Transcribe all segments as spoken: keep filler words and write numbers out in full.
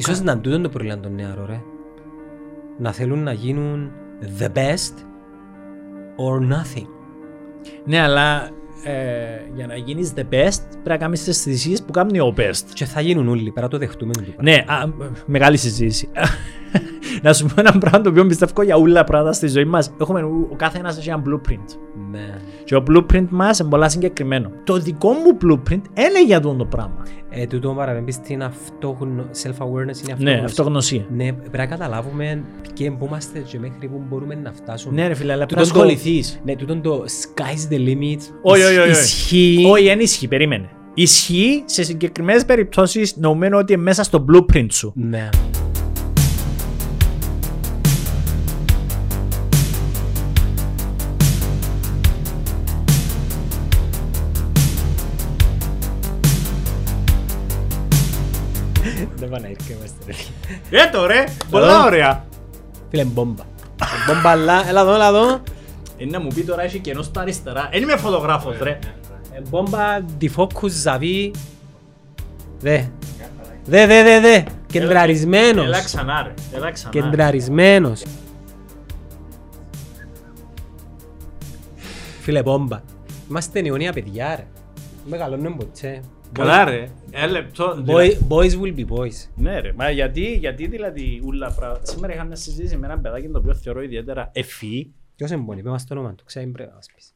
Ίσως να τούτον το προβλήμα των νεαρών, ρε. Να θέλουν να γίνουν the best or nothing. Ναι, αλλά ε, για να γίνεις the best πρέπει να κάνεις τις θυσίες που κάνει ο best. Και θα γίνουν όλοι, πέρα το δεχτούμε. Ναι, α, μεγάλη συζήτηση. Να σου πω ένα πράγμα το οποίο πιστεύω για όλα πράγματα στη ζωή μας. Έχουμε, ο κάθε ένας έχει ένα blueprint. Ναι. Και ο blueprint μας είναι πολλά συγκεκριμένο. Το δικό μου blueprint έλεγε για το πράγμα. Ε, τούτο παραπέμπει στην αυτογνω... self-awareness, είναι αυτογνωσία. Ναι, αυτογνωσία. Ναι, πρέπει να καταλάβουμε και πού είμαστε και μέχρι πού μπορούμε να φτάσουμε. Ναι, ρε φίλε, αλλά πρέπει να ασχοληθείς. Ναι, τούτο το sky's the limit. Όχι, όχι, όχι. Ισχύει. Όχι, δεν ισχύει, περίμενε. Ισχύει σε συγκεκριμένες περιπτώσεις, νομίζω ότι μέσα στο blueprint σου. Ναι. Έτω ρε, πολλά ωραία. Φίλε μπόμπα. Μπόμπα, έλα εδώ, έλα εδώ. Είναι να μου πει τώρα έχει κενό στα αριστερά. Εν είμαι φωτογράφος ρε. Μπόμπα, defocus, ζαβί. Δε, δε, δε, δε. Κεντραρισμένος. Έλα ξανά ρε, έλα ξανά. Κεντραρισμένος. Φίλε μπόμπα. Είμαστε νεωνία παιδιά ρε. Μεγαλώνουμε μποτσέ. Καλά ρε, boys will be boys. Ναι ρε, μα γιατί, γιατί δηλαδή ούλα πράγματα. Σήμερα είχα μια συζήτηση με έναν παιδάκι το οποίο θεωρώ ιδιαίτερα ευφυή. Ποιος εμπονεί, είπε μας το όνομα του, ξέρει πρέπει να μας πεις.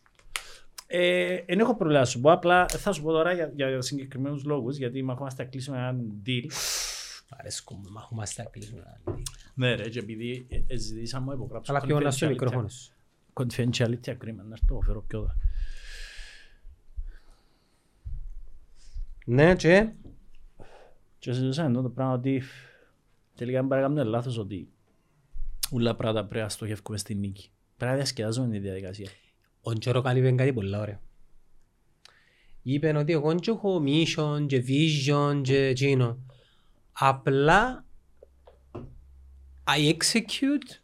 Εν έχω προβλήμα να σου πω, απλά θα σου πω τώρα για, για συγκεκριμένους λόγους, γιατί μαχόμαστε να κλείσουμε έναν deal. Αρέσκω μου, μαχόμαστε να κλείσουμε έναν deal. Ναι ρε, και επειδή ζητήσαμε να υπογράψω confidentiality agreement, να το φέρω πιο δα. Ναι, και... Και συζητήσαμε εδώ το πράγμα ότι τελικά μην παρακάμουν λάθος ότι όλα πράγματα πρέπει να στοχεύουμε στη νίκη. Πρέπει να διασκεδάζουμε τη διαδικασία. Ο Τζόρο Κάλλη είπε κάτι πολύ ωραίο. Είπε ότι εγώ έχω mission και vision και εκείνο. Απλά... I execute...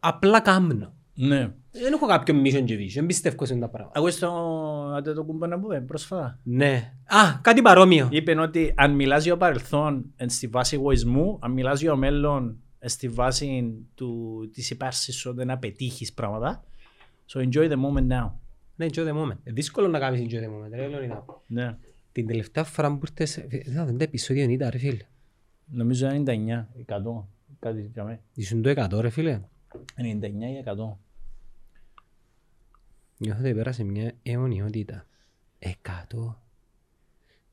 Απλά κάνω. Ναι. Δεν έχω κάποιο mission και vision, δεν πιστεύω σε αυτά τα πράγματα. Εγώ στον Αντετοκούνμπο να πούμε πρόσφατα. Ναι. Α, κάτι παρόμοιο. Είπεν ότι αν μιλάς για το παρελθόν στη βάση εγωισμού, αν μιλάς για το μέλλον στη βάση της υπάρξης σου, δεν απετύχεις πράγματα. So enjoy the moment now. Ναι, enjoy the moment. Δύσκολο να κάνεις enjoy the moment. Ναι. Την τελευταία φορά που ήρθες, δεν τα επεισόδια ήταν ρε φίλε. Νομίζω ήταν ενενήντα εννιά, εκατό, κάτι για μένα. Ήσουν το εκατό ρε φίλε. ενενήντα εννιά ή εκατό. Νιώθω ότι πέρασε μια αιωνιότητα. Εκατό.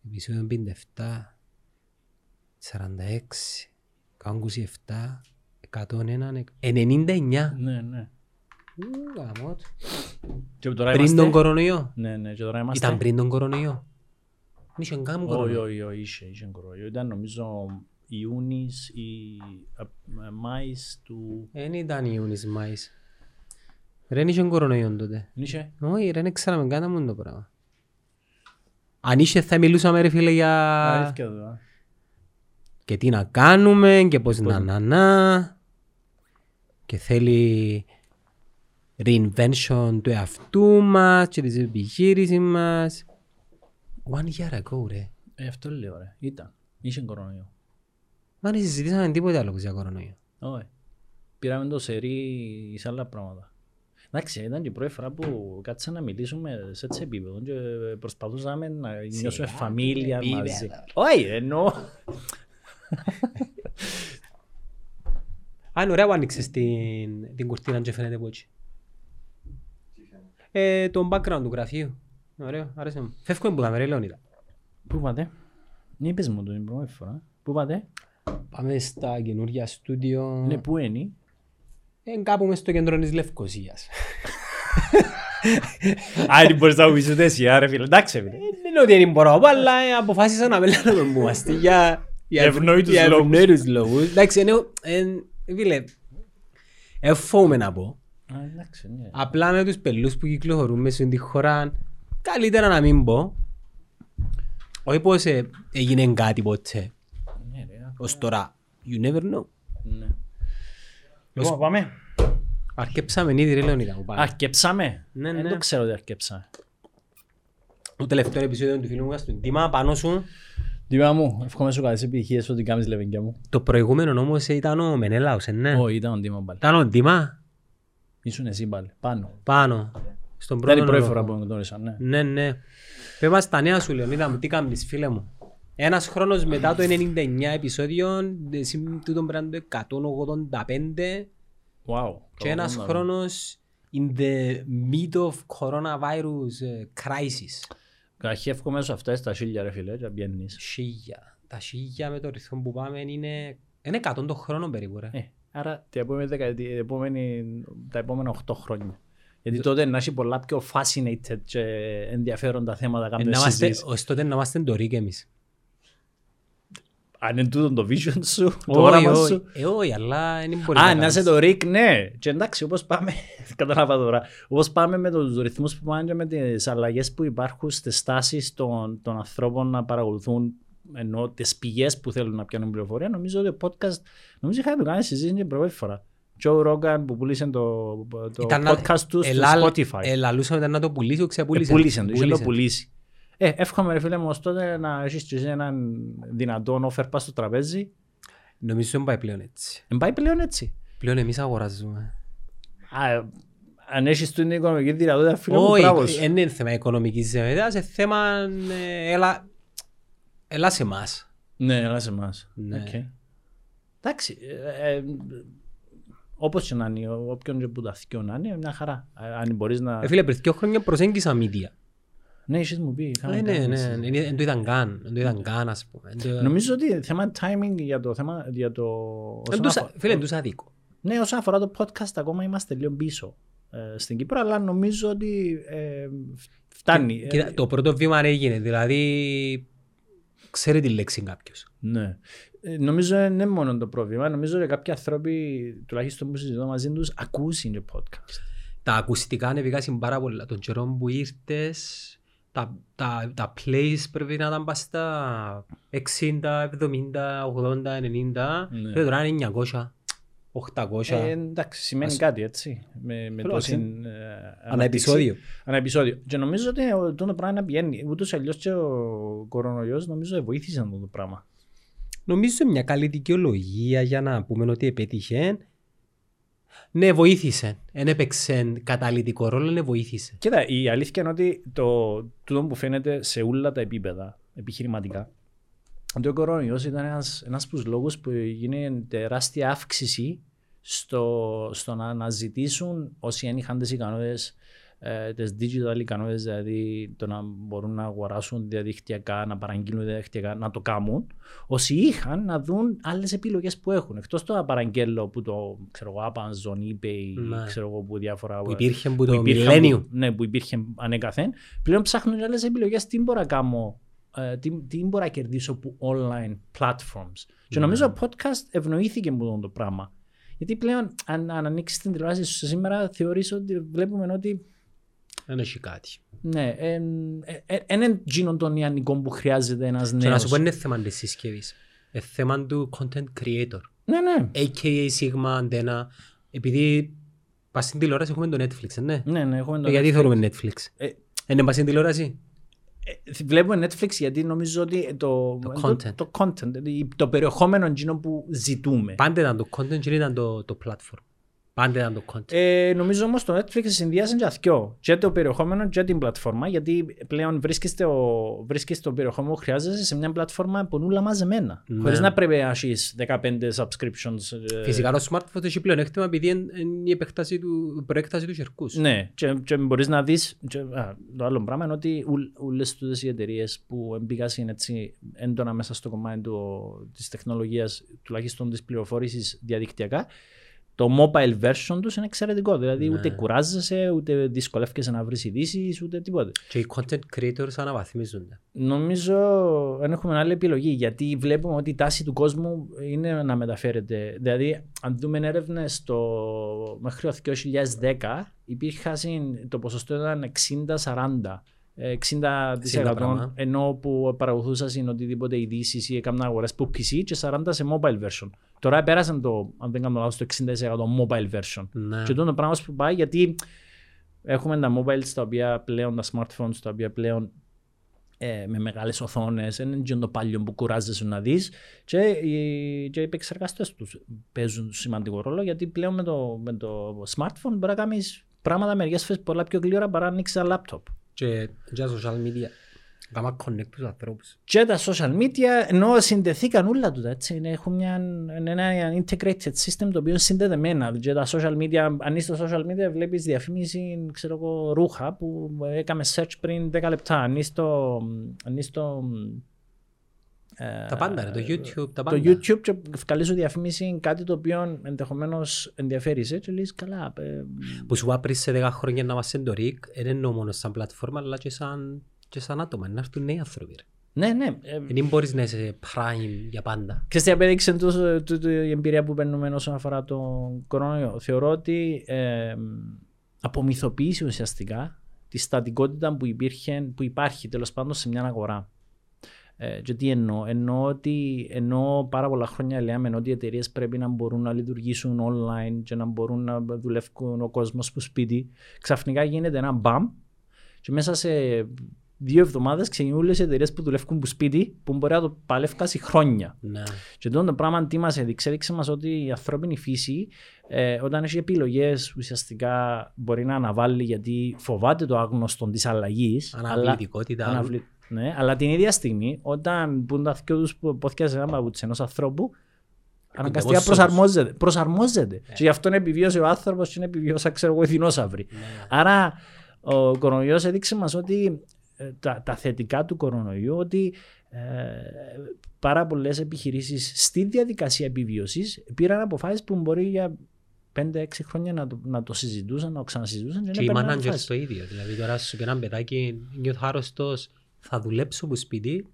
Επεισόδιο πενήντα επτά, σαράντα έξι, εκατόν είκοσι επτά, εκατόν ένα, ενενήντα εννιά. Ναι, ναι. Γαμότ. Πριν τον κορονοϊό. Ναι, ναι. Και τώρα είμαστε. Ήταν πριν τον κορονοϊό. Είχε καν κορονοϊό. Όχι, όχι, είχε, είχε κορονοϊό. Ήταν νομίζω Ιούνις ή Μάης του... Δεν ήταν Ιούνις, Μάης. Δεν είχε κορονοϊόν τότε. Είχε. Όχι, δεν ξέραμε καν να μου το πράγμα. Αν είχε θα μιλούσαμε ρε φίλε για... Και τι να κάνουμε και πώς να να να... Και θέλει... Reinvention του εαυτού μας και της επιχείρησης μας. One year ago ρε. Ε, αυτό λέω ρε. Ήταν. Είχε κορονοϊό. Μα δεν συζητήσαμε τίποτα άλλο για κορονοϊό. Όχι. Πήραμε το σερί σε άλλα πράγματα. Εντάξει, ήταν και η πρώτη φορά που κάτσα να μιλήσουμε σε έτσι επίπεδο και προσπαθούσαμε να νιώσουμε φαμίλια μαζί. Όχι, εννοώ. Αν ωραία που άνοιξες την κουρτίνα και φαίνεται από έτσι. Το background του γραφείου. Ωραίο, άρεσε μου. Φεύγω που πάμε ρε Λεωνίδα. Πού πάτε? Είπες μου την πρώτη φορά. Πού πάτε? Πάμε στα καινούργια στούντιο. Ναι, πού είναι? Είναι κάπου μες στο κέντρο της Λευκοσίας. Άρα μπορείς να πεις ούτε εσύ, άρα φίλε, εντάξει φίλε. Είναι ότι δεν μπορώ, αλλά αποφάσισα να μιλάω με μου αστή για ευνοήτους λόγους. Εντάξει, ενώ, φίλε, εφόμε να πω. Απλά με τους πελούς που κυκλοφορούν μέσα στην χώρα, καλύτερα να μην πω. Όχι πως έγινε κάτι ποτέ. Ως τώρα, you never know. Λοιπόν, πάμε. Αρκέψαμε ήδη ρε Λεωνίδα. Αρκέψαμε. Ναι, ναι. Δεν το ξέρω ότι αρκέψαμε. Το τελευταίο επεισόδιο του φίλου μου στον Τίμα, πάνω σου. Δημιά μου, εύχομαι σου καλές επιτυχίες ό,τι κάνεις λεβενκιά μου. Το προηγούμενο όμως ήταν ο Μενέλαος, ναι. Όχι, ήταν ο Ντίμα πάλι. Ήταν ο Ντίμα. Ήσουν εσύ πάλι, πάνω. Πάνω. Στον πρώτο. Ήταν η πρώτη φορά που με γνώρισα, ναι. Ναι, ναι. Πέμπα στα νέα σου, Λεωνίδα μου, τι κάνεις, φίλε μου. Ένας χρόνος μετά το ενενήντα εννιά επεισόδιο, τούτον πρέπει να το εκατόν ογδόντα πέντε. Wow, και ένας χρόνος in the meat of coronavirus crisis. Καχεύκομαι σε αυτά στα χίλια ρε φίλε, και πιένεις. Χίλια. Τα χίλια με το ρυθμό που πάμε είναι εκατόν το χρόνο περίπου ρε. Ε, άρα τα επόμενα οχτώ χρόνια. Γιατί τότε να έχει πολλά πιο fascinated και ενδιαφέροντα θέματα κάποιες συζήσεις. Ως τότε να είμαστε ντοροί κι εμείς. Αν είναι τούτο το vision σου, το όραμα σου. Ε, όχι, αλλά δεν μπορεί να κάνεις. Α, να είσαι το Rick, ναι. Και εντάξει, όπως πάμε, καταλάβα τώρα, όπως πάμε με τους ρυθμούς που πάνε και με τις αλλαγές που υπάρχουν στις τάσεις των, των ανθρώπων να παρακολουθούν, ενώ τις πηγές που θέλουν να πιάνουν πληροφορία, νομίζω ότι ο podcast, νομίζω είχα το κάνει συζήτηση την πρώτη φορά. Τζο Ρόγκαν που πούλησε το, το podcast του στο Spotify. Ελαλούσαμε ήταν να το πουλήσει, ξεπούλησε. Πούλησε, είχε το πουλήσει. Ε, εύχομαι ρε φίλε μου ως τότε να έχεις και έναν δυνατό offer πας στο τραπέζι. Νομίζω δεν πάει πλέον έτσι. Δεν πάει πλέον έτσι. Πλέον εμείς αγοράζουμε. Α, αν έχεις την οικονομική δυνατότητα φίλε μου, πράβος. Όχι, δεν είναι θέμα οικονομικής δυνατότητας, είναι θέμα έλα, έλα σε εμάς. Ναι, έλα σε εμάς. Εντάξει. Όπως και να είναι, όποιον και που τα θυκιό να είναι, μια χαρά. Αν μπορείς να... Ε, φίλε, πριν δύο χρόνια προσέγγισα μίδια. Ναι, εσείς μου πει. Ναι, ναι, ναι, δεν το είδαν καν, δεν το είδαν καν, ας πούμε. Νομίζω ότι θέμα timing για το θέμα, για το... Φίλε, τους αδίκω. Ναι, όσον αφορά το podcast ακόμα είμαστε λίγο πίσω στην Κύπρο, αλλά νομίζω ότι φτάνει. Κοίτα, το πρώτο βήμα έγινε, δηλαδή ξέρει τη λέξη κάποιος. Ναι. Νομίζω δεν είναι μόνο το πρόβλημα, νομίζω ότι κάποιοι άνθρωποι, τουλάχιστον που συζητώ μαζί τους, ακούσουν το podcast. Τα ακουστικά ανεβήκασαν πάρα πολλά, τον καιρό που ήρθες... Τα, τα, τα plays πρέπει να ήταν στα εξήντα, εβδομήντα, ογδόντα, ενενήντα. Ναι. Τώρα είναι εννιακόσια, οκτακόσια. Ε, εντάξει, σημαίνει ας... κάτι έτσι. Με, με τόση, ε, ανα επεισόδιο. Ανα επεισόδιο. Και νομίζω ότι αυτό το πράγμα πηγαίνει. Ούτως αλλιώς και ο κορονοϊός νομίζω βοήθησε αυτό το πράγμα. Νομίζω μια καλή δικαιολογία για να πούμε ότι επέτυχε. Ναι, βοήθησε. Εν έπαιξε καταλυτικό ρόλο, ναι, βοήθησε. Κοίτα, η αλήθεια είναι ότι το, το που φαίνεται σε όλα τα επίπεδα επιχειρηματικά, ότι ο κορονοϊός ήταν ένας, ένας από τους λόγους που γίνει τεράστια αύξηση στο, στο να αναζητήσουν όσοι αν είχαν τις ικανότητες, ε, τις digital ικανότητες, δηλαδή το να μπορούν να αγοράσουν διαδικτυακά, να παραγγείλουν διαδικτυακά, να το κάνουν, όσοι είχαν να δουν άλλες επιλογές που έχουν. Εκτός το παραγγέλλω που το ξέρω, Amazon, eBay, ναι. Ξέρω εγώ που διάφορα. Που υπήρχε που, που το Millennium. Ναι, που υπήρχε ανέκαθεν. Πλέον ψάχνουν άλλες επιλογές. Τι μπορώ να κάνω, ε, τι, τι μπορώ να κερδίσω από online platforms. Ναι. Και νομίζω το podcast ευνοήθηκε από το πράγμα. Γιατί πλέον, αν, αν ανοίξει την τηλεόραση σου σήμερα, θεωρείς ότι βλέπουμε ότι. Δεν έχει κάτι. Ναι, δεν είναι γίνον τον ιαννικό που χρειάζεται ένας νέος. Και να σου πω είναι θέμα της συσκευής. Είναι θέμα του content creator. Ναι, ναι. έι κέι έι Sigma, Αντένα. Επειδή πας στην τηλεόραση έχουμε το Netflix, ναι. Ναι, ναι, έχουμε το Netflix. Γιατί θέλουμε Netflix. Είναι πας στην τηλεόραση. Βλέπουμε Netflix γιατί νομίζω ότι το content, το περιεχόμενο γίνον που ζητούμε. Πάντα ήταν το content και ήταν το platform. Πάντα ήταν το content. Ε, νομίζω όμως το Netflix συνδυάζει και αθκιό. Και το περιεχόμενο και την πλατφόρμα. Γιατί πλέον βρίσκεστε το περιεχόμενο που χρειάζεσαι σε μια πλατφόρμα που νουλα μαζεμένα. Ναι. Χωρίς να πρέπει να έχεις δεκαπέντε subscriptions. Φυσικά το smartphone έχει πλέον έκτημα επειδή είναι η προέκταση του χερκούς. Ναι, και, και μπορείς να δεις. Και, α, το άλλο πράγμα είναι ότι όλες οι εταιρείες που μπήκαν έτσι έντονα μέσα στο κομμάτι της τεχνολογίας, τουλάχιστον της πληροφόρησης διαδικτυακά. Το mobile version τους είναι εξαιρετικό. Δηλαδή, ναι. Ούτε κουράζεσαι, ούτε δυσκολεύκεσαι να βρεις ειδήσεις, ούτε τίποτα. Και οι content creators αναβαθμίζονται. Νομίζω δεν έχουμε άλλη επιλογή. Γιατί βλέπουμε ότι η τάση του κόσμου είναι να μεταφέρεται. Δηλαδή, αν δούμε έρευνες μέχρι το δύο χιλιάδες δέκα, υπήρχαν το ποσοστό ήταν εξήντα σαράντα. εξήντα τοις εκατό ενώ που παρακολουθούσαν οτιδήποτε ειδήσεις ή έκαναν αγορές που πι σι και σαράντα τοις εκατό σε mobile version. Τώρα πέρασαν το, αν δεν κάνω λάθος, το εξήντα τοις εκατό mobile version. Ναι. Και το πράγμα που πάει γιατί έχουμε τα mobiles τα οποία πλέον, τα smartphones τα οποία πλέον ε, με μεγάλες οθόνες, δεν είναι το παλιό που κουράζεσαι να δεις. Και οι, και οι επεξεργαστές τους παίζουν σημαντικό ρόλο, γιατί πλέον με το, με το smartphone μπορεί να κάνεις πράγματα μερικές φορές πολλά πιο γλύωρα παρά να ανοίξεις ένα laptop. Και τα social media. Κάμα connect τους ανθρώπους. Και τα social media, ενώ συνδεθήκαν όλα του, έτσι, έχουν μια, ένα integrated system το οποίο συνδεδεμένα. Και τα social media, αν είσαι στο social media βλέπεις διαφήμιση, ξέρω εγώ, ρούχα που έκαμε search πριν δέκα λεπτά. Αν είσαι στο... Τα πάντα, το YouTube, τα πάντα. Το YouTube και καλή σου διαφήμιση, κάτι το οποίο ενδεχομένως ενδιαφέρει σε, και λες καλά. Που σου πριν σε δέκα χρόνια να μας εντορεί, δεν εννοώ μόνο σαν πλατφόρμα, αλλά και σαν... και σαν άτομα, να έρθουν νέοι άνθρωποι. Ναι, ναι. Δεν μπορείς να είσαι prime για πάντα. Ξέρετε, απέδειξε η εμπειρία που παίρνουμε όσον αφορά τον κορονοϊό. Θεωρώ ότι ε, απομυθοποίησε ουσιαστικά τη στατικότητα που, υπήρχε, που υπάρχει τέλος πάντων σε μια αγορά. Ε, και τι εννοώ. Εννοώ ότι ενώ πάρα πολλά χρόνια λέμε ότι οι εταιρείες πρέπει να μπορούν να λειτουργήσουν online και να μπορούν να δουλεύουν ο κόσμος στο σπίτι, ξαφνικά γίνεται ένα μπαμ και μέσα σε δύο εβδομάδες ξεκινούν όλες οι εταιρείες που δουλεύουν που σπίτι, που μπορεί να το παλεύκασει χρόνια. Ναι. Και τότε το πράγμα τι μας έδειξε, έδειξε μας ότι η ανθρώπινη φύση, ε, όταν έχει επιλογές, ουσιαστικά μπορεί να αναβάλει γιατί φοβάται το άγνωστο της αλλαγής. Αναβλητικότητα. Αλλά, αναβλη... ναι, αλλά την ίδια στιγμή, όταν μπουν τα δυο τους πόθηκια σε ένα παπούτσι ενός ανθρώπου, αναγκαστικά προσαρμόζεται. προσαρμόζεται. Yeah. Και γι' αυτό επιβίωσε ο άνθρωπος και επιβίωσα, ξέρω εγώ, οι δεινόσαυροι. Yeah. Άρα ο κορονοϊός έδειξε μας ότι. Τα, τα θετικά του κορονοϊού, ότι ε, πάρα πολλές επιχειρήσεις στη διαδικασία επιβίωσης πήραν αποφάσεις που μπορεί για πέντε έξι χρόνια να το, να το συζητούσαν, να το ξανασυζητούσαν. Και οι managers το ίδιο. Δηλαδή, τώρα σου πει ένα παιδάκι, νιώθω άρρωστος, θα δουλέψω από σπίτι.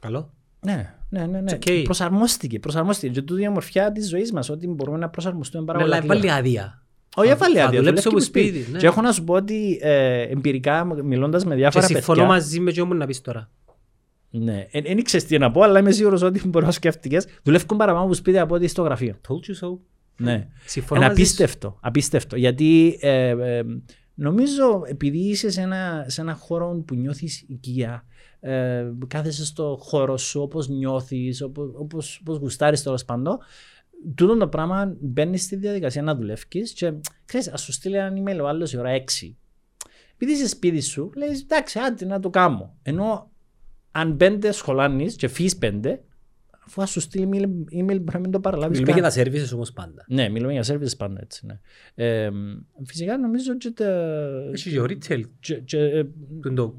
Καλό. Ναι, ναι, ναι. ναι. Okay. Προσαρμόστηκε. Προσαρμόστηκε. Και τούτη η ομορφιά τη ζωή μας, ότι μπορούμε να προσαρμοστούμε πάρα πολύ. Αλλά έβαλε άδεια. Όχι, έφαλε άδεια. Δουλέψω από σπίτι. Και έχω να σου πω ότι ε, εμπειρικά, μιλώντας με διάφορα παιδιά. Και συμφωνώ μαζί με και μου να πεις τώρα. Ναι, δεν ήξερες τι να πω, αλλά είμαι σίγουρος ότι μπορώ να σκέφτηκες. Δουλεύουν παραπάνω από σπίτι από ό,τι στο γραφείο. Told you so. Ναι. Είναι απίστευτο. Απίστευτο. Γιατί ε, ε, νομίζω επειδή είσαι σε ένα, σε ένα χώρο που νιώθεις οικία, ε, κάθεσαι στο χώρο σου όπως νιώθεις, όπως γουστάρεις τέλος πάντων. Τούτο το πράγμα μπαίνεις στη διαδικασία να δουλεύεις και ξέρεις, ας σου στείλει ένα email ο άλλος η ώρα έξι. Επειδή είσαι σπίτι σου, λες εντάξει, άντε να το κάνω. Ενώ αν πέντε σχολάνεις και φύγεις πέντε, αφού ας σου στείλει email πρέπει να μην το παραλάβεις. Μιλούμε για τα services όμως πάντα. Ναι, μιλούμε για services πάντα έτσι. Ναι. Ε, φυσικά νομίζω ότι τα... Έχει και ο retail. Το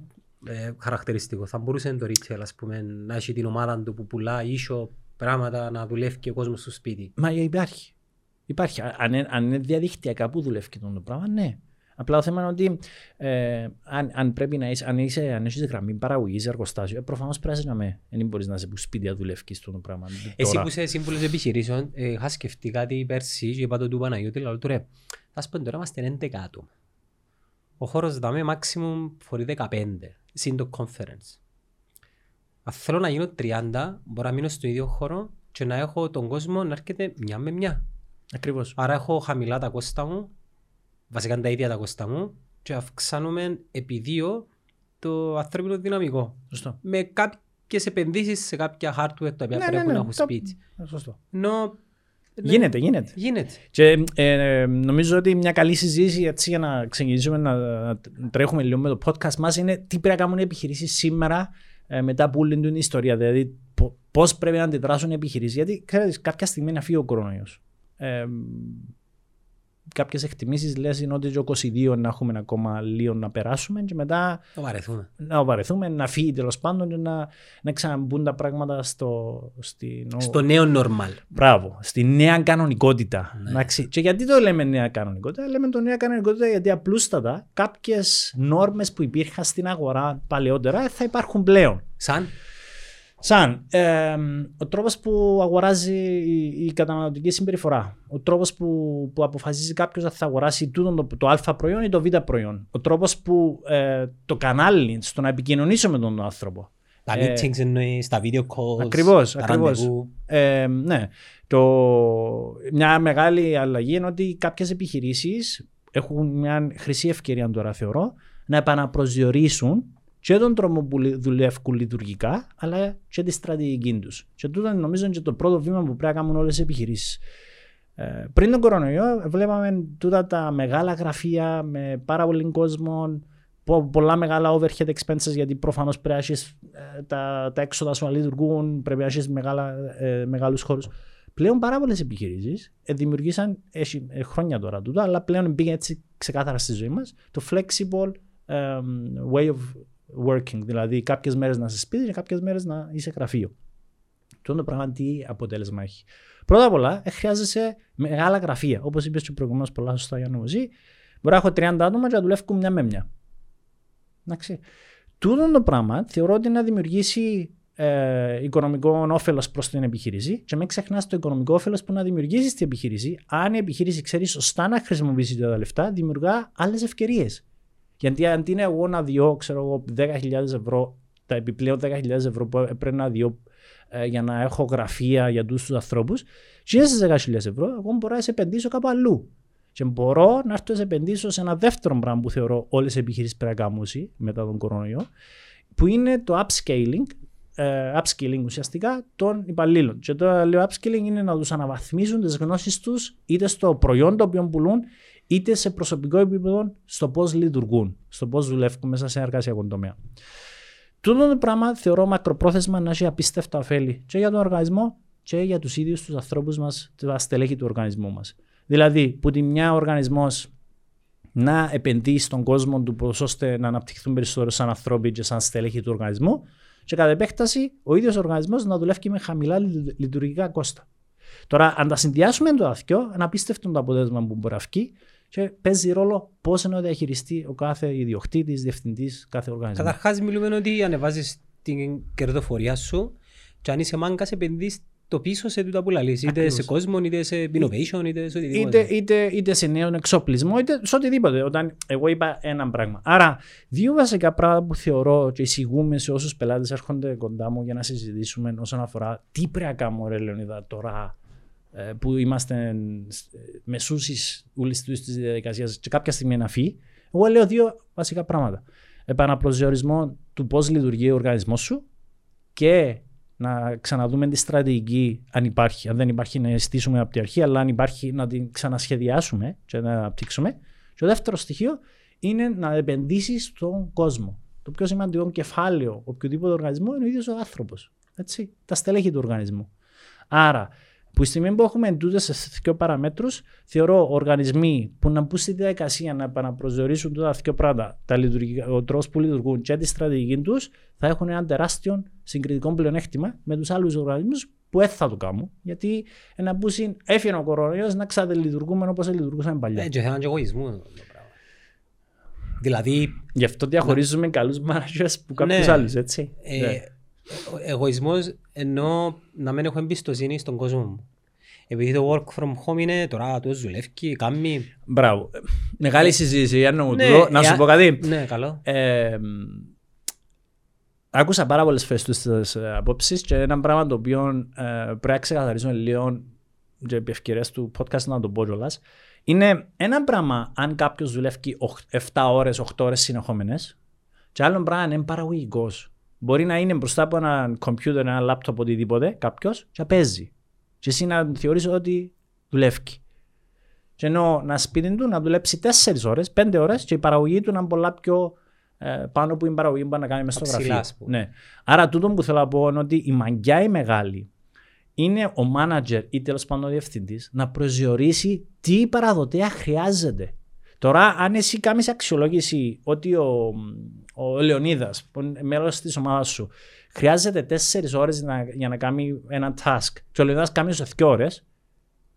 χαρακτηριστικό. Θα μπορούσε το retail, ας πούμε, να έχει την ομάδα του που πουλάει e-shop πράγματα, να δουλεύει και ο κόσμος στο σπίτι. Μα υπάρχει. Υπάρχει. Αν, αν είναι διαδικτυακά που δουλεύει και το πράγμα, ναι. Απλά το θέμα είναι ότι ε, αν, αν πρέπει να είσαι, αν, είσαι, αν είσαι γραμμή παραγωγής, εργοστάσιο, ε, προφανώς πρέπει να με. Δεν μπορείς να είσαι που σπίτια δουλεύει το πράγμα. Εσύ που είσαι σύμβουλος επιχειρήσεων, ε, είχα σκεφτεί κάτι πέρσι και είπα το του Παναγιώτη, λέω του ρε, θα σου πω τώρα είμαστε έντεκα άτομα. Ο χώρος δάμε maximum φορεί δεκαπέντε, συν το conference. Αν θέλω να γίνω τριάντα, μπορώ να μείνω στο ίδιο χώρο και να έχω τον κόσμο να έρχεται μια με μια. Ακριβώς. Άρα έχω χαμηλά τα κόστα μου, βασικά τα ίδια τα κόστα μου, και αυξάνομαι επί δύο το ανθρώπινο δυναμικό. Σωστό. Με κάποιες επενδύσεις σε κάποια hardware τα οποία ναι, πρέπει ναι, ναι, να έχω το... σπίτι. Σωστό. Νο... Γίνεται, γίνεται. γίνεται. Και, ε, νομίζω ότι μια καλή συζήτηση έτσι, για να ξεκινήσουμε να, να τρέχουμε λίγο με το podcast μας είναι τι πρέπει να κάνουν οι επιχειρήσεις σήμερα. Μετά που όλη την ιστορία, δηλαδή πώς πρέπει να αντιδράσουν οι επιχειρήσεις. Γιατί ξέρετε, κάποια στιγμή να φύγει ο κορονοϊός. Ε, κάποιες εκτιμήσεις λες είναι ότι το είκοσι δύο να έχουμε ακόμα λίγο να περάσουμε και μετά να βαρεθούμε, να, βαρεθούμε, να φύγει τέλος πάντων και να, να ξαναμπούν τα πράγματα στο, στη, νο... στο νέο normal. Μπράβο, στη νέα κανονικότητα. Ναι. Και γιατί το λέμε νέα κανονικότητα, λέμε το νέα κανονικότητα γιατί απλούστατα κάποιες νόρμες που υπήρχαν στην αγορά παλαιότερα θα υπάρχουν πλέον. Σαν? Σαν ε, ο τρόπος που αγοράζει η, η καταναλωτική συμπεριφορά, ο τρόπος που, που αποφασίζει κάποιος αν θα αγοράσει το, το α προϊόν ή το β προϊόν, ο τρόπος που ε, το κανάλι στο να επικοινωνήσω με τον άνθρωπο. Τα meetings εννοεί, τα video calls, ακριβώς, τα ακριβώς. ραντεβού. Ε, ναι. το, μια μεγάλη αλλαγή είναι ότι κάποιες επιχειρήσεις έχουν μια χρυσή ευκαιρία τώρα θεωρώ να επαναπροσδιορίσουν και τον τρόπο που δουλεύουν λειτουργικά, αλλά και τη στρατηγική του. Και τούτο νομίζω είναι και το πρώτο βήμα που πρέπει να κάνουν όλες οι επιχειρήσεις. Ε, πριν τον κορονοϊό, βλέπαμε τούτα τα μεγάλα γραφεία με πάρα πολλοί κόσμο, πο, πολλά μεγάλα overhead expenses, γιατί προφανώς πρέπει να έχεις ε, τα, τα έξοδα σου να λειτουργούν, πρέπει να έχεις ε, μεγάλους χώρους. Πλέον πάρα πολλές επιχειρήσεις ε, δημιουργήσαν ε, ε, χρόνια τώρα τούτα, αλλά πλέον πήγε έτσι ξεκάθαρα στη ζωή μας το flexible um, way of working. Δηλαδή, κάποιες μέρες να είσαι σπίτι και κάποιες μέρες να είσαι γραφείο. Τότε το πράγμα τι αποτέλεσμα έχει. Πρώτα απ' όλα, χρειάζεσαι μεγάλα γραφεία. Όπως είπες και προηγουμένως, πολλά σωστά για να νομίζει, μπορώ να έχω τριάντα άτομα και να δουλεύω μια με μια. Εντάξει. Τούτο το πράγμα θεωρώ ότι να δημιουργήσει ε, οικονομικό όφελος προς την επιχείρηση, και μην ξεχνάς το οικονομικό όφελος που να δημιουργήσει στην επιχείρηση. Αν η επιχείρηση ξέρει σωστά να χρησιμοποιήσει τα λεφτά, δημιουργά άλλες ευκαιρίες. Γιατί αντί είναι εγώ να διώ, ξέρω εγώ, δέκα χιλιάδες ευρώ, τα επιπλέον δέκα χιλιάδες ευρώ που πρέπει να διώ ε, για να έχω γραφεία για τους ανθρώπους, και στις δέκα χιλιάδες ευρώ, εγώ μπορώ να σε επενδύσω κάπου αλλού. Και μπορώ να έρθω να σε επενδύσω σε ένα δεύτερο πράγμα που θεωρώ όλες οι επιχειρήσεις πρέπει να κάνουν μετά τον κορονοϊό, που είναι το upscaling, ε, upskilling ουσιαστικά των υπαλλήλων. Και το λέω upskilling είναι να τους αναβαθμίζουν τις γνώσεις τους είτε στο προϊόν το οποίο πουλούν, είτε σε προσωπικό επίπεδο στο πώς λειτουργούν, στο πώς δουλεύουν μέσα σε ένα εργασιακό τομέα. Τούτο το πράγμα θεωρώ μακροπρόθεσμα να έχει απίστευτα ωφέλη και για τον οργανισμό και για τους ίδιους τους ανθρώπους μας, τα στελέχη του οργανισμού μας. Δηλαδή, που τη μια ο οργανισμός να επενδύει στον κόσμο του ώστε να αναπτυχθούν περισσότερο σαν ανθρώποι και σαν στελέχη του οργανισμού, και κατά επέκταση ο ίδιος ο οργανισμός να δουλεύει με χαμηλά λειτουργικά κόστα. Τώρα, αν τα συνδυάσουμε το αθιό, αναπίστευτο το αποτέλεσμα που μπορεί να βγει. Και παίζει ρόλο πώς εννοώ διαχειριστεί ο κάθε ιδιοκτήτης, διευθυντής, κάθε οργανισμός. Καταρχάς, μιλούμε ότι ανεβάζεις την κερδοφορία σου, και αν είσαι μάγκας, επενδύεις το πίσω σε τούτα που λαλείς. Είτε σε κόσμο, είτε σε innovation, είτε σε οτιδήποτε. Είτε, είτε, είτε σε νέο εξοπλισμό, είτε σε οτιδήποτε. Όταν εγώ είπα ένα πράγμα. Άρα, δύο βασικά πράγματα που θεωρώ και εισηγούμε σε όσους πελάτες έρχονται κοντά μου για να συζητήσουμε όσον αφορά τι πρέπει να κάνουμε, ρε Λεωνίδα, τώρα. Που είμαστε μεσούσεις όλης της διαδικασίας και κάποια στιγμή να φύγει, εγώ λέω δύο βασικά πράγματα. Επαναπροσδιορισμό του πώς λειτουργεί ο οργανισμός σου και να ξαναδούμε τη στρατηγική αν υπάρχει. Αν δεν υπάρχει να στήσουμε από την αρχή, αλλά αν υπάρχει να την ξανασχεδιάσουμε και να αναπτύξουμε. Και το δεύτερο στοιχείο είναι να επενδύσεις στον κόσμο. Το πιο σημαντικό κεφάλαιο οποιοδήποτε οργανισμό είναι ο ίδιος ο άνθρωπος. Έτσι, τα στελέχη του οργανισμού. Άρα, που η στιγμή που έχουμε εντούτες σε δύο παραμέτρους, θεωρώ οργανισμοί που να μπουν στη διαδικασία να επαναπροσδιορίσουν τα δύο πράγματα, ο τρόπος που λειτουργούν και τη στρατηγική τους, θα έχουν ένα τεράστιο συγκριτικό πλεονέκτημα με τους άλλους οργανισμούς που δεν θα το κάνουν. Γιατί να μπουν στην έφυγε ο κορονοϊός να ξαναλειτουργούμε όπως λειτουργούσαμε παλιά. Έτσι, θα είναι και εγωισμό. Δηλαδή. Γι' αυτό διαχωρίζουμε καλούς managers που κάποιους άλλους, έτσι. Ο εγωισμός εννοώ να μην έχω εμπιστοσύνη στον κόσμο μου. Επειδή το work from home είναι τώρα το δουλεύει, κάνει. Μπράβο. Μεγάλη συζήτηση, Γιάννο μου. Να σου πω κάτι. Ναι, καλό. Άκουσα πάρα πολλές φορές τις απόψεις και ένα πράγμα το οποίο πρέπει να ξεκαθαρίσουμε λίγο και επί ευκαιρίας του podcast να το πω κιόλας. Είναι ένα πράγμα αν κάποιος δουλεύει εφτά ώρες, οκτώ ώρες συνεχόμενες, και άλλο πράγμα είναι παραγωγικός. Μπορεί να είναι μπροστά από έναν computer, ένα λάπτοπ, οτιδήποτε, κάποιος, και παίζει. Και εσύ να θεωρείς ότι δουλεύει. Και ενώ να σπίτι του να δουλέψει τέσσερις ώρες, πέντε ώρες, και η παραγωγή του να είναι πολλά πιο ε, πάνω που είναι η παραγωγή που μπορεί να κάνει μες στο γραφείο. Ναι. Άρα, τούτο που θέλω να πω είναι ότι η μαγκιά η μεγάλη είναι ο manager ή τέλος πάντων ο διευθυντής να προσδιορίσει τι παραδοτέα χρειάζεται. Τώρα, αν εσύ κάνεις αξιολόγηση ότι ο, ο Λεωνίδας, μέλος της ομάδας σου, χρειάζεται τέσσερις ώρες να, για να κάνει ένα task, και ο Λεωνίδας κάνει σε δύο ώρες,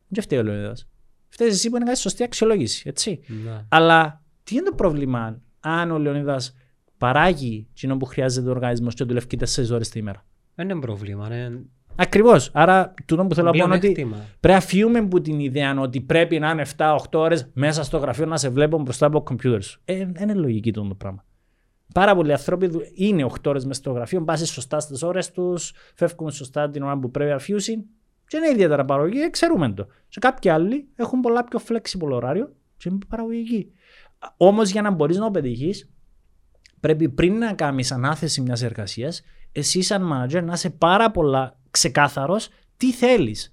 δεν φταίει ο Λεωνίδας. Φταίει εσύ που είναι κάτι σωστή αξιολόγηση, έτσι. Ναι. Αλλά τι είναι το πρόβλημα αν ο Λεωνίδας παράγει κοινό που χρειάζεται ο οργανισμός και δουλεύει τέσσερις ώρες τη ημέρα. Δεν είναι πρόβλημα, ναι. Ακριβώς. Άρα, τούτο που θέλω να πω είναι ότι πρέπει να φύγουμε από την ιδέα ότι πρέπει να είναι εφτά οκτώ ώρες μέσα στο γραφείο να σε βλέπω μπροστά από κομπιούτερ σου. Δεν ε, είναι λογική το πράγμα. Πάρα πολλοί άνθρωποι είναι οκτώ ώρες μέσα στο γραφείο, πάνε σωστά στις ώρες τους, φεύγουν σωστά την ώρα που πρέπει να φύγουν. Και είναι ιδιαίτερα παραγωγική, ξέρουμε το. Σε κάποιοι άλλοι έχουν πολλά πιο flexible ωράριο και είναι παραγωγική. Όμως για να μπορεί να πετύχει, πρέπει πριν να κάνεις ανάθεση μιας εργασίας, εσύ σαν manager να είσαι πάρα πολλά ξεκάθαρος τι θέλεις.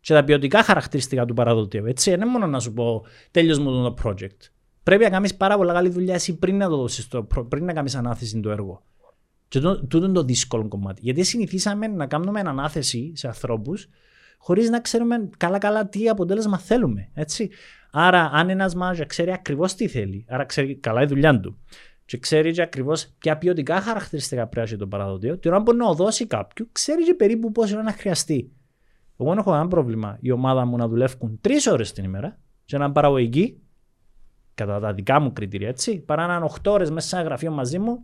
Και τα ποιοτικά χαρακτηριστικά του παραδοτήου. Έτσι, δεν είναι μόνο να σου πω τέλειος μου το project. Πρέπει να κάνεις πάρα πολλά καλή δουλειά εσύ πριν να το δώσεις, το, πριν να κάνεις ανάθεση του έργου. Και τούτο είναι το δύσκολο κομμάτι. Γιατί συνηθίσαμε να κάνουμε ανάθεση σε ανθρώπους χωρίς να ξέρουμε καλά-καλά τι αποτέλεσμα θέλουμε. Έτσι. Άρα, αν ένας manager ξέρει ακριβώς τι θέλει, άρα ξέρει καλά η δουλειά του, και ξέρει και ακριβώς ποια ποιοτικά χαρακτηριστικά πρέπει να έχει το παραδοτήριο, την ώρα που να δώσει κάποιου, ξέρει και περίπου πόση ώρα να χρειαστεί. Εγώ έχω ένα πρόβλημα. Η ομάδα μου να δουλεύουν τρεις ώρες την ημέρα και να είναι παραγωγική, κατά τα δικά μου κριτήρια, έτσι, παρά να είναι οκτώ ώρες μέσα σε ένα γραφείο μαζί μου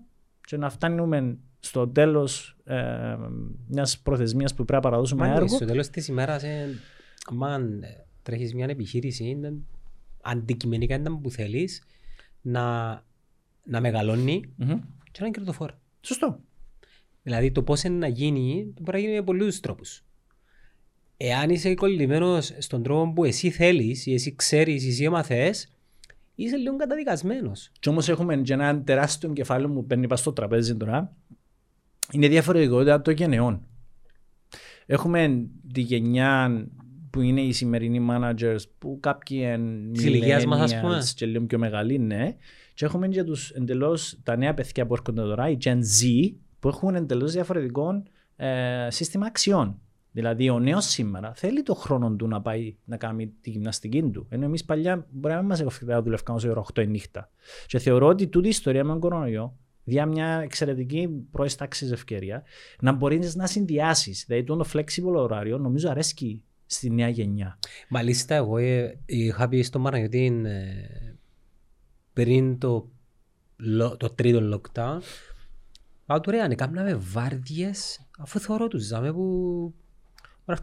και να φτάνουμε στο τέλος ε, μιας προθεσμίας που πρέπει να παραδώσουμε Μάλι, έργο. Στο τέλος της ημέρας, ε, αν τρέχεις μια επιχείρηση, αντικειμενικά ήταν που θέλεις να, να μεγαλώνει mm-hmm. και να είναι κερδοφόρο. Σωστό. Δηλαδή το πώς είναι να γίνει, μπορεί να γίνει με πολλούς τρόπους. Εάν είσαι κολλημένος στον τρόπο που εσύ θέλεις, ή εσύ ξέρεις, ή εσύ έμαθες, είσαι λίγο καταδικασμένος. Κι όμως έχουμε και ένα τεράστιο κεφάλαιο που παίρνει πας στο τραπέζι τώρα. Είναι διαφορετικότητα των γενεών. Έχουμε τη γενιά που είναι οι σημερινοί managers, που κάποιοι millennials και λίγο πιο μεγάλοι, ναι. Και έχουμε και τους εντελώς τα νέα παιδιά που έρχονται τώρα, οι Gen Z, που έχουν εντελώς διαφορετικό ε, σύστημα αξιών. Δηλαδή, ο νέος σήμερα θέλει το χρόνο του να πάει να κάνει τη γυμναστική του. Ενώ εμείς παλιά μπορεί να μην μας έφυγε να δουλεύουμε όσο ώρα οκτώ η νύχτα. Και θεωρώ ότι τούτη η ιστορία με τον κορονοϊό διά μια εξαιρετική προϊστάξη ευκαιρία να μπορείς να συνδυάσεις. Δηλαδή, το flexible ωράριο νομίζω αρέσκει στη νέα γενιά. Μάλιστα, εγώ είχα πει στο Μαραγιωτή πριν το, το τρίτο lockdown. Πάω του ρε, αν κάναμε βάρδιες, αφού θεωρώ τους ζάμε που.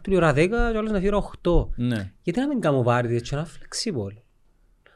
Πρέπει να φτιάξει η ώρα δέκα και όλος να φύγει οκτώ. Ναι. Γιατί να μην κάνω βάρδιες και να flexible.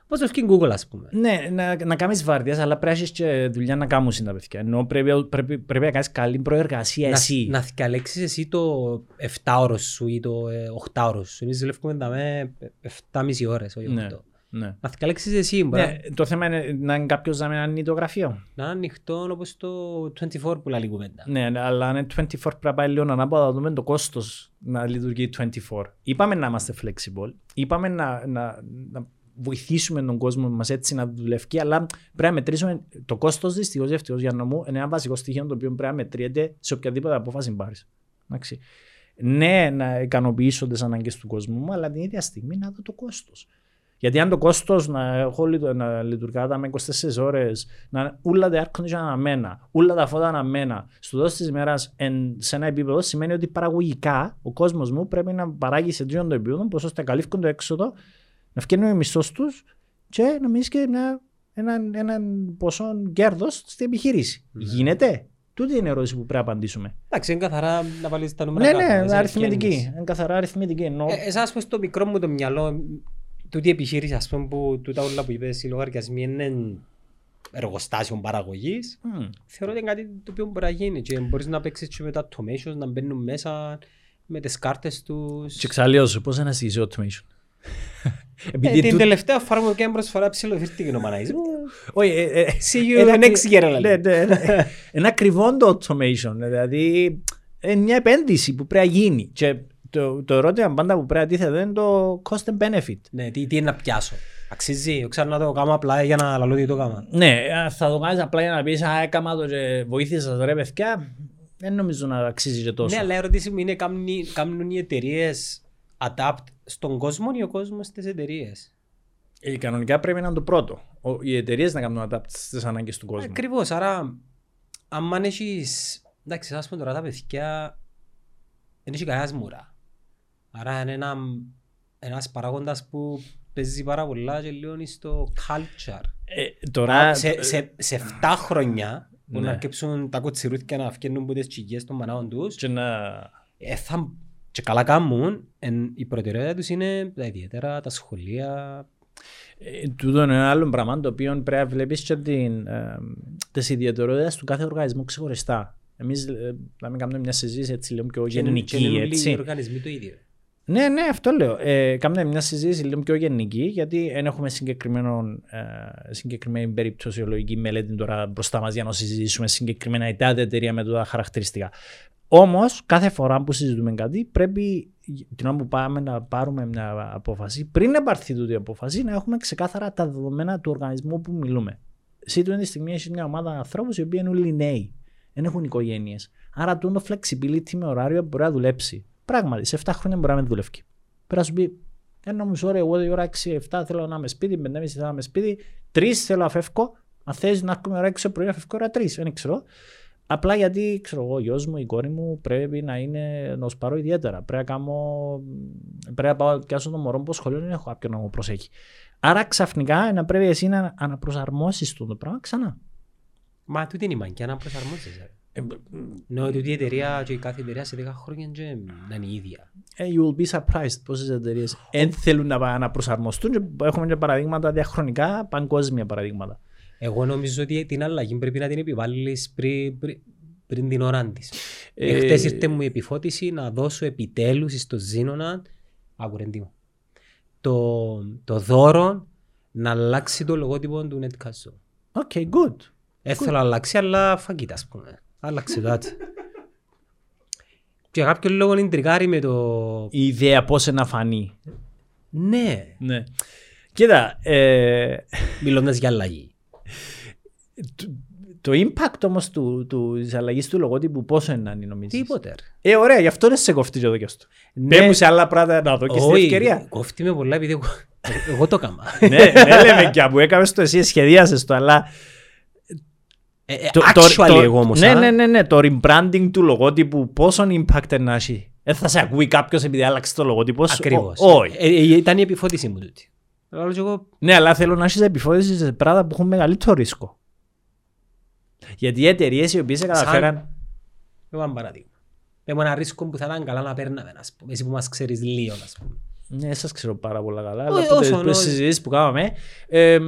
Πώς το φτιάξει η Google, ας πούμε. Ναι, να, να κάνεις βάρδιες, αλλά πρέπει να έχεις και δουλειά να κάνουν τα παιδιά. Ενώ πρέπει, πρέπει, πρέπει να κάνεις καλή προεργασία να, εσύ. Να θυκαλέξεις εσύ το εφτάωρο σου ή το οκτάωρο σου. Εμείς δουλεύουμε να με εφτάμισι ώρες, όχι οκτώ. Ναι, ναι. Να θυκαλέξεις εσύ. Ναι, να... Το θέμα είναι να είναι κάποιος να μην ανοίγει το γραφείο. Να είναι ανοιχτό όπως το είκοσι τέσσερα που λέει κουβέντα. Ναι, αλλά είναι είκοσι τέσσερα πρέπει να πάει λίγο ανάποδα, να δούμε το κόστος να λειτουργεί είκοσι τέσσερα. Είπαμε να είμαστε flexible, είπαμε να, να, να βοηθήσουμε τον κόσμο μας έτσι να δουλεύει, αλλά πρέπει να μετρήσουμε το κόστος δυστυχώς ή ευτυχώς για νομού. Είναι ένα βασικό στοιχείο το οποίο πρέπει να μετριέται σε οποιαδήποτε απόφαση πάρεις. Ναι, να ικανοποιήσω τις ανάγκες του κόσμου μου, αλλά την ίδια στιγμή να δω το κόστος. Γιατί αν το κόστος να έχω να λειτουργάτα με είκοσι τέσσερις ώρες, να όλα τα air condition αναμένα, όλα τα φώτα αναμένα, στο τέλος της ημέρας σε ένα επίπεδο σημαίνει ότι παραγωγικά ο κόσμος μου πρέπει να παράγει σε τρίτον το επίπεδο, πως ώστε καλύφκουν το έξοδο, να φτιάχνουν οι μισθός τους και να μείνει και ένα, ένα, ένα ποσό κέρδος στην επιχείρηση. Ναι. Γίνεται. Τούτη είναι η ερώτηση που πρέπει να απαντήσουμε. Εντάξει, είναι καθαρά να βάλεις τα νούμερα. Ναι, κάτω, ναι, αριθμητική. Είναι καθαρά αριθμητική. Ενώ... Ε, εσάς πως το μικρό μου το μυαλό. Τούτη η επιχείρηση, ας πούμε, που τούτα όλα που είπες, οι λογαριασμοί είναι εργοστάσιων παραγωγής. Mm. Θεωρώ ότι είναι κάτι το οποίο μπορεί να γίνει. Και μπορείς να παίξεις και με τα automation, να μπαίνουν μέσα με τις κάρτες τους. Και ξαλείως, πώς να στήσει automation. Επειδή την τελευταία φορά μου έκανε προσφορά ψηλοφύρτηκε ο Μαναής. Όχι, είναι ακριβό το automation. Δηλαδή, είναι μια επένδυση που πρέπει να γίνει. Το, το ερώτημα πάντα που πρέπει να τίθεται είναι το cost and benefit. Ναι, τι, τι είναι να πιάσω. Αξίζει, ξέρω να το κάνω απλά για να λαλώ τι το κάνω. Ναι, θα το κάνεις απλά για να πεις «Α, έκανα το και βοήθησα το ρε παιδιά». Δεν νομίζω να αξίζει και τόσο. Ναι, αλλά η ερώτηση μου είναι κάνουν οι εταιρείες adapt στον κόσμο ή ο κόσμος στις εταιρείες. Ε, κανονικά πρέπει να είναι το πρώτο. Οι εταιρείες να κάνουν adapt στις ανάγκες του κόσμου. Ακριβώς, άρα αν έχεις, εντάξει, ας πούμε τώρα τα παιδιά δεν έχει κανένας μουρά. Άρα είναι ένα, ένας παράγοντας που παίζει πάρα πολλά και λιώνει στο culture. Ε, τώρα... σε, σε, σε εφτά χρόνια που ναι. να αρκέψουν τα κοτσιρούθια να αυκένουν που τις τσιγιές των μανάων τους και, να... ε, θα, και καλά κάνουν, ε, η προτεραιότητα τους είναι τα ιδιαίτερα, τα σχολεία. Ε, τούτο είναι ένα άλλο πράγμα το οποίο πρέπει να βλέπεις και την, ε, τις ιδιαιτερότητες του κάθε οργανισμού ξεχωριστά. Εμείς ε, να μην κάνουμε μια συζήτηση έτσι λίγο πιο γενική. Και είναι όλοι οι οργανισμοί το ίδιο. Ναι, ναι, αυτό λέω. Ε, Κάμια μια συζήτηση λίγο πιο γενική, γιατί δεν έχουμε ε, συγκεκριμένη περιπτωσιολογική μελέτη τώρα μπροστά μας για να συζητήσουμε συγκεκριμένα η τάδε εταιρεία με τα χαρακτηριστικά. Όμως, κάθε φορά που συζητούμε κάτι, πρέπει την ώρα που πάμε να πάρουμε μια απόφαση, πριν να πάρθει τούτη η απόφαση, να έχουμε ξεκάθαρα τα δεδομένα του οργανισμού που μιλούμε. Σύντομα τη στιγμή έχει μια ομάδα ανθρώπων οι οποίοι είναι όλοι νέοι, δεν έχουν οικογένειες. Άρα, το flexibility με ωράριο μπορεί να δουλέψει. Πράγματι, σε εφτά χρόνια μπορεί να με δουλεύει. Πρέπει να σου πει: ένα μισό ώρα, εγώ η ώρα έξι εφτά θέλω να είμαι σπίτι, πέντε και μισή θέλω να είμαι σπίτι, τρεις θέλω να φεύγω. Αν θες να έρχομαι ώρα έξι το πρωί, να φεύγω ώρα τρεις. Δεν ξέρω. Απλά γιατί ξέρω εγώ, ο γιος μου, η κόρη μου πρέπει να είναι νοσπαρό ιδιαίτερα. Πρέπει να, κάνω, πρέπει να πάω πιάσω τον μωρό μου από σχολείο, δεν έχω κάποιον να μου προσέχει. Άρα ξαφνικά να πρέπει εσύ να αναπροσαρμόσεις το πράγμα ξανά. Μα τούτη είναι η μαγκιά να προσαρμόσεις. Ναι, ότι η εταιρεία και η κάθε εταιρεία σε δέκα χρόνια να είναι η ίδια. You will be surprised πόσες εταιρείες δεν θέλουν να προσαρμοστούν. Έχουμε και παραδείγματα διαχρονικά, παγκόσμια παραδείγματα. Εγώ νομίζω ότι την αλλαγή πρέπει να την επιβάλλεις πριν, πριν, πριν την ώρα της. Ε... Εχθές ήρθε μου η επιφώτιση να δώσω επιτέλους στο Ζήνονα αγουρεντή μου το, το δώρο να αλλάξει το λογότυπο του Netcast. Οκ, okay, good. Έθελα να αλλάξει, αλλά φαγγίτα ας πούμε. Άλλαξε κάτι. Και κάποιον λόγο είναι τριγκάρι με το... Η ιδέα πώς να φανεί. Ναι. ναι. Κοίτα. Ε... Μιλώντας για αλλαγή. το, το impact όμως του, του, της αλλαγής του λογότυπου πόσο είναι να είναι νομίζεις. Τίποτε. Ε, ωραία. Γι' αυτό δεν σε κοφτεί το δοκιάς του. Ναι. Πέμουν σε άλλα πράγματα να δω και στην ευκαιρία. Κοφτεί με πολλά επειδή εγώ, εγώ το έκαμα. ναι, ναι λέμε και που έκαμες το εσύ, σχεδίασες το, αλλά... Actually εγώ όμως. Ναι, ναι, ναι, ναι. Το rebranding του λογότυπου πόσον impact να έχει. Ε, θα σε ακούει κάποιος επειδή άλλαξε το λογότυπο. Ακριβώς. Όχι. Ε, ε, ήταν η επιφώτιση μου τούτη. Εγώ... Ναι, αλλά θέλω να έχεις επιφώτιση σε πράγματα που έχουν μεγαλύτερο ρίσκο. Γιατί οι εταιρείες οι οποίες καταφέραν. Σαν... Εγώ ένα παράδειγμα. Έχω ένα ρίσκο που θα ήταν καλά να παίρναμε. Εσύ που μας ξέρεις λίγο, ας πούμε. Ναι, σας ξέρω πάρα πολλά καλά. Αλλά από τις ναι. συζητήσεις που κάναμε, ε,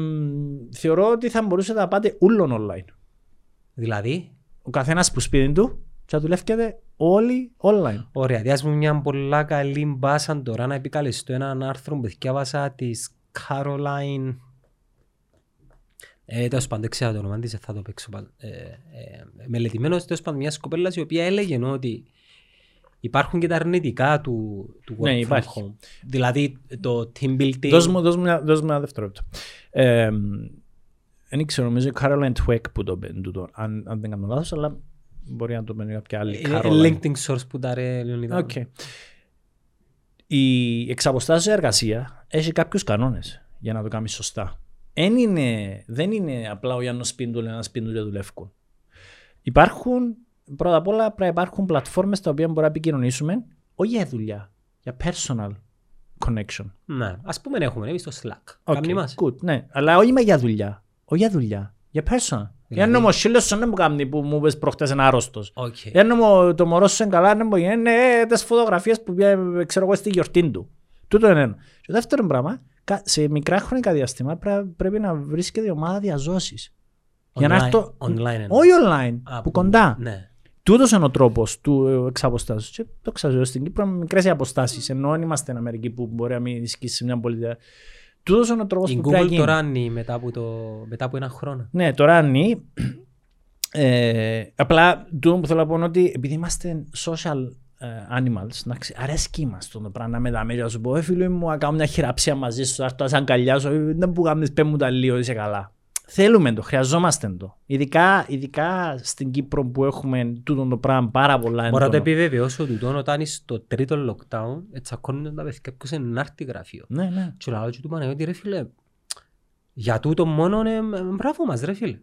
θεωρώ ότι θα μπορούσατε να πάτε ούλον online. Δηλαδή, ο καθένας που σπίτι του θα δουλεύκεται όλοι online. Ωραία, διάσου μια πολλά καλή μπάσαν τώρα να επικαλεστώ έναν άρθρο που διάβασα της Caroline. Ε, τέλος πάντων, δεν ξέρω το όνομα της, θα το παίξω πάντα. Ε, ε, μελετημένος, τέλος πάντων, μιας κοπέλας η οποία έλεγε ότι υπάρχουν και τα αρνητικά του, του work ναι, from home. Δηλαδή, το team building. Δώσ' μου, δώσ' μου ένα, δώσ' μου ένα δευτερόλεπτο. Ε, Δεν ξέρω, νομίζω η Caroline Tweck που το παίρνει τούτο, αν, αν δεν κάνω λάθος, αλλά μπορεί να το παίρνει κάποια άλλη. Είναι LinkedIn source που τα ρε Λεωνίδα. Okay. Η εξαποστάσεως εργασία έχει κάποιους κανόνες για να το κάνεις σωστά. Εν είναι, δεν είναι απλά ο Γιάννος Σπίντουλ, ένα Σπίντουλ και δουλεύκουν. Υπάρχουν, πρώτα απ' όλα, πρέπει να υπάρχουν πλατφόρμες τα οποία μπορούμε να επικοινωνήσουμε, όχι για δουλειά, για personal connection. Ναι, ας πούμε έχουμε εμείς το Slack. Okay, good, ναι, αλλά όχι για δουλειά. Όχι για δουλειά, για personal. Για να μου σύλλος σου δεν μου κάνει που μου είπες προχτές είναι άρρωστος. Για να μου το μωρό σου είναι καλά, να μου είναι τις φωτογραφίες που ξέρω εγώ στη γιορτή του. Τούτο είναι ένα. Και δεύτερο πράγμα, σε μικρά χρονικά διαστήμα πρέπει να βρίσκεται η ομάδα διαζώσης. Online. Όχι online, που κοντά. Τούτος είναι ο τρόπος του εξαποστάσεως. Και το ξαζιώ στην Κύπρο με μικρές αποστάσεις. Ενώ είμαστε στην Αμερική που μπορεί να μην ισχύσει σε μια πολιτεία. Τούτος είναι ο τρόπος που πρέπει να γίνει. Η Google το ράνει μετά από, το, μετά από ένα χρόνο. Ναι, το ράνει. Ε, απλά τούτο που θέλω να πω είναι ότι επειδή είμαστε social animals, αρέσκει μας το πράγμα με τα μέτια σου πω «Ε φίλοι μου, να κάνω μια χειραψία μαζί σου, να σε αγκαλιάσω, δεν που κάνεις πέμουν τα λίγο, είσαι καλά». Θέλουμε το, χρειαζόμαστε το. Ειδικά, ειδικά στην Κύπρο που έχουμε τούτο το πράγμα πάρα πολλά. Μπορώ να το επιβεβαιώσω ότι όταν είσαι στο τρίτο lockdown, τσακώνουν τα παιδιά που είναι άρτη γραφείο. Ναι, ναι. Και λαό του Παναγιώτη, ρε φίλε, για τούτο μόνο είναι μπράβο μας, ρε φίλε.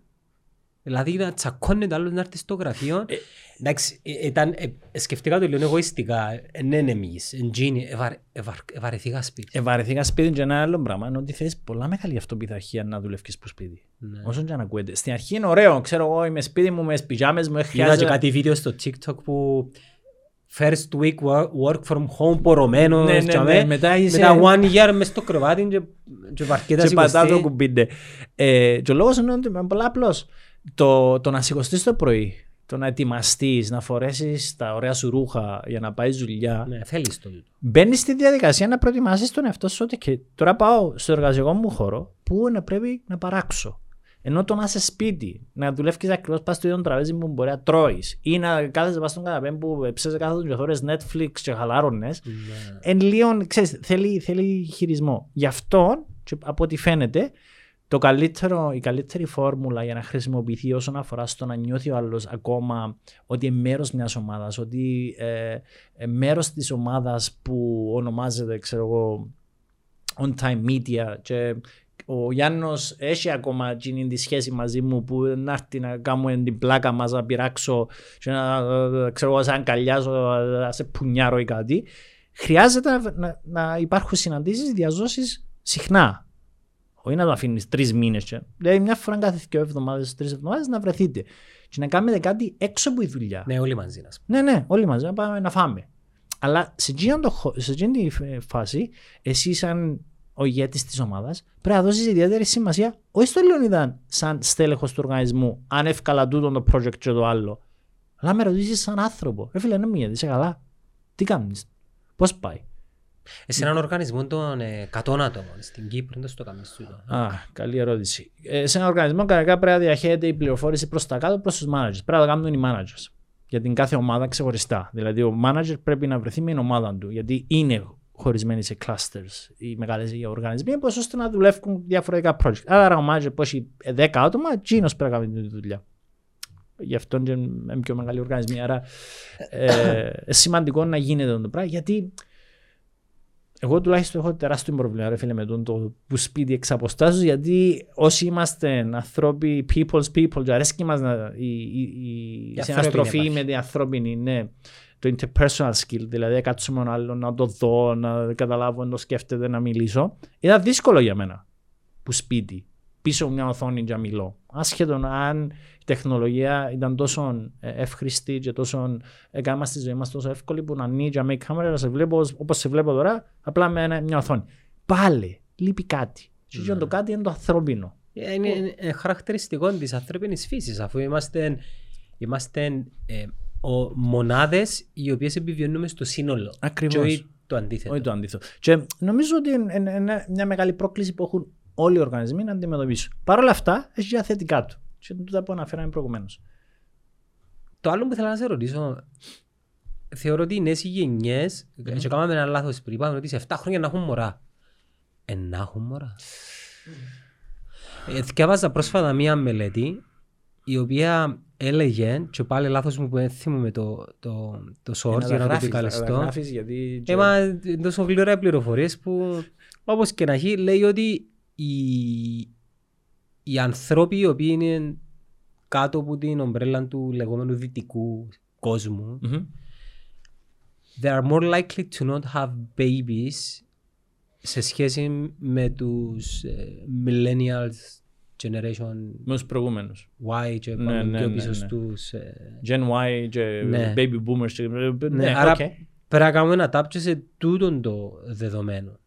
Δηλαδή να τσακώνουν τα άλλα να έρθει στο γραφείο. Εντάξει, σκεφτήκα το λίγο εγωιστικά, ναι εμείς, ευαρεθήκα σπίτι. Ευαρεθήκα σπίτι και ένα άλλο πράγμα είναι ότι θέλεις πολλά μεγάλη αυτοπιθαρχία να δουλεύεις που σπίτι. Όσον και αν ακούετε. Στην αρχή είναι ωραίο, ξέρω εγώ είμαι σπίτι μου, είμαι στις πιζάμες μου, χρειάζεται... Είδα και κάτι βίντεο στο TikTok που first week work from home πορωμένος, μετά one year μες στο κρεβάτι και βαρκέτας είκοσι. Και ο λόγος είναι ότι είναι πολλά απλός. Το, το να σηκωστείς το πρωί το να ετοιμαστείς, να φορέσεις τα ωραία σου ρούχα για να πάει δουλειά. Ναι, θέλεις το. Μπαίνεις στη διαδικασία να προετοιμάσεις τον εαυτό σου ότι και τώρα πάω στο εργασιακό μου χώρο που να πρέπει να παράξω. Ενώ το να είσαι σπίτι, να δουλεύεις ακριβώς πας στο ίδιο τραπέζι που μπορεί να τρώεις ή να κάθεσαι πας στον καναπέ που ψες κάθεσαι δύο ώρες Netflix και χαλάρωνες. Yeah. Εν λίον, ξέρεις, θέλει, θέλει χειρισμό. Γι' αυτό, από ό,τι φαίνεται, το καλύτερο, η καλύτερη φόρμουλα για να χρησιμοποιηθεί όσον αφορά στο να νιώθει ο άλλος ακόμα ότι είναι μέρος μιας ομάδας, ότι ε, ε, μέρος της ομάδας που ονομάζεται, ξέρω εγώ, on-time media και ο Γιάννος έχει ακόμα τη σχέση μαζί μου που να έρθει να κάνουμε την πλάκα μας να πειράξω και να ξέρω σαν αγκαλιάσω, να σε πουνιάρω ή κάτι. Χρειάζεται να, να, να υπάρχουν συναντήσεις, διαζώσεις συχνά. Όχι να το αφήνεις τρεις μήνες. Δηλαδή μια φορά κάθε δύο εβδομάδες, τρεις εβδομάδες να βρεθείτε. Και να κάνετε κάτι έξω από τη δουλειά. Ναι, όλοι μαζί. Ναι, ναι, όλοι μαζί να πάμε να φάμε. Αλλά σε εκείνη τη φάση, εσύ σαν ο ηγέτης της ομάδας, πρέπει να δώσεις ιδιαίτερη σημασία, όχι στο Λεωνίδα σαν στέλεχος του οργανισμού, αν εύκολα τούτο το project και το άλλο, αλλά με ρωτήσεις σαν άνθρωπο. Ρε φίλε, ναι, μία, είσαι καλά. Τι κάνεις, πώς πάει. Σε έναν οργανισμό των εκατό ατόμων στην Κύπρο, δεν το κάνεις τούτο. Α, καλή ερώτηση. Ε, σε έναν οργανισμό, κανονικά πρέπει να διαχέεται η πληροφόρηση προς τα κάτω, προς τους managers. Πρέπει να το κάνουν οι managers. Για την κάθε ομάδα ξεχωριστά. Δηλαδή, ο manager πρέπει να βρεθεί με την ομάδα του, γιατί είναι χωρισμένοι σε clusters, οι μεγάλες οργανισμοί, πως ώστε να δουλεύουν διαφορετικά project. Άρα ο manager που έχει δέκα άτομα, εκείνος πρέπει να κάνει τη δουλειά. Γι' αυτό είναι πιο μεγάλοι οργανισμοί. Άρα ε, σημαντικό να γίνεται το πράγμα, γιατί εγώ τουλάχιστον έχω τεράστιο πρόβλημα, ρε φίλε, με τον το που σπίτι εξ αποστάσεως, γιατί όσοι είμαστε ανθρώποι, people's people, και αρέσκει μας να, η, η, η συναστροφή με την ανθρώπινη, ναι. Το interpersonal skill, δηλαδή κάτσω με έναν άλλον να το δω, να καταλάβω, να το σκέφτεται, να μιλήσω. Ήταν δύσκολο για μένα που σπίτι, πίσω από μια οθόνη για μιλώ. Άσχετον αν η τεχνολογία ήταν τόσο εύχρηστη και τόσο έκανα στη ζωή μας τόσο εύκολη που να ανοίγει μια κάμερα, να σε βλέπω όπως σε βλέπω τώρα, απλά με μια οθόνη. Πάλι λείπει κάτι. Mm. Το κάτι είναι το ανθρώπινο. Είναι, είναι χαρακτηριστικό της ανθρώπινης φύσης, αφού είμαστε. είμαστε ε, Ο μονάδες οι οποίες επιβιώνουμε στο σύνολο. Ακριβώς. Και το αντίθετο. Όχι το αντίθετο. Και νομίζω ότι είναι μια μεγάλη πρόκληση που έχουν όλοι οι οργανισμοί να αντιμετωπίσουν. Παρ' όλα αυτά, έχει για θετικά του. Και τούτα που αναφέραμε προηγουμένως. Το άλλο που ήθελα να σε ρωτήσω, θεωρώ ότι οι νέες γενιές, mm-hmm. και κάναμε ένα λάθος πριν, είπαμε ότι σε εφτά χρόνια να έχουν μωρά. Ε, να έχουν μωρά. Mm. Ε, διάβαζα πρόσφατα μία μελέτη, η οποία έλεγε, και πάλι λάθος μου που έθιμουμε το, το, το source για να το επικαλεστώ, έμα τόσο γλυόρα πληροφορίες που όπως και να έχει λέει ότι οι, οι ανθρώποι οι οποίοι είναι κάτω από την ομπρέλα του λεγόμενου δυτικού κόσμου mm-hmm. they are more likely to not have babies σε σχέση με τους uh, millennials generation με τους προηγούμενους. Y και ναι, ναι, πιο πίσω ναι, ναι. Στους... Gen Y και ναι. Baby boomers. Και... Ναι, ναι, άρα okay. Πρέπει να κάνουμε ένα τάπτυο σε τούτον το δεδομένο.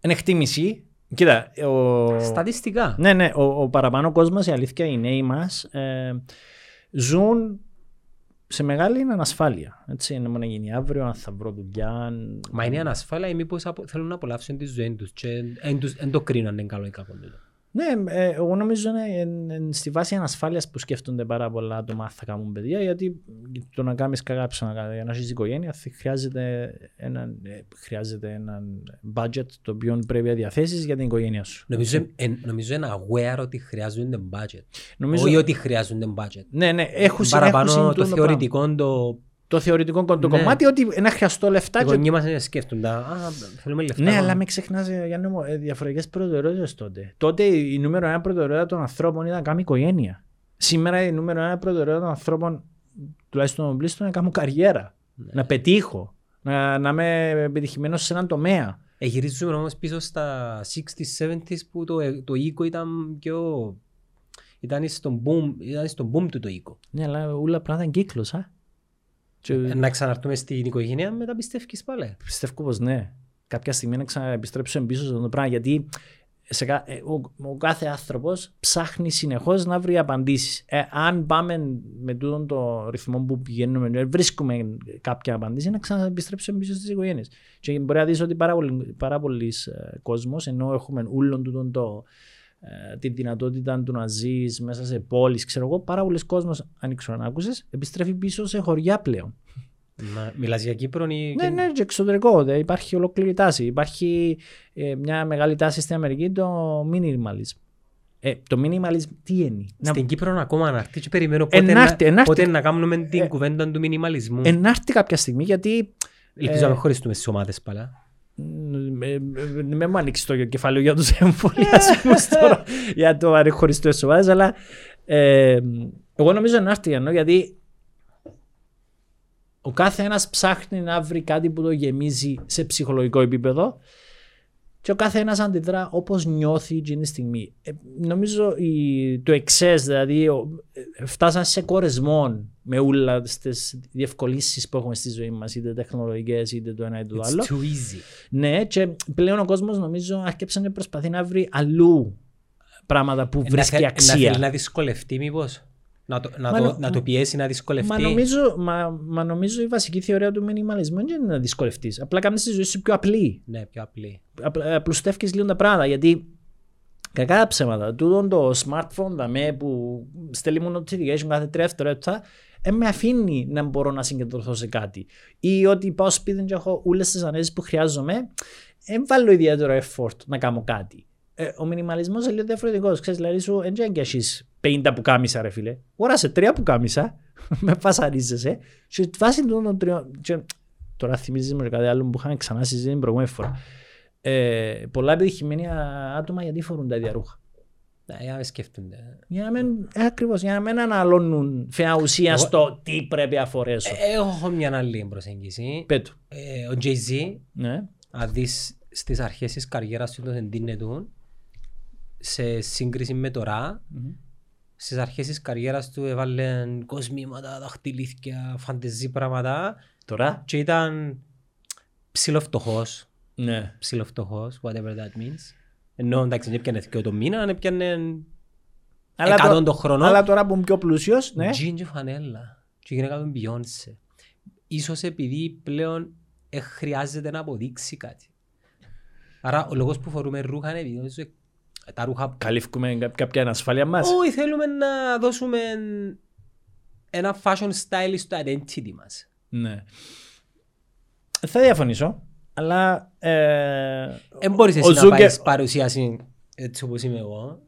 Είναι εκτίμηση. Κοίτα, ο... στατιστικά. Ναι, ναι. Ο, ο παραπάνω κόσμος, η αλήθεια, οι νέοι μας ε, ζουν σε μεγάλη είναι ανασφάλεια. Έτσι, να μόνο γίνει αύριο, αν θα βρω δουλειά. Μα είναι ανασφάλεια ή μήπως απο... θέλουν να απολαύσουν τη ζωή τους. Εν το κρίνω αν είναι καλό ή κακό. Ναι, εγώ νομίζω είναι στη βάση ανασφάλειας που σκέφτονται πάρα πολλά άτομα θα κάνουν παιδιά. Γιατί το να κάνεις κακά ψωνα, για να έχεις οικογένεια, χρειάζεται έναν ένα budget το οποίο πρέπει να διαθέσεις για την οικογένεια σου. Νομίζω, ε, νομίζω είναι aware ότι χρειάζονται budget. Νομίζω... Όχι ότι χρειάζονται budget. Ναι, ναι, έχουν παραπάνω έχουν το θεωρητικό το... Το θεωρητικό το ναι. Κομμάτι ότι ένα χρειαστό λεφτά. Οι γονείς μας σκέφτονται. Α, θέλουμε λεφτά. Ναι, αλλά μην ξεχνάς διαφορετικές προτεραιότητες τότε. Τότε η νούμερο ένα προτεραιότητα των ανθρώπων ήταν να κάνουν οικογένεια. Σήμερα η νούμερο ένα προτεραιότητα των ανθρώπων, τουλάχιστον των πλήστων, είναι να κάνουν καριέρα. Ναι. Να πετύχω. Να, να είμαι επιτυχημένος σε έναν τομέα. Ε, γυρίζουμε όμως πίσω στα εξήντα εβδομήντα που το, το οίκο ήταν πιο. Ήταν στον boom, boom του το οίκο. Ναι, αλλά όλα πράγματα είναι κύκλος, α. Και... Να ξαναρτούμε στην οικογένεια, μετά πιστεύεις πάλι. Πιστεύω πως ναι. Κάποια στιγμή να ξαναεπιστρέψουμε πίσω στον πράγμα. Γιατί σε κα... ο, ο κάθε άνθρωπος ψάχνει συνεχώς να βρει απαντήσεις. Ε, αν πάμε με τούτον το ρυθμό που πηγαίνουμε, βρίσκουμε κάποια απαντήση, να ξαναεπιστρέψουμε πίσω στις οικογένειες. Και μπορεί να δεις ότι πάρα, πάρα πολλοί κόσμος, ενώ έχουμε όλον τούτον το, ε, τη δυνατότητα του να ζεις μέσα σε πόλεις, ξέρω εγώ, πάρα πολλοί κόσμος, αν ήξερα να άκουσες, επιστρέφει πίσω σε χωριά πλέον. Μιλάς για Κύπρο ή... Ναι, ναι, και εξωτερικό. Δε, υπάρχει ολόκληρη τάση. Υπάρχει ε, μια μεγάλη τάση στην Αμερική, το minimalism. Ε, το minimalism τι είναι? Στην να... Κύπρο ακόμα ανάρτη και περιμένω πότε, ενάρτη, να, ενάρτη... πότε να κάνουμε την ε... κουβέντα του minimalism. Ενάρτη κάποια στιγμή, γιατί... Ελπίζω ε... να χωριστούμε στις ομάδες παλά. Με, με, με μου ανοίξει το κεφάλαιο για τους εμβολιασμούς τώρα, για το αν χωριστούμε στις ομάδες, αλλά ε, εγώ νομίζω ενάρτη, ενώ, γιατί ο κάθε ένας ψάχνει να βρει κάτι που το γεμίζει σε ψυχολογικό επίπεδο και ο κάθε ένας αντιδρά όπως νιώθει εκείνη τη στιγμή. Ε, νομίζω η, το εξές, δηλαδή ε, φτάσαν σε κορεσμό με όλα τις διευκολύνσεις που έχουμε στη ζωή μας, είτε τεχνολογικές είτε το ένα είτε το άλλο. It's too easy. Ναι, και πλέον ο κόσμος νομίζω άρχισε να προσπαθεί να βρει αλλού πράγματα που ε, βρίσκει να, αξία. Να θέλει να δυσκολευτεί μήπως. Να το, να, μα, το, να το πιέσει, να δυσκολευτεί. Μα νομίζω, μα, μα νομίζω η βασική θεωρία του μινιμαλισμού δεν είναι να δυσκολευτείς. Απλά κάνεις τη ζωή σου πιο απλή. Ναι, πιο απλή. Απ, απλουστεύεις λίγο τα πράγματα. Γιατί κακά ψέματα, τούτο το smartphone δαμέ, που στέλνει μου notification κάθε τρία δευτερόλεπτα, ε, με αφήνει να μπορώ να συγκεντρωθώ σε κάτι. Ή ότι πάω σπίτι και έχω όλες τις ανέσεις που χρειάζομαι, δεν βάλω ιδιαίτερο effort να κάνω κάτι. Ε, ο μινιμαλισμός είναι λίγο διαφορετικός. Ξέρεις, δηλαδή σου εντζέγκιασες πενήντα που κάμισα, ρε φίλε. Όρασε τρία που κάμισα, με φασαρίζεσαι. Και βάσει των τριών. Τώρα θυμίζεις με κάτι άλλο που είχαμε ξανά συζητήσει την προηγούμενη φορά. Ε, πολλά επιτυχημένα άτομα γιατί φορούν τα ίδια ρούχα. Για να μην σκέφτονται. Για να μην, ακριβώς, για να μην αναλώνουν ουσία στο τι πρέπει να φορέσω. Έχω μια άλλη προσέγγιση. Πέτω. Ε, ο Jay-Z, αν δεις στις αρχές της καριέρας του, δεν τίνεται σε σύγκριση με τώρα. Στις αρχές της καριέρας του έβαλε κοσμήματα, δαχτυλίθκια, φαντεζή πράγματα. Τώρα. Και ήταν ψιλοφτωχός. Ναι. Ψιλοφτωχός, whatever that means. Ενώ εντάξει, δεν έπιανε και το μήνα, αν έπιανε εκατόν το χρόνο. Αλλά τώρα που είμαι πιο πλούσιος, ναι. Τζιν και φανέλα. Και γυναίκα του Beyonce. Ίσως επειδή πλέον ε, χρειάζεται να αποδείξει κάτι. Άρα ο λόγος που φορούμε ρούχα είναι επειδή τα ρούχα... Καλύφουμε κάποια ανασφάλεια μας. Όχι, θέλουμε να δώσουμε ένα fashion style στο identity μας. Ναι. Θα διαφωνήσω, αλλά... Δεν μπορείς εσύ να πάρεις παρουσίαση έτσι όπως είμαι εγώ.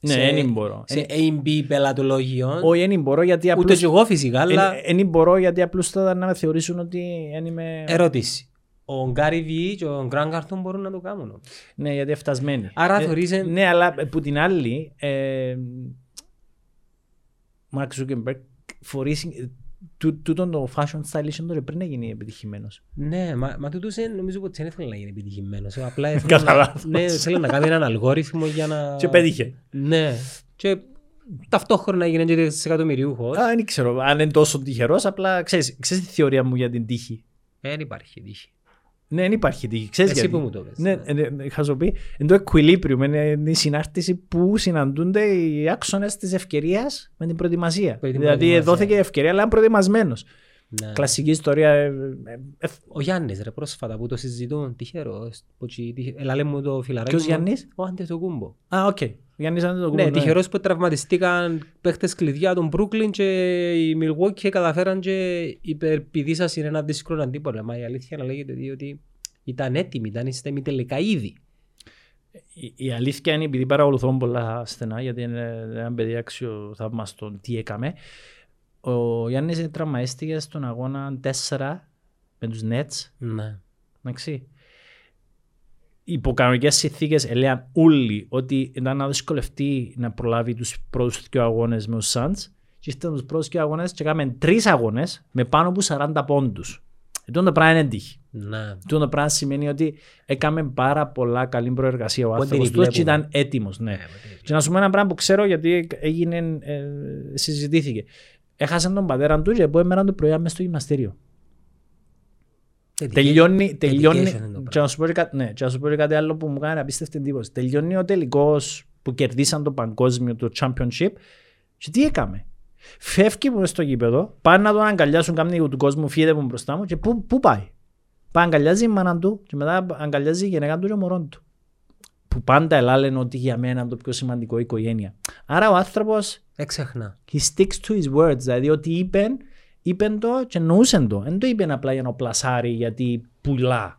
Ναι, δεν μπορώ. Σε έι μπι πελατολόγιο. Όχι, δεν μπορώ γιατί απλώς... Ούτε και εγώ φυσικά, αλλά... Δεν μπορώ γιατί απλώς θα να με θεωρήσουν ότι δεν είμαι... Ερώτηση. Ο Γκάρι Βι και ο Γκραν Καρτούν μπορούν να το κάνουν. Ναι, γιατί εφτασμένοι. Άρα ε, θεωρείσαι... Ναι, αλλά που την άλλη, ο Μαρκ Ζούκερμπεργκ φορεί τούτον το fashion style τώρα πριν να γίνει επιτυχημένος. Ναι, μα, μα τούτος νομίζω ότι δεν ήθελε να γίνει επιτυχημένος. Απλά ήθελε να κάνει έναν αλγόριθμο για να... Και πέτυχε. Ναι. Και... Ταυτόχρονα έγινε και δισεκατομμυριούχος. Α, δεν ξέρω. Αν είναι τόσο τυχερός, απλά ξέρεις, ξέρεις τη θεωρία μου για την τύχη. Δεν υπάρχει τύχη. Ναι, δεν υπάρχει τύχη. Ξέρεις εσύ γιατί. Που μου το πες. Ναι, ναι, ναι, είχα σου πει, είναι το equilibrium, είναι η συνάρτηση που συναντούνται οι άξονες της ευκαιρίας με την προετοιμασία. προετοιμασία. Δηλαδή δόθηκε ευκαιρία, αλλά είναι προετοιμασμένος. Ναι. Κλασική ιστορία. Ε, ε, ε, ο Γιάννης, ρε, πρόσφατα που το συζητούν, τυχερός. Ελά, λέμε το φιλαράκι. Ποιος Γιάννης? Ο Αντετοκούνμπο. Α, οκ. Okay. Γιάννης Αντετοκούνμπο. Ναι, τυχερός που τραυματιστήκαν παίχτες κλειδιά των Brooklyn και οι Milwaukee καταφέραν και υπερπηδήσαν ένα δύσκολο αντίπολο. Μα η αλήθεια να λέγεται ότι ήταν έτοιμοι, ήταν είστε μη τελικά ήδη. Η αλήθεια είναι, επειδή παρακολουθώ πολλά στενά, γιατί είναι ένα παιδί άξιο θαύμαστο τι έκαμε. Ο Γιάννης τραυματίστηκε στον αγώνα τέσσερα με τους Nets. Ναι. Εντάξει. Υπό κανονικές συνθήκες έλεγαν όλοι ότι ήταν να δυσκολευτεί να προλάβει τους πρώτους δύο αγώνες με τους Suns. Και ήρθαν τους πρώτους δύο αγώνες και έκαναν τρεις αγώνες με πάνω από σαράντα πόντους. Αυτό το πράγμα είναι τύχη. Ναι. Αυτό το πράγμα σημαίνει ότι έκαμε πάρα πολλά καλή προεργασία ο άνθρωπος του και ήταν έτοιμος. Ναι. Και να σου πω ένα πράγμα που ξέρω γιατί έγινε, ε, συζητήθηκε. Έχασαν τον πατέρα του και που έμεναν το πρωί μέσα στο γυμναστήριο. Τελειώνει, τελειώνει, Και να σου πω κάτι, ναι, και να σου πω κάτι άλλο που μου κάνει απίστευτη εντύπωση. Τελειώνει ο τελικός που κερδίσαν το παγκόσμιο του championship. Και τι έκαμε. Φεύγει που είμαι στο γήπεδο, πάνε να τον αγκαλιάσουν κάποιοι του κόσμου, φύγεται μου μπροστά μου και πού, πού πάει. Πάει αγκαλιάζει η μάνα του και μετά αγκαλιάζει η γενικά του και ο μωρόν του. Που πάντα ελάλαινε ότι για μένα είναι το πιο σημαντικό η οικογένεια. Άρα ο άνθρωπος. Εξεχνά. He sticks to his words. Δηλαδή ότι είπε, είπε το και εννοούσε το. Δεν το είπε απλά για να πλασάρει γιατί πουλά.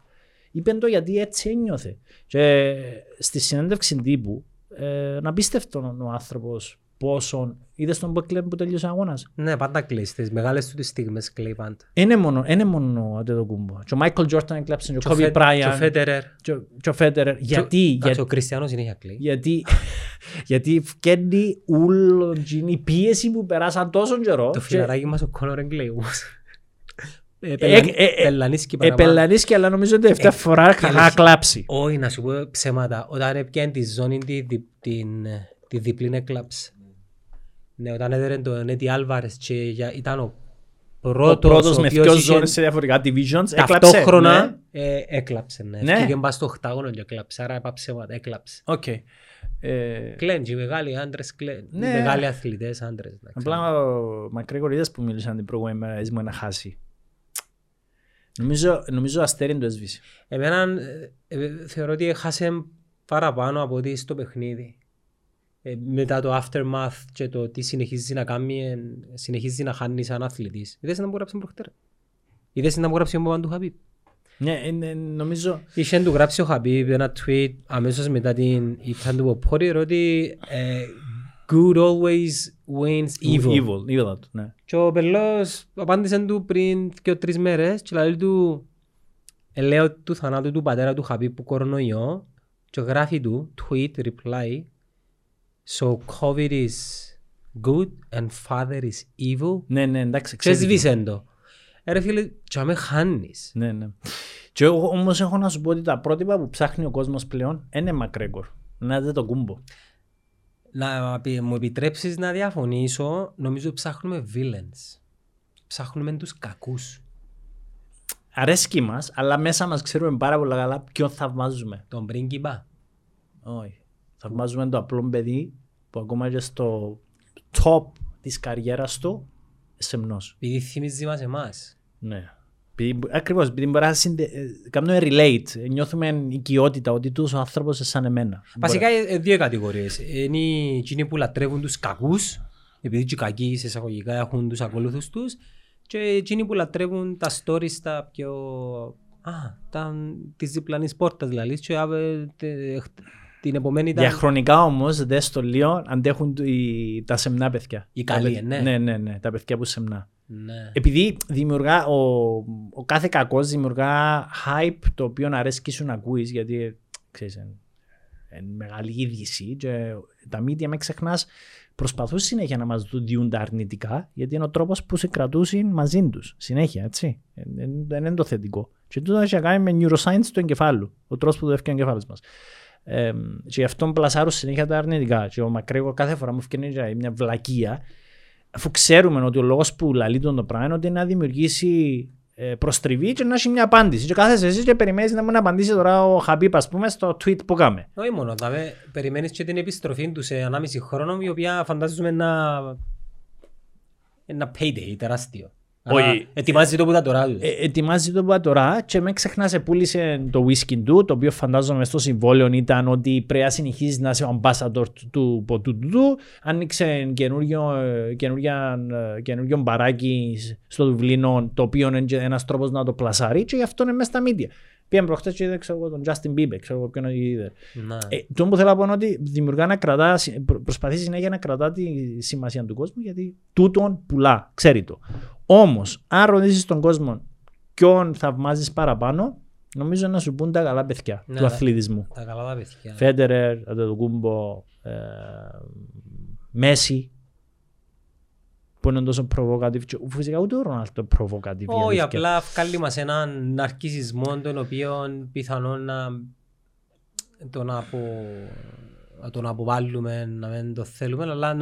Είπε το γιατί έτσι ένιωθε. Και στη συνέντευξη τύπου, ε, να πίστευτον ο άνθρωπος πόσον. Είδες τον που κλέβει που τελείωσε ο αγώνας. Ναι, πάντα κλαίει. Στις μεγάλες του στιγμές κλαίει πάντα. Είναι μόνο, είναι μόνο Αντετοκούνμπο. Και ο Μάικλ Τζόρνταν έκλαψε, και ο Κόμπι Μπράιαν. Και ο Φέντερερ. Γιατί. Και ο Κριστιανός είναι για κλαίει. Γιατί. Γιατί φκένει ούλο. Η πίεση που περάσαν τόσο καιρό. Το φιλαράκι μας ο Κόνορ εγκλαίει. Επελανίσκει, αλλά νομίζω ότι εφτά φορά καλά κλάψει. Όχι, να σου πω ψέματα. Όταν έπιανε τη ζώνη τη διπλή έκλαψε. Ναι, όταν έδερε τον Νέτι Άλβαρες και ήταν ο πρώτος, ο πρώτος ο με δυο ζώνες σε διαφορετικά divisions, έκλαψε. Ταυτόχρονα ναι. Ε, έκλαψε, ναι. ναι. Έφυγε μπας στο οκτάγωνο και έκλαψε, άρα έπαψε, έκλαψε. Okay. Ε... Κλαίνουν και οι μεγάλοι άντρες, κλαίνουν, ναι. μεγάλοι αθλητές άντρες. Απλά ο McGregor είδες που μιλούσαν την προηγούμενη μέρα, ήσουν να χάσει. Νομίζω, νομίζω αστέριν το έσβησε. Εμένα ε, θεωρώ ότι χάσε παραπάνω από ότι στο παιχνίδι. Μετά το aftermath και το τι συνεχίζει να κάνει, συνεχίζει να χάνει σαν αθλητής. Είδες να μου γράψει προχτέρα. Είδες να μου γράψει ο μπαμπάν του Χαμπίπ. Ναι, νομίζω. Είχε του γράψει ο Χαμπίπ ένα tweet αμέσως μετά την ήταν του Ποπόρη ότι good always wins evil. Evil, evil, ναι. Και ο Πελός απάντησε του πριν και τρεις μέρες και λέει του ελέω του θανάτου του πατέρα του Χαμπίπ που κορονοϊό και γράφει του tweet reply So COVID is good and father is evil. Ναι, ναι, εντάξει, ξέρεις. Και σβήσεν το. Ρε φίλε, και αμέ χάνεις. Ναι, ναι. Και όμως έχω να σου πω ότι τα πρότυπα που ψάχνει ο κόσμος πλέον είναι McGregor. Να δείτε το κούμπο. Να μου επιτρέψεις να διαφωνήσω, νομίζω ψάχνουμε villains. Ψάχνουμε τους κακούς. Αρέσκει μας, αλλά μέσα μας ξέρουμε πάρα πολύ καλά ποιον θαυμάζουμε. Τον πρίγκιπα. Όχι. Θαυμάζουμε το απλό παιδί που ακόμα και στο top της καριέρας του σεμνός. Επειδή θυμίζει μας εμάς. Ναι. Ακριβώς, επειδή μπορεί να συντε... κάνουμε relate, νιώθουμε οικειότητα ότι τους ο άνθρωπος είναι σαν εμένα. Βασικά μπορεί. Δύο κατηγορίες. Είναι εκείνοι που λατρεύουν τους κακούς, επειδή και οι κακοί σε εισαγωγικά έχουν τους ακολούθους τους, και εκείνοι που λατρεύουν τα stories τα πιο... Α, τα... της διπλανής πόρτας δηλαδή. Την επομένη ήταν... Διαχρονικά όμως, δες το λίγο, αντέχουν οι, τα σεμνά παιδιά. Οι καλοί, ναι. Ναι, ναι, ναι, τα παιδιά που σεμνά. Ναι. Επειδή δημιουργά, ο, ο κάθε κακός δημιουργά hype το οποίο αρέσκει σου να ακούεις, γιατί ξέρεις, είναι μεγάλη είδηση και τα media, με ξεχνάς, προσπαθούν συνέχεια να μας διούν τα αρνητικά, γιατί είναι ο τρόπος που σε κρατούσαν μαζί τους. Συνέχεια, έτσι. Δεν είναι το θετικό. Και τούτο έχει να κάνει με neuroscience του εγκεφάλου, ο τρόπος που το έφυγε ο εγκεφάλος μας. Ε, και γι' αυτόν πλασάρουν συνέχεια τα αρνητικά. Και ο McGregor κάθε φορά μου φκένει μια βλακεία, αφού ξέρουμε ότι ο λόγος που λαλεί τον το πράγμα είναι ότι να δημιουργήσει προστριβή και να έχει μια απάντηση. Και κάθεσαι εσύ και περιμένεις να μου απαντήσει τώρα ο Χαμπίπ, ας πούμε, στο tweet που κάμε. Όχι μόνο, δηλαδή περιμένεις και την επιστροφή του σε ενάμιση χρόνο, η οποία φαντάζομαι ένα, ένα payday τεράστιο. Όχι. Ετοιμάζει το που τα τώρα του. Ε, ετοιμάζει το που τα τώρα και με ξεχνάς πούλησε το whisky του, το οποίο φαντάζομαι στο συμβόλαιο ήταν ότι πρέπει να συνεχίζει να είσαι ο ambassador του ποτού του. Άνοιξε καινούργιο μπαράκι στο Δουβλίνο, το οποίο είναι ένας τρόπος να το πλασάρει και γι' αυτό είναι μέσα στα media. Πήγαν προχτές και είδε ξέρω, τον Justin Bieber, ξέρω ποιον είδε. Ε, το που θέλω να πω είναι ότι δημιουργά να κρατά, προσπαθεί συνέχεια να κρατά τη σημασία του κόσμου γιατί τούτον πουλά, ξέρει το. Όμως, αν ρωτήσεις τον κόσμο ποιον θαυμάζεις παραπάνω, νομίζω να σου πούν τα καλά παιδιά ναι, του αθλητισμού. Τα καλά παιδιά. Φέντερερ, Αντετοκούνμπο, ε, Μέση, που είναι τόσο provocative. Φυσικά ούτε ο Ρονάλντο provocative. Όχι, απλά βγάλει μας έναν ναρκισισμό τον οποίο πιθανόν να τον, απο... τον αποβάλλουμε, να μην το θέλουμε, αλλά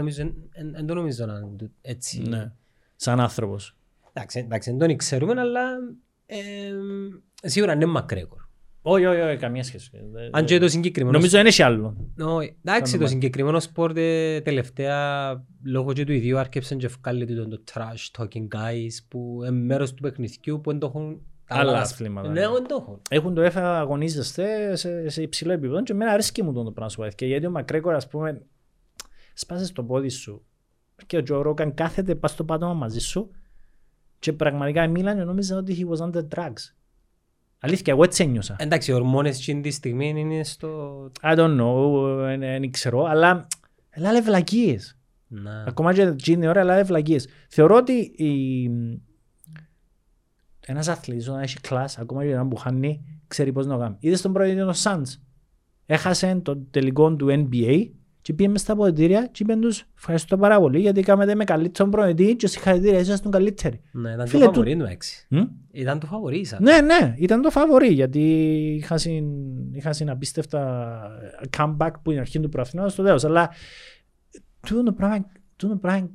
δεν το νομίζω να είναι έτσι. Ναι. Σαν άνθρωπος. Εντάξει, δεν τον ξέρουμε, αλλά ε, σίγουρα είναι McGregor. Όχι, όχι, όχι, καμία σχέση. Αν και το συγκεκριμένο. Νομίζω δεν έχει άλλο. Εντάξει, το συγκεκριμένο σπορ τελευταία λόγω και του ιδίου άρκεψαν και ευκάλλεται το trash talking guys που είναι μέρος του παιχνιδιού που δεν το έχουν. Άλλα αθλήματα. Ναι, δεν το έχουν. Έχουν το έφερα αγωνίζεστε σε, σε υψηλό επίπεδο και εμένα αρέσκει μου το πράγμα σου. Και γιατί ο McGregor, ας πούμε, σπάσες το πόδι σου και ο Τζο Ρόγκαν κάθεται πας στο πάτωμα μαζί σου και πραγματικά μίλανε και νόμιζαν ότι he was on the drugs. Αλήθεια, εγώ έτσι ένιωσα. Εντάξει, οι ορμόνες εκείνη τη στιγμή είναι στο... I don't know, δεν ξέρω, αλλά έλα βλακίες. Ακόμα και εκείνη ώρα, έλα βλακίες. Θεωρώ ότι ένας αθλητής όταν έχει κλάσ, ακόμα και να μπουχάνει, ξέρει πώς να κάνει. Είδες τον πρόεδρο ο Σαντς. Έχασε τον τελικό του N B A και πήγε μες στα αποδητήρια και είπαν τους ευχαριστώ πάρα πολύ γιατί κάμετε με καλύτερο προεδρή και συγχαρητήρια, ήσασταν τον καλύτερο. Ναι, ήταν το φαβορί του έξι. Ήταν το φαβορί. Ναι, ναι, ήταν το φαβορί γιατί είχα συναπίστευτα comeback που είναι αρχή του προαθηνών στο τέλος. Αλλά τούτο πράγμα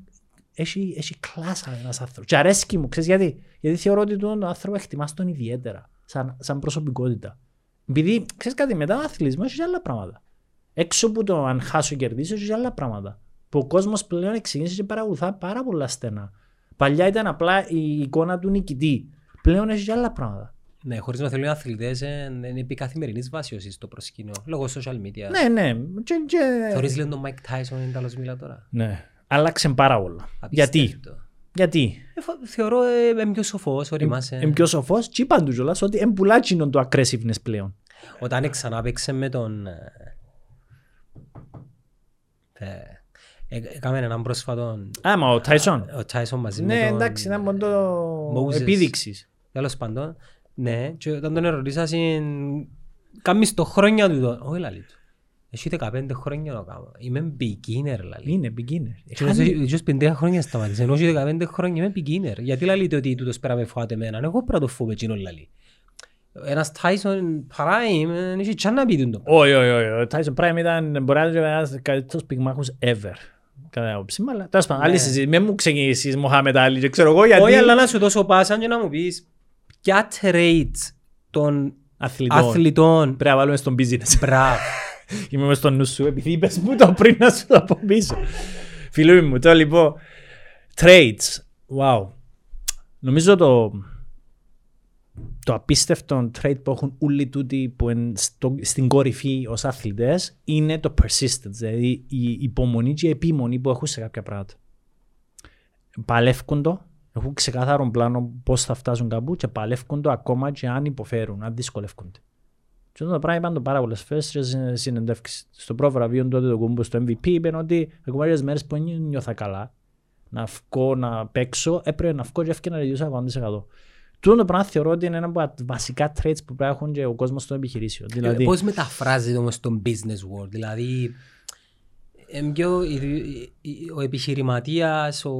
έχει κλάσσα ένας άνθρωπος. Και αρέσκει μου, ξέρεις γιατί. Γιατί θεωρώ ότι τον άνθρωπο εκτιμάς τον ιδιαίτερα, σαν, σαν προσωπικότητα. Επειδή, ξέρεις κάτι, μετά ο αθλητισμός έχει άλλα πράγματα. Έξω από το αν χάσω κερδίσω, έχει άλλα πράγματα. Που ο κόσμος πλέον εξηγήσει και παρακολουθά πάρα πολλά στενά. Παλιά ήταν απλά η εικόνα του νικητή. Πλέον έχει άλλα πράγματα. Ναι, χωρίς να θέλουν αθλητές, είναι επί καθημερινής βάσης στο προσκήνιο. Λόγω social media. Ναι, ναι. Θεωρείς λένε τον Mike Tyson είναι καλός μιλά τώρα. Ναι. Άλλαξε πάρα πολλά. Γιατί. Γιατί. Ε, θεωρώ είμαι ε, πιο σοφός, οριμάσαι. Είμαι πιο σοφός και είπαν του κιόλας ότι εμπουλάτσινον το aggressiveness πλέον. Όταν ξανά παίξε με τον... Έκαμε έναν πρόσφατο... Άμα ο Τάισον. Ο Τάισον μαζί με τον... Ναι, εντάξει, ήταν μόνο επίδειξης. Τέλος πάντων. Ναι, και όταν τον ερωτήσας κάμεις το χρόνια του τον... Όχι λαλί του. Έχει δεκαπέντε χρόνια να κάνω. Είμαι beginner, λαλί. Είναι beginner. Έχει πεντέα χρόνια σταματήσε. Ενώ έχει δεκαπέντε χρόνια είμαι beginner. Γιατί λαλείτε ότι τούτος πέρα με φοβάται εμένα. Εγώ πρέπει να το φοβώ εκείνον λαλί. Ένας Tyson Prime δεν είχε τσάν να πει τον τόπο. Όχι, όχι, όχι. Ο Tyson Prime ήταν ένας καλύτερος πυγμάχος ever. Κατά άποψη μου, αλλά τέλος πάντων, άλλη συζήτηση. Μην μου ξεκινήσεις Μοχάμετ Άλι και ξέρω εγώ γιατί... Όχι, αλλά να σου δώσω πάσα και να μου πεις ποια traits των αθλητών πρέπει να βάλουμε στον business. Μπράβο. Είμαι μες στον νου σου, επειδή είπες μου το πριν να σου το πω πίσω. Φίλοι μου, τώρα λοιπόν, traits. Wow. Νομίζω το... Το απίστευτο trait που έχουν όλοι τούτοι που είναι στο, στην κορυφή ως αθλητές είναι το persistence, δηλαδή η υπομονή και η επίμονη που έχουν σε κάποια πράγματα. Παλεύκουν το, έχουν ξεκάθαρο πλάνο πώς θα φτάσουν κάπου και παλεύκουν το ακόμα και αν υποφέρουν, αν δυσκολεύκονται. Και όταν το πράγμα είπαν το πάρα πολλές φορές και συνεντεύξεις. Στο πρώτο βραβείο τότε το κόμπο στο εμ βι πι είπαν ότι ακόμα λίγες μέρες που νιώθα καλά, να βγω, να παίξω, έπρεπε να βγω και έφυγε να ριζούσα εκατό τοις εκατό. Τούτο το πράγμα θεωρώ ότι είναι ένα από τα βασικά traits που πρέπει έχουν και ο κόσμος στο επιχειρήσιο. Δηλαδή... Πώς μεταφράζεται όμως στο business world, δηλαδή εμπιο, ο επιχειρηματίας, ο,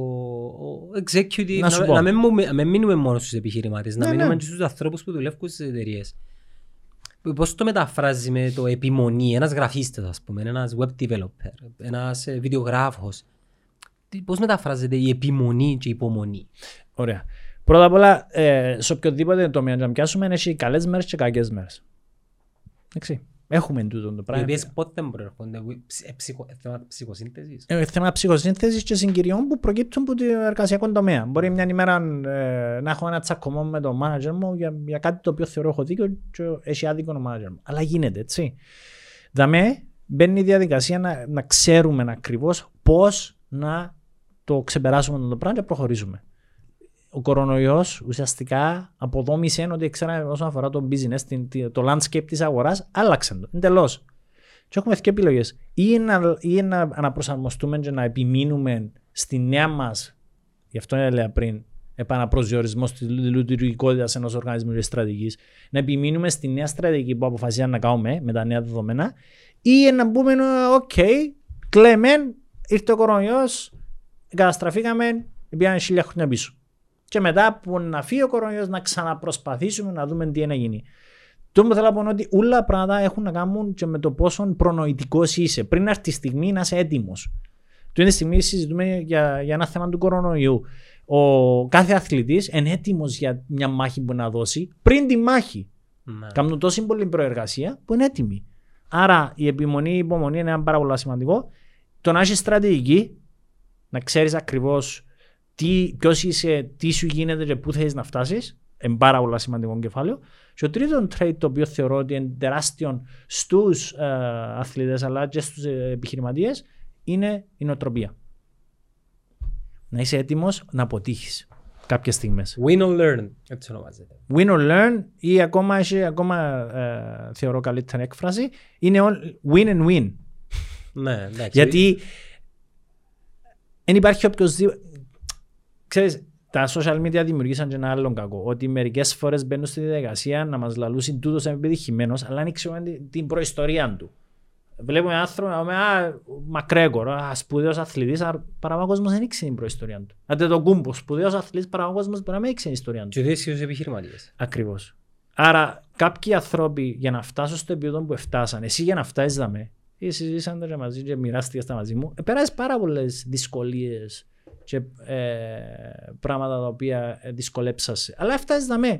ο executive, να, να, να, μην, να μην μείνουμε μόνο στους επιχειρηματίες, ναι, να μείνουμε ναι. στους ανθρώπους που δουλεύουν στις εταιρείες. Πώς το μεταφράζει με το επιμονή, ένας γραφίστας ας πούμε, ένας web developer, ένας βιντεογράφος, πώς μεταφράζεται η επιμονή και η υπομονή. Ωραία. Πρώτα απ' όλα, ε, σε οποιοδήποτε τομέα να πιάσουμε, έχει καλές μέρες και κακές μέρες. Εντάξει. Έχουμε τούτο το πράγμα. Οι οποίες πότε προέρχονται, θέμα ψυχοσύνθεσης. Ε, θέμα ψυχοσύνθεσης και συγκυριών που προκύπτουν από το εργασιακό τομέα. Μπορεί μια ημέρα ε, να έχω ένα τσακωμό με τον manager μου για, για κάτι το οποίο θεωρώ έχω δίκιο και έχει άδικο ο manager μου. Αλλά γίνεται, έτσι. Δαμέ, μπαίνει η διαδικασία να, να ξέρουμε ακριβώς πώς να το ξεπεράσουμε το πράγμα και προχωρήσουμε. Ο κορονοϊός ουσιαστικά αποδόμησε ότι ξέρα, όσον αφορά το business, το landscape της αγοράς, άλλαξε το εντελώς. Και έχουμε δύο επιλογές. Ή να, ή να αναπροσαρμοστούμε και να επιμείνουμε στη νέα μας, γι' αυτό έλεγα πριν, επαναπροσδιορισμό τη λειτουργικότητα ενός οργανισμού και στρατηγικής, να επιμείνουμε στη νέα στρατηγική που αποφασίσαμε να κάνουμε με τα νέα δεδομένα, ή να πούμε, οκ, okay, κλαίμε, ήρθε ο κορονοϊός, καταστραφήκαμε, πήγαμε χίλια χρόνια πίσω. Και μετά που να φύγει ο κορονοϊός να ξαναπροσπαθήσουμε να δούμε τι είναι να γίνει. Το που θέλω να πω είναι ότι όλα πράγματα έχουν να κάνουν και με το πόσο προνοητικός είσαι. Πριν έρθει τη στιγμή να είσαι έτοιμος. Την τη στιγμή συζητούμε για, για ένα θέμα του κορονοϊού. Ο κάθε αθλητής είναι έτοιμος για μια μάχη που να δώσει πριν τη μάχη. Mm. Κάνουν τόση πολλή προεργασία που είναι έτοιμοι. Άρα η επιμονή, η υπομονή είναι ένα πάρα πολύ σημαντικό. Το να έχεις στρατηγική, να ξέρεις ακριβώς ποιος είσαι, τι σου γίνεται και πού θέλεις να φτάσεις, είναι πάρα πολύ σημαντικό κεφάλαιο. Και ο τρίτο trade, το οποίο θεωρώ ότι είναι τεράστιο στους ε, αθλητές αλλά και στους ε, επιχειρηματίες, είναι η νοοτροπία. Να είσαι έτοιμος να αποτύχεις κάποιες στιγμές. Win or learn, έτσι ονομάζεται. Win or learn, ή ακόμα, έχει, ακόμα ε, θεωρώ καλύτερη έκφραση, είναι all, win and win. Ναι, εντάξει. Γιατί δεν υπάρχει οποιοσδήποτε. Ξέρεις, τα social media δημιουργήσαν και ένα άλλο κακό. Ότι μερικές φορές μπαίνουν στη διαδικασία να μας λαλούσουν τούτος επιτυχημένος, αλλά δεν ξέρουμε την προϊστορία του. Βλέπουμε άνθρωποι να πούμε «Α, McGregor, σπουδαίος αθλητής», παραπάνω ο κόσμος δεν ήξερε την προϊστορία του. Αντετοκούνμπο, σπουδαίος αθλητής, παραπάνω ο κόσμος μπορεί να μην ήξερε την ιστορία του. Και δεν ήξερε τους επιχειρηματίες. Ακριβώς. Άρα, κάποιοι άνθρωποι για να φτάσουν στο επίπεδο που φτάσαν, εσύ για να φτάσεις δαμέ, ή συζήσαν τα μαζί και μοιράστηκε τα μαζί μου, πέρασες πάρα πολλές δυσκολίες και ε, πράγματα τα οποία δυσκολέψασαι. Αλλά φτάσεις δαμέ.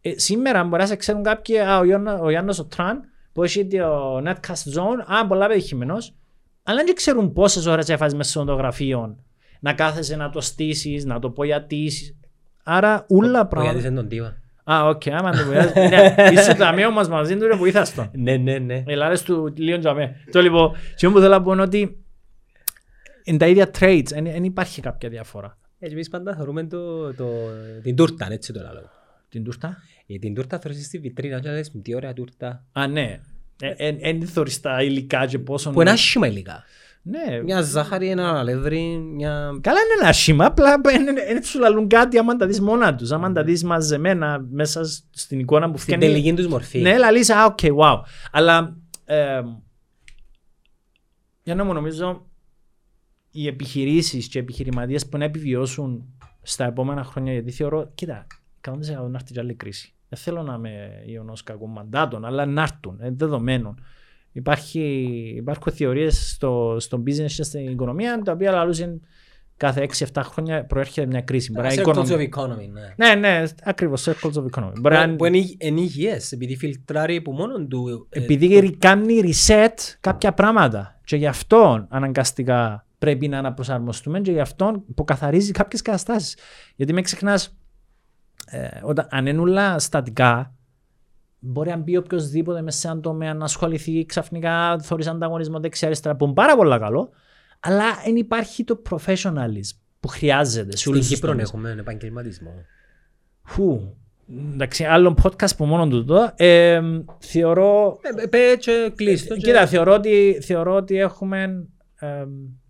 Ε, σήμερα μπορείς να ξέρουν κάποιοι, α, ο Γιάννος ο Τραν, που έχει το netcast zone, α, πολλά πετυχημένος, αλλά δεν ξέρουν πόσες ώρες έφασες μέσα στον το γραφείο, να κάθεσαι να το στήσεις, να το πογιατήσεις. Άρα, ούλα πράγματα. Πογιατήσαν τον Τίβα. Α, οκ, άμα το πογιατήσεις. Είσαι το αμείο μας μαζί του και βοήθας τον. Ναι, ναι, ναι. Ελάρες του λίον και αμέ. Το λοιπόν, και μου θέλω να πω ότι είναι τα ίδια trades, δεν υπάρχει κάποια διαφορά. Εμείς πάντα θεωρούμε την τούρτα, έτσι το λαλό. Την τούρτα. Για την τούρτα θωρείς στη βιτρίνα και λες τι ωραία τούρτα. Α, ναι. Εν θωρείς τα υλικά και πόσο... Που είναι άσχημα υλικά. Ναι. Μια ζάχαρη, ένα αλεύρι, μια... Καλά είναι ένα άσχημα, απλά έτσι σου λαλούν κάτι άμα τα δεις μόνα τους. Άμα τα δεις μαζεμένα μέσα στην εικόνα που φτιάχνει... Στην τελική τους μορφή. Ναι, αλλά λες, α, οκ, wow. Αλλά... Για να μου νομίζω, οι επιχειρήσεις και οι επιχειρηματίες που να επιβιώσουν στα επόμενα χρόνια, γιατί θεωρώ, κοίτα, κάνονται σε να έρθει και άλλη κρίση. Δεν θέλω να είμαι ιονός κακών μαντάτων, αλλά να έρθουν, δεδομένων. Υπάρχουν θεωρίες στο, στο business και στην οικονομία, τα οποία λαλούσαν κάθε έξι εφτά χρόνια προέρχεται μια κρίση. Circles of economy, ναι. Ναι, ναι, ακριβώς, circles of economy. Που είναι υγιές, επειδή φιλτράρει που μόνον του... Επειδή κάνει reset κάποια πράγματα και γι' αυτό αναγκαστικά πρέπει να αναπροσαρμοστούμε και γι' αυτό υποκαθαρίζει κάποιες καταστάσεις. Γιατί με ξεχνάς, Ε, όταν, αν είναι όλα στατικά, μπορεί να μπει οποιοδήποτε μέσα σε έναν τομέα να ασχοληθεί ξαφνικά, θωρείς ανταγωνισμό δεξιά-αριστερά, που είναι πάρα πολύ καλό, αλλά δεν υπάρχει το professionalism που χρειάζεται. Στην Κύπρο έχουμε επαγγελματισμό. Φου. Εντάξει, άλλον podcast που μόνο του το. Ε, θεωρώ. Ε, πε, και κλείστο. Και... Κοίτα, θεωρώ ότι, θεωρώ ότι έχουμε ε,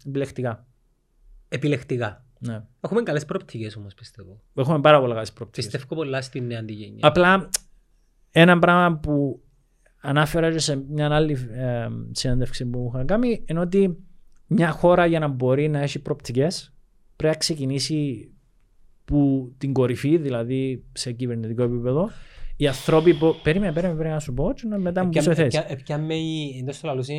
επιλεκτικά. Επιλεκτικά. Ναι. Έχουμε καλές προοπτικές όμως, πιστεύω. Έχουμε πάρα πολύ καλές προοπτικές. Πιστεύω πολλά στην νέα αντιγένεια. Απλά ένα πράγμα που ανάφερα και σε μια άλλη ε, συνέντευξη που είχα κάνει είναι ότι μια χώρα για να μπορεί να έχει προοπτικές πρέπει να ξεκινήσει που την κορυφή, δηλαδή σε κυβερνητικό επίπεδο. Οι ανθρώποι που... Περίμενε, περίμενε, πρέπει να σου πω και μετά μου πούσε θέση. Επιάμε η... εντός του λαλουσίν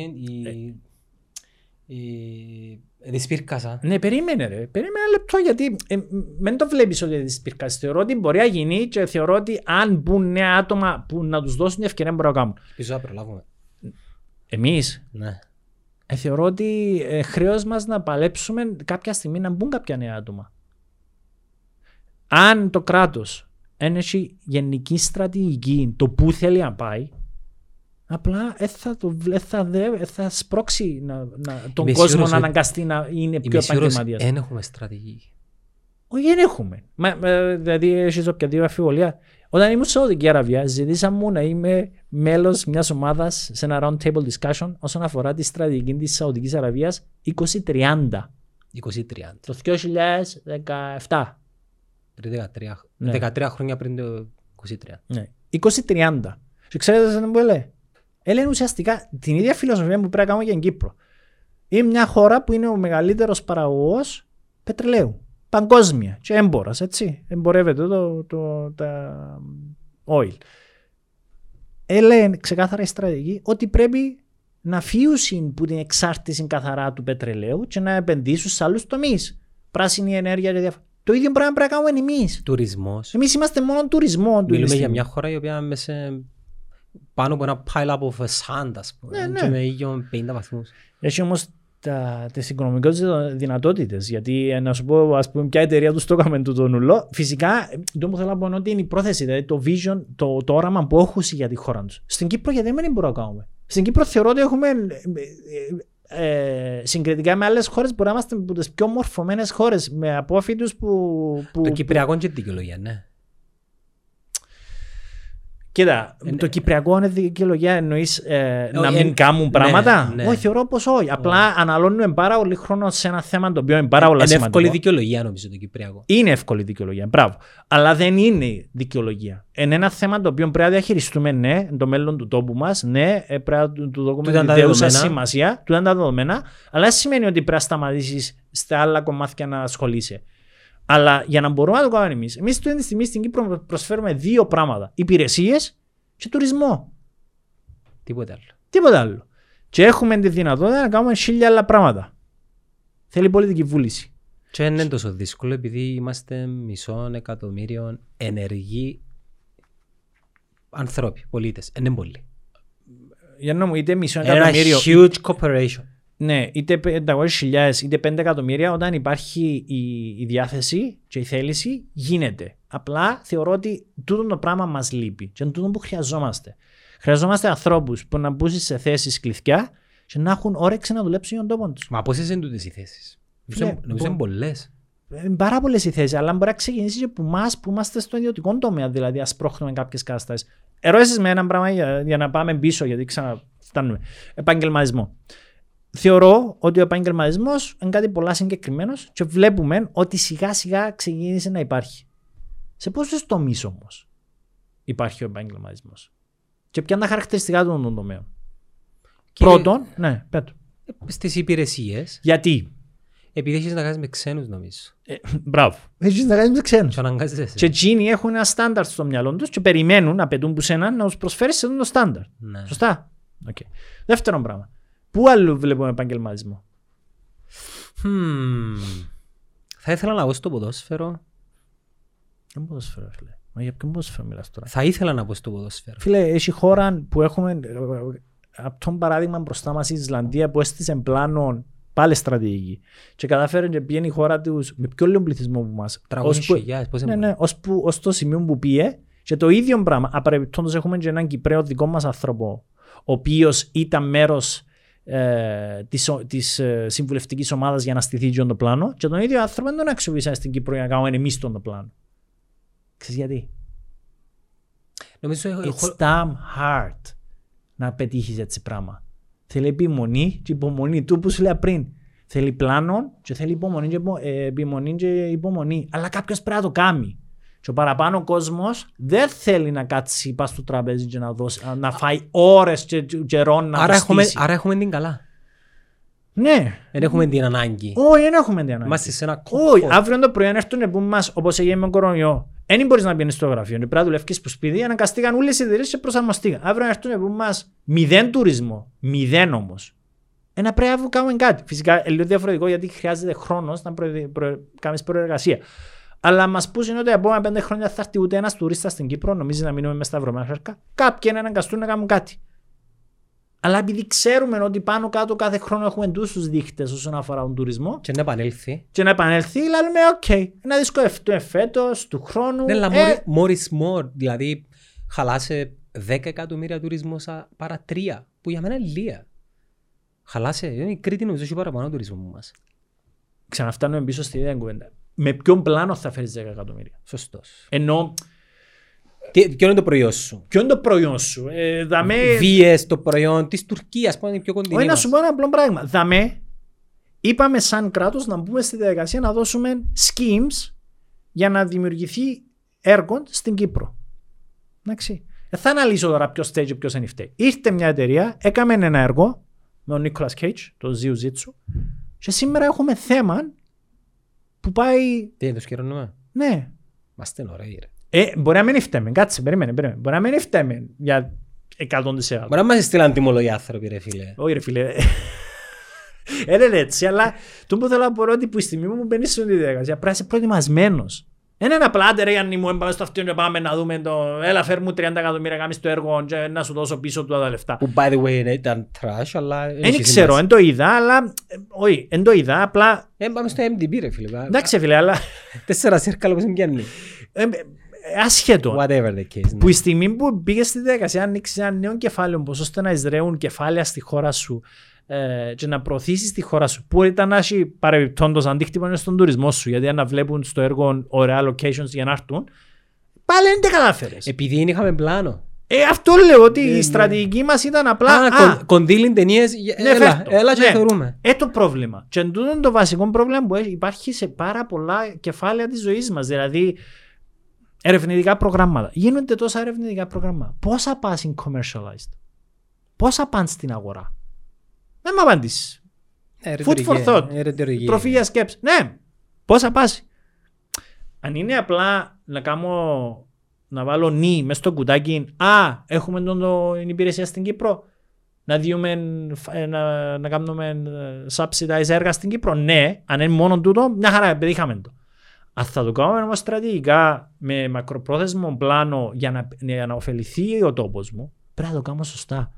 η... δυσπίρκασα. Ναι, περίμενε ρε, περίμενε ένα λεπτό γιατί ε, μεν το βλέπεις ότι δυσπίρκασες. Θεωρώ ότι μπορεί να γίνει και θεωρώ ότι αν μπουν νέα άτομα που να τους δώσουν ευκαιρία μπορούν να κάνουν. Ελπίζω να προλάβουμε. Εμείς, ναι. ε, θεωρώ ότι ε, χρέος μας να παλέψουμε κάποια στιγμή να μπουν κάποια νέα άτομα. Αν το κράτος έχει γενική στρατηγική το που θέλει να πάει, απλά θα, το, θα, δε, θα σπρώξει να, να, τον είμαι κόσμο να αναγκαστεί να είναι πιο επαγγελματίας. Δεν έχουμε στρατηγική. Όχι, δεν έχουμε. Μα, δηλαδή, έχεις οποιαδήποτε αφιβολία. Όταν ήμουν σε Σαουδική Αραβία, ζητήσα μου να είμαι μέλος μιας ομάδας σε ένα round table discussion όσον αφορά τη στρατηγική της Σαουδικής Αραβίας είκοσι τριάντα. Το δύο χιλιάδες δεκαεπτά. δεκατρία, ναι. δεκατρία χρόνια πριν το είκοσι τριάντα. Ναι. είκοσι τριάντα. Και ξέρετε σαν που λέει. Έλεγε ουσιαστικά την ίδια φιλοσοφία που πρέπει να κάνουμε για την Κύπρο. Είναι μια χώρα που είναι ο μεγαλύτερος παραγωγός πετρελαίου. Παγκόσμια. Και έμπορας, έτσι. Εμπορεύεται το, το τα oil. Έλεγε ξεκάθαρα η στρατηγική ότι πρέπει να φύγουν που την εξάρτηση καθαρά του πετρελαίου και να επενδύσουν σε άλλους τομείς. Πράσινη ενέργεια και διάφορα. Το ίδιο πράγμα πρέπει να κάνουμε εμείς. Τουρισμός. Εμείς είμαστε μόνο τουρισμό. Μιλούμε τουρισμό. Για μια χώρα η οποία μέσα πάνω από ένα pile up of sand, ας πούμε, ναι, ναι. Και με ίδιο πενήντα βαθμούς. Έχει όμως τις οικονομικές δυνατότητες. Γιατί να σου πω, ας πούμε, ποια εταιρεία του το έκαμε το νουλό. Φυσικά, το που θέλω να πω είναι ότι είναι η πρόθεση, δηλαδή το vision, το, το όραμα που έχουν για τη χώρα τους. Στην Κύπρο, γιατί δεν μπορούμε να κάνουμε. Στην Κύπρο θεωρώ ότι έχουμε. Ε, συγκριτικά με άλλες χώρες μπορεί να είμαστε από τις πιο μορφωμένες χώρες με απόφοιτους που, που. Το Κυπριακό είναι δικαιολογία, ναι. Κοίτα, ε, το ε, Κυπριακό είναι δικαιολογία εννοείς ε, να ε, μην ε, κάνουν πράγματα. Ναι, ναι. Όχι, θεωρώ πως όχι. Απλά oh. αναλώνουμε πάρα πολύ χρόνο σε ένα θέμα το οποίο είναι πάρα πολύ ε, σημαντικό. Είναι εύκολη δικαιολογία, νομίζω, το Κυπριακό. Είναι εύκολη δικαιολογία, μπράβο. Αλλά δεν είναι δικαιολογία. Είναι ένα θέμα το οποίο πρέπει να διαχειριστούμε, ναι, το μέλλον του τόπου μας, ναι, πρέπει να του δώσουμε τη δέουσα σημασία, του ήταν τα δεδομένα, αλλά σημαίνει ότι πρέπει να σταματήσεις στα άλλα κομμάτια να ασχολείσαι. Αλλά για να μπορούμε να το κάνουμε εμείς, εμείς αυτή στιγμή στην Κύπρο προσφέρουμε δύο πράγματα. Υπηρεσίες και τουρισμό. Τίποτα άλλο. Τίποτα άλλο. Και έχουμε τη δυνατότητα να κάνουμε χίλια άλλα πράγματα. Θέλει πολιτική βούληση. Και δεν είναι τόσο δύσκολο επειδή είμαστε μισό εκατομμύριο ενεργοί ανθρώποι, πολίτες. Είναι πολύ. Για να μου είτε μισό εκατομμύριο. Ένα huge corporation. Ναι, είτε πεντακόσιες χιλιάδες είτε πέντε εκατομμύρια, όταν υπάρχει η, η διάθεση και η θέληση, γίνεται. Απλά θεωρώ ότι τούτο το πράγμα μας λείπει και είναι τούτο που χρειαζόμαστε. Χρειαζόμαστε ανθρώπους που να μπουν σε θέσεις κλειδιά και να έχουν όρεξη να δουλέψουν για τον τόπο τους. Μα πόσες είναι τούτες οι θέσεις? Νομίζω είναι ναι, πολλές. Πάρα πολλές οι θέσεις, αλλά μπορεί να ξεκινήσει και από εμάς που είμαστε στο ιδιωτικό τομέα, δηλαδή ας πρόχνουμε κάποιες καταστάσεις. Ερώτησες με ένα πράγμα για, για να πάμε πίσω, γιατί ξαναφτάνουμε. Επαγγελματισμό. Θεωρώ ότι ο επαγγελματισμός είναι κάτι πολλά συγκεκριμένο και βλέπουμε ότι σιγά σιγά ξεκίνησε να υπάρχει. Σε πόσους τομείς όμως υπάρχει ο επαγγελματισμός και ποια είναι τα χαρακτηριστικά των τομέων? Πρώτον, ναι, πέτω. Στις υπηρεσίες. Γιατί? Επειδή έχεις να κάνεις με ξένους, νομίζω. Ε, μπράβο. Έχεις να κάνεις με ξένους. Και εκείνοι έχουν ένα στάνταρτ στο μυαλό τους και περιμένουν να πετούν που σένα να τους προσφέρεις σε αυτό το στάνταρτ. Ναι. Σωστά. Okay. Δεύτερο πράγμα. Πού άλλο βλέπουμε επαγγελματισμό? Hmm. Θα ήθελα να πω στο ποδόσφαιρο. Ποιο ποδόσφαιρο, φίλε? Μα για ποιο ποδόσφαιρο μιλάς τώρα? Θα ήθελα να πω στο ποδόσφαιρο. Φίλε, έχει χώρα που έχουμε, από τον παράδειγμα μπροστά μας η Ισλανδία, που έστησε πλάνο πάλι στρατηγική. Και καταφέρει και πηγαίνει η χώρα τους με πιο λίγο πληθυσμό που μας. τραγούδια, πώς είναι. Ναι, ναι, ως, που, ως το σημείο που πήγε. Και το ίδιο πράγμα. Απαρεπιπτόντως έχουμε και έναν Κυπραίο δικό μας άνθρωπο, ο οποίος ήταν μέρος Ε, τη ε, συμβουλευτική ομάδα για να στηθεί και το πλάνο, και τον ίδιο άνθρωπο δεν τον αξιοποιήσαμε στην Κύπρο για να κάνουμε εμείς τον το πλάνο. Ξέρεις γιατί? Νομίζω, it's ho- damn hard να πετύχεις έτσι πράγμα. Θέλει επιμονή και υπομονή. Του που σου λέει πριν. Θέλει πλάνο και θέλει υπομονή και, υπο, ε, επιμονή και υπομονή. Αλλά κάποιος πρέπει να το κάνει. Και ο παραπάνω κόσμος δεν θέλει να κάτσει πας στο τραπέζι και να, δώσει, να φάει ώρες και καιρό να άρα έχουμε, άρα έχουμε την καλά. Ναι. Δεν έχουμε την ανάγκη. Όχι, δεν έχουμε την ανάγκη. Είμαστε σε ένα κόμμα. Όχι, αύριο το πρωί αν έρθουν από εμάς, όπως έγινε με τον κορονοϊό, δεν μπορείς να πηγαίνεις στο γραφείο. Πρέπει να δουλεύεις στο σπίτι, αναγκαστήκαν όλες οι εταιρείες και προσαρμοστήκαν. Αύριο αν έρθουν από εμάς, μηδέν τουρισμό. Μηδέν όμως. Ένα πρέπει να κάνουμε κάτι. Φυσικά είναι λίγο διαφορετικό γιατί χρειάζεται χρόνος να κάνεις προεργασία. Αλλά μας πούσουν ότι από πέντε χρόνια θα έρθει ούτε ένας τουρίστας στην Κύπρο, νομίζει να μείνουμε με σταυρωμένα χέρια. Κάποιοι να αναγκαστούν να κάνουν κάτι. Αλλά επειδή ξέρουμε ότι πάνω κάτω κάθε χρόνο έχουμε τόσους δείχτες όσον αφορά τον τουρισμό. Και να επανέλθει. Και να επανέλθει, λέμε, οκ, okay, να δυσκολευτούμε φέτος, του χρόνου. Ναι, αλλά ε... more is more. Δηλαδή, χαλάσε δέκα εκατομμύρια τουρισμό παρά τρία, που για μένα είναι λίγα. Χαλάσε, η Κρήτη νομίζω έχει παραπάνω τουρισμό μας. Ξαναφτάνουμε πίσω στη ίδια κουβέντα. Με ποιον πλάνο θα φέρεις δέκα εκατομμύρια. Σωστός. Ενώ. Τι, ποιο είναι το προϊόν σου? Ποιο είναι το προϊόν σου? Ε, δαμέ... Βίες το προϊόν της Τουρκίας που είναι πιο κοντινή. Όχι, να σου πω ένα απλό πράγμα. Δαμέ, είπαμε σαν κράτος να μπούμε στη διαδικασία να δώσουμε schemes για να δημιουργηθεί έργο στην Κύπρο. Εντάξει. Ε, θα αναλύσω τώρα ποιο stage και ποιο δεν φταίει. Ήρθε μια εταιρεία, έκαμε ένα έργο με τον Νίκολας Κέιτς, τον Ζιου Ζίτσου, και σήμερα έχουμε θέμα. Που πάει. Τι είναι το σκερονομά? Ναι. Μα στην ώρα γύρω. Ε, μπορεί να μην φταίμε. Κάτσε, περίμενε, περίμενε. Μπορεί να μην φταίμε για εκατό τοις εκατό. Μπορεί να μα στείλαν τιμολογιάθρωποι, ρε φίλε. Όχι, ρε φίλε. Έλε έτσι, αλλά το που θέλω να πω ότι που στη στιγμή μου μπαίνεις στην διαδικασία πρέπει να είσαι προετοιμασμένος. Είναι ένα πλάτε ρε Γιάννη μου, έμπαμε στο αυτοί και πάμε να δούμε το έλα φέρ μου τριάντα εκατομμύρια κάνεις το έργο και να σου δώσω πίσω του τα λεφτά. Που by the way ήταν trash αλλά... Δεν ξέρω, δεν το είδα αλλά... Όχι, δεν το είδα απλά... Έμπαμε στο εμ ντι μπι ρε φίλε. Εντάξει φίλε αλλά... Τέσσερα σέρκαλο που συμβγαίνει. Ασχέτω, που η στιγμή που πήγες στη διαδικασία ανοίξεις ένα νέο κεφάλαιο πως ώστε να εισραίουν κεφάλαια στη χώρα σου ε, και να προωθήσεις τη χώρα σου που ήταν να έχει παρεμπιπτόντος αντίκτυπο στον τουρισμό σου γιατί αν βλέπουν στο έργο ωραία locations για να έρθουν πάλι δεν τα κατάφερες. Επειδή είχαμε πλάνο. Ε, αυτό λέω ότι yeah, η στρατηγική yeah. μας ήταν απλά ah, ah, κονδύλιν ταινίες, ναι, έλα, έλα και ναι. θεωρούμε. Ε, το πρόβλημα. Και τούτο είναι το βασικό πρόβλημα που υπάρχει σε πάρα πολλά κεφάλαια της ζωής μας. Δηλαδή, ερευνητικά προγράμματα. Γίνονται τόσα ερευνητικά προγράμματα. Πόσα πάνε στην commercialized. Πόσα πάνε στην αγορά. Δεν μου απαντήσεις. Food for thought. Τροφή για σκέψη. Ναι. Πόσα πάνε. Αν είναι απλά να κάνω, να βάλω νι μες στο κουτάκι. Α, έχουμε την υπηρεσία στην Κύπρο. Να, διούμε, να, να κάνουμε subsidize έργα στην Κύπρο. Ναι. Αν είναι μόνο τούτο, μια χαρά πετύχαμε το. Αν θα το κάνουμε όμως στρατηγικά με μακροπρόθεσμο πλάνο για να, για να ωφεληθεί ο τόπος μου, πρέπει να το κάνω σωστά.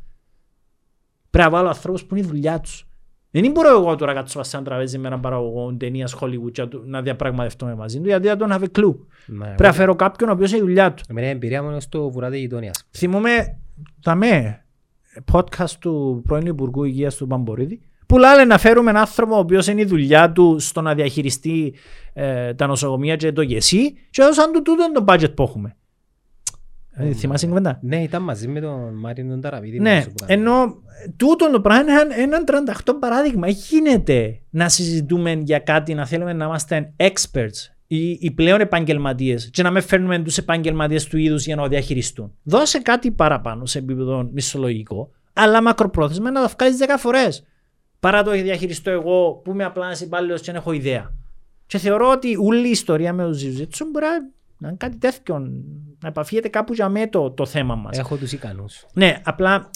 Πρέπει να βάλω ανθρώπους που είναι η δουλειά τους. Δεν μπορώ εγώ τώρα να κάτσω σε ένα τραπέζι με έναν παραγωγό ταινίας Hollywood να διαπραγματευτούμε μαζί του, γιατί δεν τον have a clue. Πρέπει να φέρω κάποιον ο οποίος έχει η δουλειά του. Εμένα εμπειρία μόνο στο βουράδι γειτονίας. Θυμούμε τα με podcast του πρώην Υπουργού Υγείας του Παμπορίδη. Πουλάλε να φέρουμε έναν άνθρωπο ο οποίος είναι η δουλειά του στο να διαχειριστεί ε, τα νοσοκομεία και το γεσί και έδωσαν του τούτο το budget που έχουμε. Mm. Ε, θυμάσαι κουβέντα. Ναι, ήταν μαζί με τον Μάριν τον Ταραβίδη. Ναι, ενώ τούτο το πράγμα είναι έναν τριάντα οκτώ παράδειγμα. Γίνεται να συζητούμε για κάτι, να θέλουμε να είμαστε experts ή οι πλέον επαγγελματίες και να με φέρνουμε τους επαγγελματίες του είδους για να διαχειριστούν. Δώσε κάτι παραπάνω σε επίπεδο μισθολογικό, αλλά μακροπρόθεσμα να το βγάλεις δέκα φορές. Παρά το διαχειριστώ εγώ που είμαι απλά ένας υπάλληλος και δεν έχω ιδέα. Και θεωρώ ότι όλη η ιστορία με το ζητήσουν μπορεί να είναι κάτι τέτοιο, να επαφιέται κάπου για μέ το, το θέμα μας. Έχω τους ικανούς. Ναι, απλά,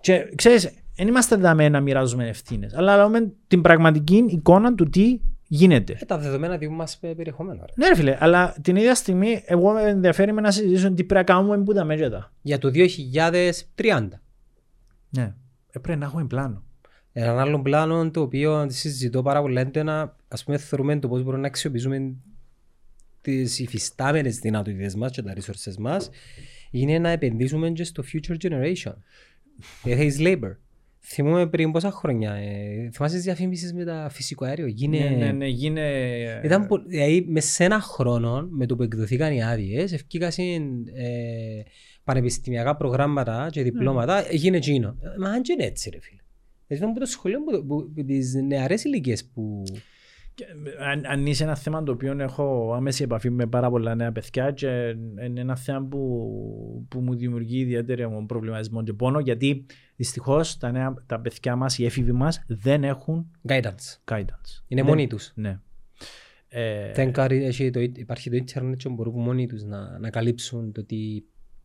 και, ξέρεις, δεν είμαστε δαμένα να μοιράζουμε ευθύνες, αλλά λέμε την πραγματική εικόνα του τι γίνεται. Ε, τα δεδομένα δικού μας περιεχόμενα. Ναι, ρε φίλε, αλλά την ίδια στιγμή εγώ με ενδιαφέρει με να συζητήσω τι πρέπει να κάνουμε που τα μέτρα. Για το δύο χιλιάδες τριάντα. Ναι, πρέπει να έχουμε πλάνο. Έναν άλλο πλάνο το οποίο συζητώ πάρα πολύ έντονα, ας πούμε θεωρούμε το πώς μπορούμε να αξιοποιήσουμε τις υφιστάμενες δυνατότητες μας και τα resources μας, είναι να επενδύσουμε και στο future generation. Έχεις labor. Θυμούμε πριν πόσα χρόνια, ε, θυμάσαι τις διαφήμισεις με τα φυσικό αέριο. Γίνε... Ναι, ναι, ναι, γίνε... Ήταν πο... δηλαδή, μες σε ένα χρόνο με το που εκδοθήκαν οι άδειες, ευκήκασαν... Ε, πανεπιστημιακά προγράμματα και διπλώματα, έγινε εκείνο. Μα αν και είναι έτσι ρε φίλε. Ήταν το σχολείο με τις νεαρές ηλικίες που... Αν, αν είσαι ένα θέμα το οποίο έχω άμεση επαφή με πάρα πολλά νέα παιδιά και είναι ένα θέμα που, που μου δημιουργεί ιδιαίτερο προβληματισμό και πόνο γιατί δυστυχώς τα, νέα, τα παιδιά μας, οι έφηβοι μας δεν έχουν... Guidance. Guidance. Είναι δεν, μόνοι τους. Ναι. Ε... Δεν υπάρχει το ίντερνετ και μπορούν μόνοι τους να, να καλύψουν το τι...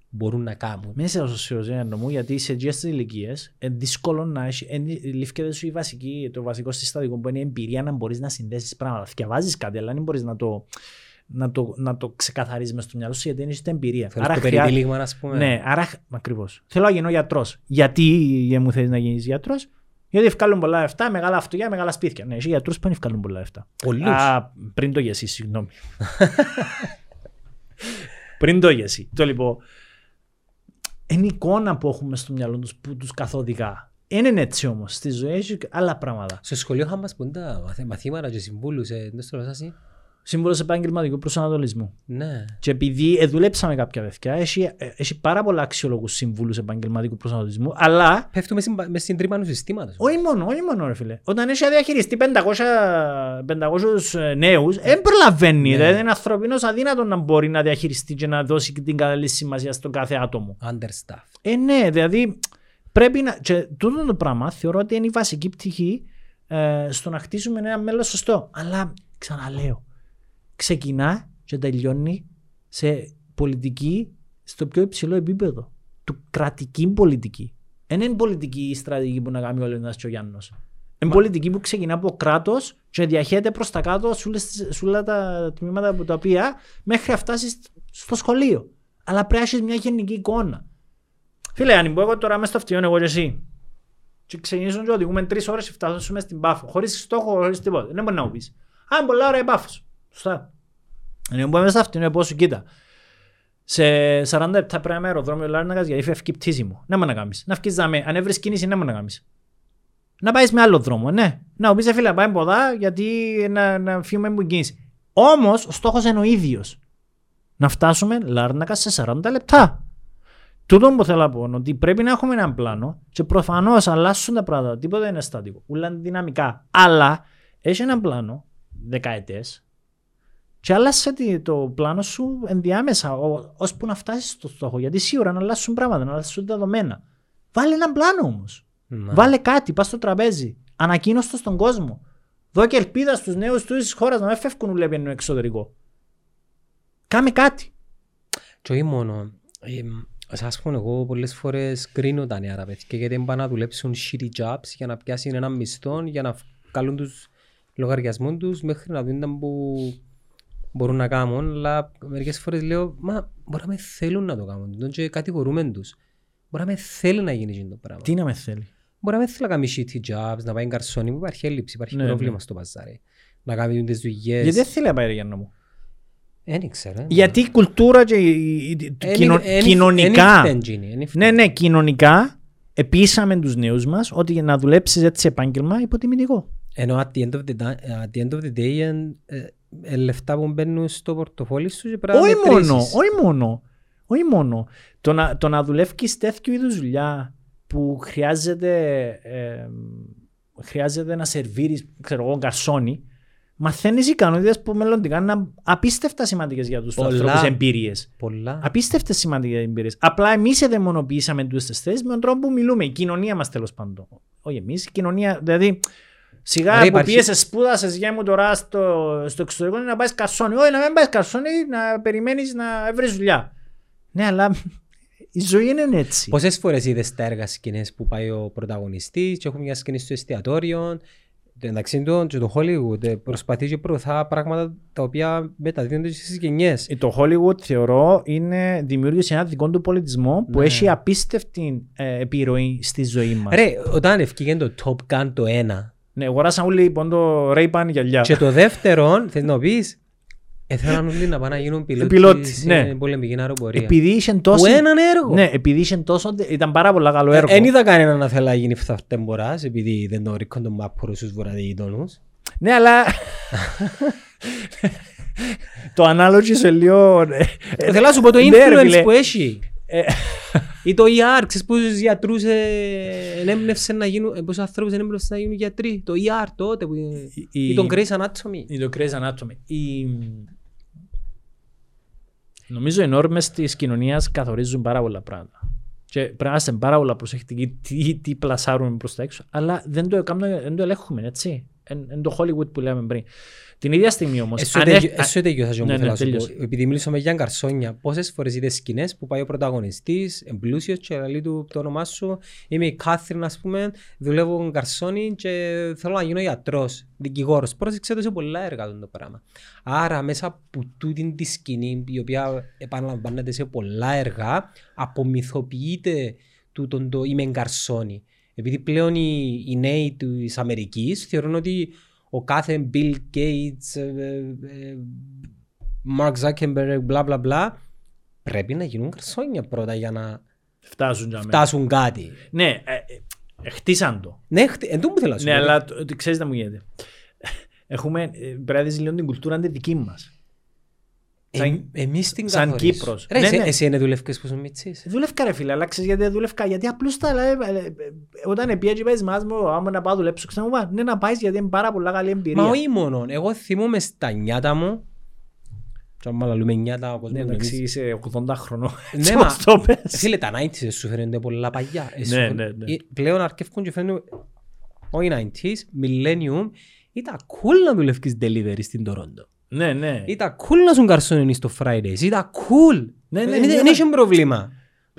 μπορούν να κάνουν. Μέσα στο σωσιοζένο μου, γιατί σε τέτοιες ηλικίες είναι δύσκολο να έχει. Λήφκεται σου η βασική, το βασικό συστατικό που είναι η εμπειρία να μπορείς να συνδέσεις πράγματα. Θυκιαβάζεις κάτι, αλλά δεν μπορείς να το, να το, να το ξεκαθαρίσεις μες στο μυαλό σου, γιατί δεν έχεις την εμπειρία. Θέλεις το περιτύλιγμα, ας πούμε. Ναι, άρα ακριβώς. Θέλω να γίνω γιατρός. Γιατί μου θέλεις να γίνεις γιατρός? Γιατί ευκάλουν πολλά λεφτά, μεγάλα αυτοκίνητα, μεγάλα σπίτια. Ναι, εσύ γιατρούς πάνε ευκάλουν πολλά λεφτά. Πολλούς. Α, πριν το γεσί, συγγνώμη. Πριν το γεσί. Το λοιπόν. Είναι η εικόνα που έχουμε στο μυαλό τους που τους καθοδηγά. Είναι έτσι όμως. Στη ζωή έχει άλλα πράγματα. Στο σχολείο είχαμε μας πούν τα μαθήματα και συμβούλους. Ε, Σύμβουλος επαγγελματικού προσανατολισμού. Ναι. Και επειδή δουλέψαμε κάποια παιδιά, έχει, έχει πάρα πολλά αξιόλογους συμβούλους επαγγελματικού προσανατολισμού, αλλά. Πέφτουμε με στην τρύπα του συστήματος. Όχι μόνο, όχι μόνο, ρε φίλε. Όταν έχει αδιαχειριστεί πεντακόσιους νέους, δεν προλαβαίνει. Ναι. Δηλαδή είναι ανθρωπίνως αδύνατο να μπορεί να διαχειριστεί και να δώσει την κατάλληλη σημασία στον κάθε άτομο. Understaffed. Ε, ναι, δηλαδή πρέπει να. Και τούτο το πράγμα θεωρώ ότι είναι η βασική πτυχή ε, στο να χτίσουμε ένα μέλλον σωστό. Αλλά ξαναλέω. Ξεκινά και τελειώνει σε πολιτική στο πιο υψηλό επίπεδο. Του κρατική πολιτική. Δεν είναι πολιτική η στρατηγική που να κάνει ο Λεωνάς και ο Γιάννος. Είναι πολιτική που ξεκινά από κράτος και διαχέεται προς τα κάτω σε όλα τα τμήματα από τα οποία μέχρι να φτάσεις στο σχολείο. Αλλά πρέπει να έχεις μια γενική εικόνα. Φίλε, αν μπω εγώ τώρα μέσα στο αυτιόν, εγώ και εσύ, και ξεκινήσω και οδηγούμε τρεις ώρες και φτάσουμε στην Πάφο, χωρίς στόχο, χωρίς τίποτα. Δεν μπορεί να μου πεις. Α, είναι πολλά ώρα η Πάφος. Σωστά. Αν μπω μέσα στο αυτιόν, εγώ σου κοίτα. Σε σαράντα λεπτά πρέπει με αεροδρόμιο Λάρνακας γιατί φεύγει η πτήση μου. Να με να κάνεις. Να βγεις δαμέ. Αν έβρεις κίνηση, να με να κάνεις. Να πάεις με άλλο δρόμο, ναι. Να μου πεις, φίλε, να πάμε ποδά γιατί να, να φύγουμε με κίνηση. Όμως ο στόχος είναι ο ίδιος. Να φτάσουμε Λάρνακα σε σαράντα λεπτά. Τούτο που θέλω να πω είναι ότι πρέπει να έχουμε έναν πλάνο και προφανώς αλλάσουν τα πράγματα. Τίποτα είναι στατικό. Ούλα είναι δυναμικά. Αλλά έχει έναν πλάνο δεκαετές. Και άλλασε το πλάνο σου ενδιάμεσα, ώσπου να φτάσεις στο στόχο. Γιατί σίγουρα να αλλάσουν πράγματα, να αλλάσουν τα δεδομένα. Βάλε έναν πλάνο όμως. Να. Βάλε κάτι, πας στο τραπέζι. Ανακοίνωσέ το στον κόσμο. Δώ και ελπίδα στους νέους της χώρας να μην φεύγουν ούλοι από το εξωτερικό. Κάμε κάτι. Και όχι μόνο. Ε, σας πω, εγώ πολλές φορές κρίνω τα νέα παιδιά γιατί πάνε να δουλέψουν shitty jobs για να πιάσουν έναν μισθό, για να καλούν τους λογαριασμούς τους μέχρι να δουν που μπορούν να κάνουν. Αλλά μερικές φορές λέω, μα μπορεί να με θέλουν να το κάνουν. Και κατηγορούμε τους. Μπορεί να με θέλει να γίνει αυτό το πράγμα. Τι να με θέλει. Μπορεί να με θέλει να κάνει shitty jobs, να πάει γκαρσόνι. Υπάρχει έλλειψη, υπάρχει ναι, πρόβλημα ναι. στο παζάρι. Να κάνει τις δουλειές. Γιατί δεν θέλει να πάει, Γιάννα μου. Δεν ξέρω. Γιατί η κουλτούρα και κοινωνικά. Ναι, ναι, κοινωνικά επείσαμε τους νέους μας ότι να δουλέψεις έτσι επάγγελμα υποτιμητικό. Ενώ at the end of the day, λεφτά που μπαίνουν στο πορτοφόλι σου και πράγμα. Όχι μόνο, όχι μόνο. Όχι μόνο. Το να, το να δουλεύεις τέτοιου είδους δουλειά που χρειάζεται, ε, χρειάζεται να σερβίρεις, ξέρω εγώ, γκαρσόνι, μαθαίνεις ικανότητες που μελλοντικά είναι απίστευτα σημαντικές για τους πολλά, ανθρώπους εμπειρίες. Πολλά. Απίστευτες σημαντικές εμπειρίες. Απλά εμείς εδαιμονοποιήσαμε τους τις θέσεις με τον τρόπο που μιλούμε. Η κοινωνία μας τέλος πάντων. Όχι εμείς, η κοινωνία. Δηλαδή, σιγά Ρε, που πήγες, σπούδασες για μου τώρα στο, στο εξωτερικό να πάει γκαρσόνι. Όχι, να μην πάει γκαρσόνι, να περιμένεις να βρεις δουλειά. Ναι, αλλά η ζωή είναι έτσι. Πόσες φορές είδες τα έργα σκηνές που πάει ο πρωταγωνιστής και έχουν μια σκηνή στο εστιατόριο. Εντάξει, το Hollywood προσπαθεί και προωθά πράγματα τα οποία μεταδίδονται στις γενιές. Το Hollywood θεωρώ είναι δημιούργησε ένα δικό του πολιτισμό που ναι. έχει απίστευτη ε, επιρροή στη ζωή μας. Ρε, όταν ευκήγε το Top Gun το ένα. Ναι, αγοράσαν όλοι πόντο Ray-Ban γυαλιά. Και το δεύτερο, θες να πεις... Εθέλαν όλοι να πάνε να γίνουν πιλότοι σε ναι. πολεμική αεροπορία. Επειδή είχαν τόσο... Που έναν έργο. Ναι, επειδή είχαν τόσο... Ήταν πάρα πολύ καλό έργο. Εν είδα κανένα να θέλει να γίνει φθαυτέμπορας, επειδή δεν το ρίχνουν τον μάπουρο στους βορραδιογειτόνους. Ναι, αλλά... Το ανάλογη σε λίγο... Θέλω να σου πω το influence που έχει. Ή το ι αρ, ξέρεις πόσους γιατρούς ενέμπνευσαν να γίνουν, πόσους ανθρώπους ενέμπνευσαν να γίνουν γιατροί, το ι αρ τότε, ή τον Grey's Anatomy. Ή τον Grey's Anatomy. Νομίζω οι νόρμες της κοινωνίας καθορίζουν πάρα πολλά πράγματα. Και πρέπει να είστε πάρα πολλά προσεκτικοί τι πλασάρουν προς τα έξω, αλλά δεν το ελέγχουμε, έτσι. Είναι το Hollywood που λέμε πριν. Την ίδια στιγμή όμως. Εσύ ούτε γιώθα μου θέλω να σου πω. Επειδή μιλήσαμε για γκαρσόνια, πόσες φορές είδες σκηνές που πάει ο πρωταγωνιστής, εμπλούσιος και λέει του το όνομά σου. Είμαι η Κάθριν, ας πούμε, δουλεύω γκαρσόνι και θέλω να γίνω γιατρός, δικηγόρος. Πρόσεξε το σε πολλά έργα το πράγμα. Άρα μέσα από τούτη τη σκηνή, η οποία επαναλαμβάνεται σε πολλά έργα, απομυθοποιείται τούτον το είμαι γκαρσόνι. Επειδή πλέον οι, οι νέοι της Αμερικής θεωρούν ότι ο κάθε Bill Gates, Mark Zuckerberg, bla bla bla, πρέπει να γίνουν γκαρσόνια πρώτα για να φτάσουν, φτάσουν κάτι. Ναι, ε, χτίσαν το. Ναι, χτί, εντός που θέλω να σου πω. Ναι, αλλά ξέρεις να μου γίνεται. Έχουμε, πρέπει να δεις λίγο την κουλτούρα τη δική μας. Σαν, ε, εμείς την σαν Κύπρος. Ρε, ναι, ναι. Εσύ είναι δουλεύκες που σου μητσείς. Δουλεύκα ρε φίλε, αλλά ξέρεις γιατί δουλεύκα. Γιατί απλούστα όταν πιέτσι παίζεις μας μου, άμα να πάω δουλέψω ξανά μου πάνε. Ναι να πάεις γιατί είναι πάρα πολλά καλή εμπειρία. Μα όχι μόνο, εγώ θυμούμαι στα νιάτα μου. Και άμα λαλούμε νιάτα. Ναι, εντάξει είσαι ογδόντα χρονών. Ναι, μα φίλε τα ενενήντα σου φαίνονται πολλά παγιά. Πλέον αρκεύκουν και φαίνονται όχι ενενήντα, millennium. Ήταν cool να δουλεύκεις delivery στην Τορόντο. Ναι, ναι. Ήταν cool να σου γκαρσόνι στο Fridays. Ήταν cool. Δεν είχε πρόβλημα.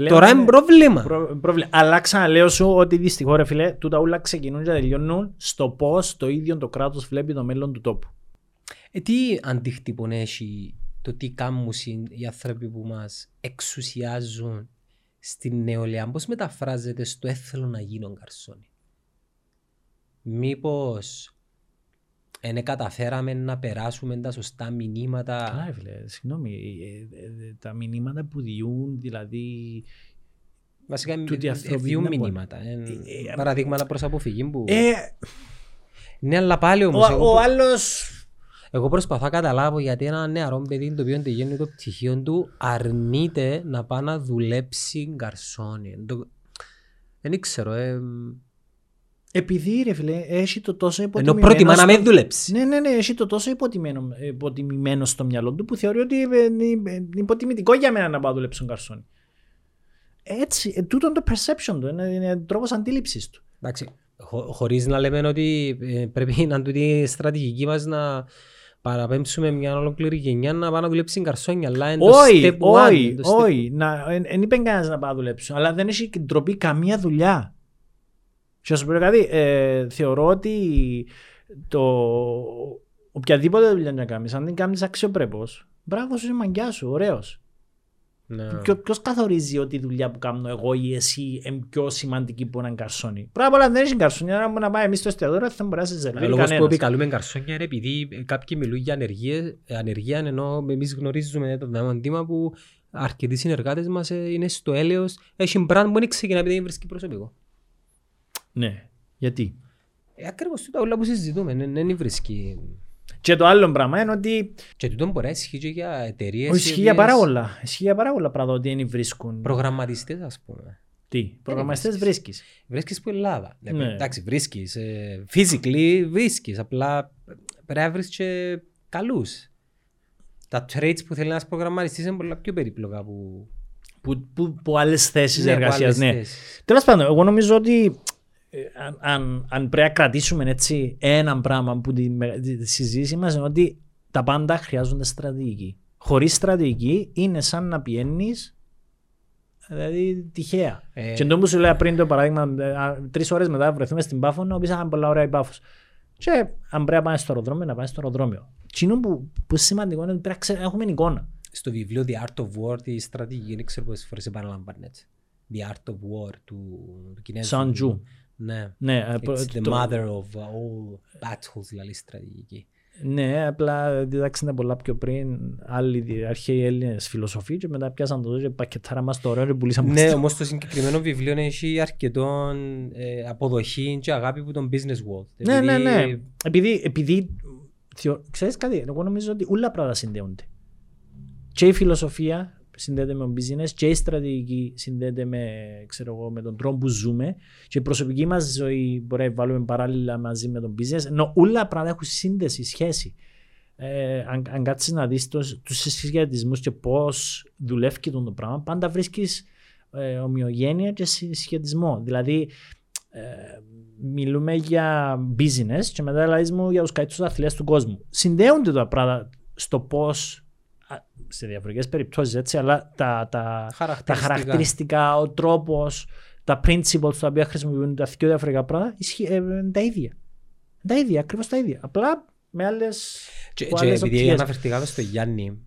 Τώρα είναι πρόβλημα. Προ, πρόβλημα. Αλλά ξαναλέω σου ότι δυστυχώς, ρε φίλε, τούτα όλα ξεκινούν και τελειώνουν στο πώς το ίδιο το κράτος βλέπει το μέλλον του τόπου. Ε, τι αντίκτυπον έχει το τι κάνουν οι άνθρωποι που μας εξουσιάζουν στην νεολαία, πώς μεταφράζεται στο έθελο να γίνω γκαρσόνι? Μήπως δεν καταφέραμε να περάσουμε τα σωστά μηνύματα? Καλά, φίλε, συγγνώμη, ε, ε, τα μηνύματα που διούν, δηλαδή. Βασικά, διούν μηνύματα. Ε, ε, παραδείγματα προς αποφυγή που. Ε, ναι, αλλά πάλι όμως. Ο, εγώ, ο άλλος. Εγώ προσπαθώ να καταλάβω γιατί ένα νεαρό παιδί το οποίο τελειώνει το πτυχίο του αρνείται να πάει να δουλέψει γκαρσόνι. Δεν ήξερα. Ε, Επειδή ρε φίλε, έχει το τόσο υποτιμημένο. Ενώ πρότιμα στο... να με δουλέψει. Ναι, ναι, ναι, έχει το τόσο υποτιμημένο, υποτιμημένο στο μυαλό του που θεωρεί ότι είναι υποτιμητικό για μένα να πάω δουλέψει τον καρσόνι. Έτσι, τούτο το perception του, είναι τρόπος αντίληψης του. Εντάξει, χω, χωρίς να λέμε ότι πρέπει να του τη στρατηγική μας να παραπέμψουμε μια ολόκληρη γενιά να πάει να δουλέψει καρσόνια. Όχι, όχι, όχι. Δεν είπε κανένας να πάει να δουλέψει, αλλά δεν έχει ντροπή καμία δουλειά. Και να σου πω κάτι, ε, θεωρώ ότι το... οποιαδήποτε δουλειά να κάνεις, αν δεν κάνεις αξιοπρεπώς, μπράβο σου, είναι μαγκιά σου, ωραίος. Ναι. Ποιο, ποιος καθορίζει ότι η δουλειά που κάνω εγώ ή εσύ είναι πιο σημαντική που έναν γκαρσόνι? Πράγμα πολλά δεν έχει γκαρσόνι, άρα να πάει εμείς στο εστιατόριο θα μπορέσει να ζερβεί κανένας. Λόγος που επικαλούμε γκαρσόνια είναι επειδή κάποιοι μιλούν για ανεργία, ενώ εμείς γνωρίζουμε το δαμαντήμα που αρκετοί συνεργάτες μας είναι στο έλεος, έχει μπραντ που ξεκινάει επειδή βρίσκει προσωπικό. Ναι, γιατί. Ε, ακριβώς τούτα όλα που συζητούμε, δεν ναι, ναι βρίσκει. Και το άλλο πράγμα είναι ότι. Και τούτο μπορεί να ισχύει και για εταιρείες. Ισχύει για πάρα πολλά. Ισχύει για πάρα πολλά πράγματα ότι δεν βρίσκουν. Προγραμματιστές, ας πούμε. Τι, προγραμματιστές βρίσκεις. Βρίσκεις που Ελλάδα. Ναι. Εντάξει, βρίσκεις. Ε, physically βρίσκεις. Απλά πρέπει να βρεις και καλούς. Τα traits που θέλει ένας προγραμματιστής είναι πολλά πιο περίπλοκα που. Που, που, που άλλες θέσεις ναι, εργασίας. Ναι. Τέλος πάντων, εγώ νομίζω ότι. Αν, αν, αν πρέπει να κρατήσουμε έτσι ένα πράγμα που τη, τη συζήτηση μας είναι ότι τα πάντα χρειάζονται στρατηγική. Χωρίς στρατηγική είναι σαν να πιένεις δηλαδή τυχαία. Ε, και εντός που σου λέω πριν το παράδειγμα, τρεις ώρες μετά βρεθούμε στην Πάφο να πεις αν πολλά ωραία η Πάφος. Και αν πρέπει να πάμε στο αεροδρόμιο, να πάμε στο αεροδρόμιο. Εκείνο που, που σημαντικό είναι ότι πρέπει να, ξε, να έχουμε εικόνα. Στο βιβλίο The Art of War η στρατηγική είναι ξέρω πόσες φορές επαναλαμβάνεται. The Art of War του, του Κινέζου. Σαν Τζου. Ναι, ναι, it's the το... mother of all battles, δηλαδή στρατηγική. Ναι, απλά διδάξανε πολλά πιο πριν άλλοι αρχαίοι Έλληνες φιλοσοφοί και μετά πιάσαν το δόντιο πακετάρα μας το ωραίο και πουλήσαμε. Ναι, όμως το συγκεκριμένο βιβλίο έχει αρκετών ε, αποδοχή και αγάπη από τον business world. Ναι, επειδή... ναι, ναι. Επειδή, επειδή θεω... ξέρεις κάτι, εγώ νομίζω ότι όλα πράγματα συνδέονται. Και η φιλοσοφία συνδέεται με το business και η στρατηγική συνδέεται με, ξέρω εγώ, με τον τρόπο που ζούμε και η προσωπική μας ζωή μπορεί να βάλουμε παράλληλα μαζί με τον business, ενώ όλα πράγματα έχουν σύνδεση, σχέση. Ε, αν, αν κάτσεις να δεις το, τους συσχετισμούς και πώς δουλεύει και το πράγμα, πάντα βρίσκεις ε, ομοιογένεια και συσχετισμό. Δηλαδή ε, μιλούμε για business και μετά δηλαδή μου για τους καλύτερους αθλητές του κόσμου. Συνδέονται τα πράγματα στο πώς σε διαφορετικές περιπτώσεις έτσι, αλλά τα, τα, χαρακτηριστικά. τα χαρακτηριστικά, ο τρόπος, τα principles τα οποία χρησιμοποιούν τα δύο διαφορετικά πράγματα είναι τα ίδια. Τα ίδια, ακριβώς τα ίδια. Απλά με άλλες. Και, και άλλες επειδή αναφερθήκατε στο Γιάννη,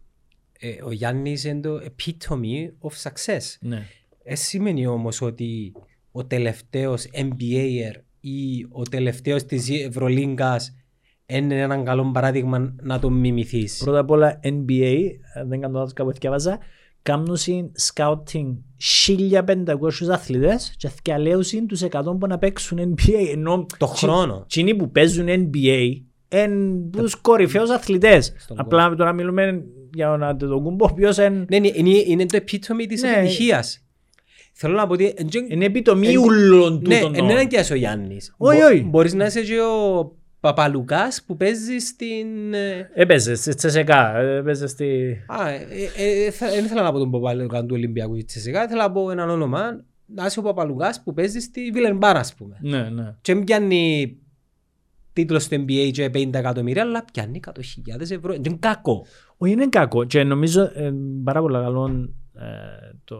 ε, ο Γιάννης είναι το epitome of success. Ναι. Ε, σημαίνει όμως ότι ο τελευταίος N B Aer ή ο τελευταίος της Ευρωλίγκας είναι έναν καλό παράδειγμα να τον μιμηθείς. Πρώτα απ' όλα N B A, δεν κάνω λάθος κάπου εθιάβαζα, κάνουν σκάουτινγκ χίλια πεντακόσιους αθλητές και θκιαλέουν τους εκατό που να παίξουν N B A. Ενώ το τσι, χρόνο. Τσινοί που παίζουν N B A είναι τους κορυφαίους αθλητές. Απλά τώρα μιλούμε για να το κούμπω ποιος είναι... Ναι, είναι, είναι το επίτομη της επιτυχίας. Θέλω να πω ότι... Είναι επίτομη ούλων τούτων. Ναι, είναι έναν και ο Γιάννης. Μπορείς να είσαι και ο... Παπαλουκάς που παίζει στην... Έπαιζε στη Τσεσεκά, έπαιζε στη... Α, δεν ήθελα να πω τον Παπαλουκά του Ολυμπιακού στη Τσεσεκά, ήθελα να πω έναν όνομα, να είσαι ο Παπαλουκάς που παίζει στη Βιλερμπάρα, ας πούμε. Ναι, ναι. Και δεν πιάνει τίτλος στο N B A και πενήντα εκατομμύρια, αλλά πιάνει εκατό χιλιάδες ευρώ. Είναι κακό. Όχι, είναι κακό και νομίζω πάρα πολύ καλό ε, το,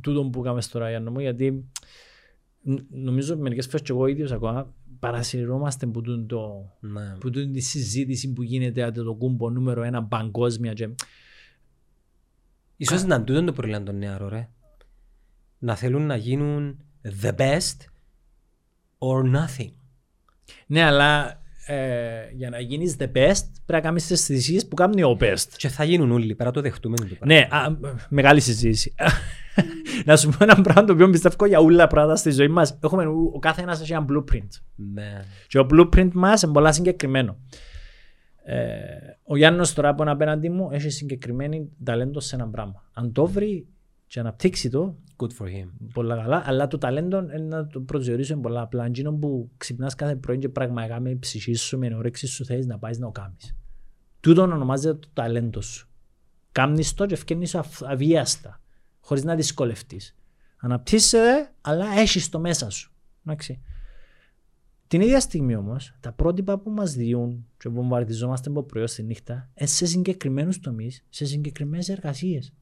τούτο που κάνουμε στο Ραγιάννο μου, γιατί νομίζω μερικές φορές και εγώ ίδιος ακόμα παρασυρώμαστε που τούν ναι. τη συζήτηση που γίνεται Αντετοκούνμπο νούμερο ένα παγκόσμια και... Ίσως Κα... ήταν τούτο το προϊόν των νεαρών ρε. Να θέλουν να γίνουν the best or nothing. Ναι, αλλά ε, για να γίνεις the best πρέπει να κάνεις τις θυσίες που κάνει ο best. Και θα γίνουν όλοι, πέρα το δεχτούμε. Ναι, α, μεγάλη συζήτηση. Να σου πω ένα πράγμα το οποίο πιστεύω για όλα πράγματα στη ζωή μας. Έχουμε, ο κάθε ένας έχει ένα blueprint. Ναι. Και ο blueprint μας είναι πολλά συγκεκριμένο. Ε, ο Γιάννος τώρα από απέναντι μου έχει συγκεκριμένη ταλέντο σε ένα πράγμα. Αν το βρει και αναπτύξει το, good for him. Πολλά καλά, αλλά το ταλέντο είναι να το προσδιορίσουμε πολλά απλά. Αντζήνων που ξυπνάς κάθε πρωί και πραγματικά με ψυχή σου, με όρεξη σου θέλεις να πάεις να το κάνεις. Τούτον ονομάζεται το ταλέντο σου. Κάμνεις το και ευκαινείς αβίαστα, χωρίς να δυσκολευτείς. Αναπτύσσεται, αλλά έχεις το μέσα σου. Εντάξει. Την ίδια στιγμή όμως, τα πρότυπα που μας διούν και βομβαρδιζόμαστε από πρωί στη νύχτα, σε συγκεκριμένους τομείς, σε συγκεκριμένες εργασίες.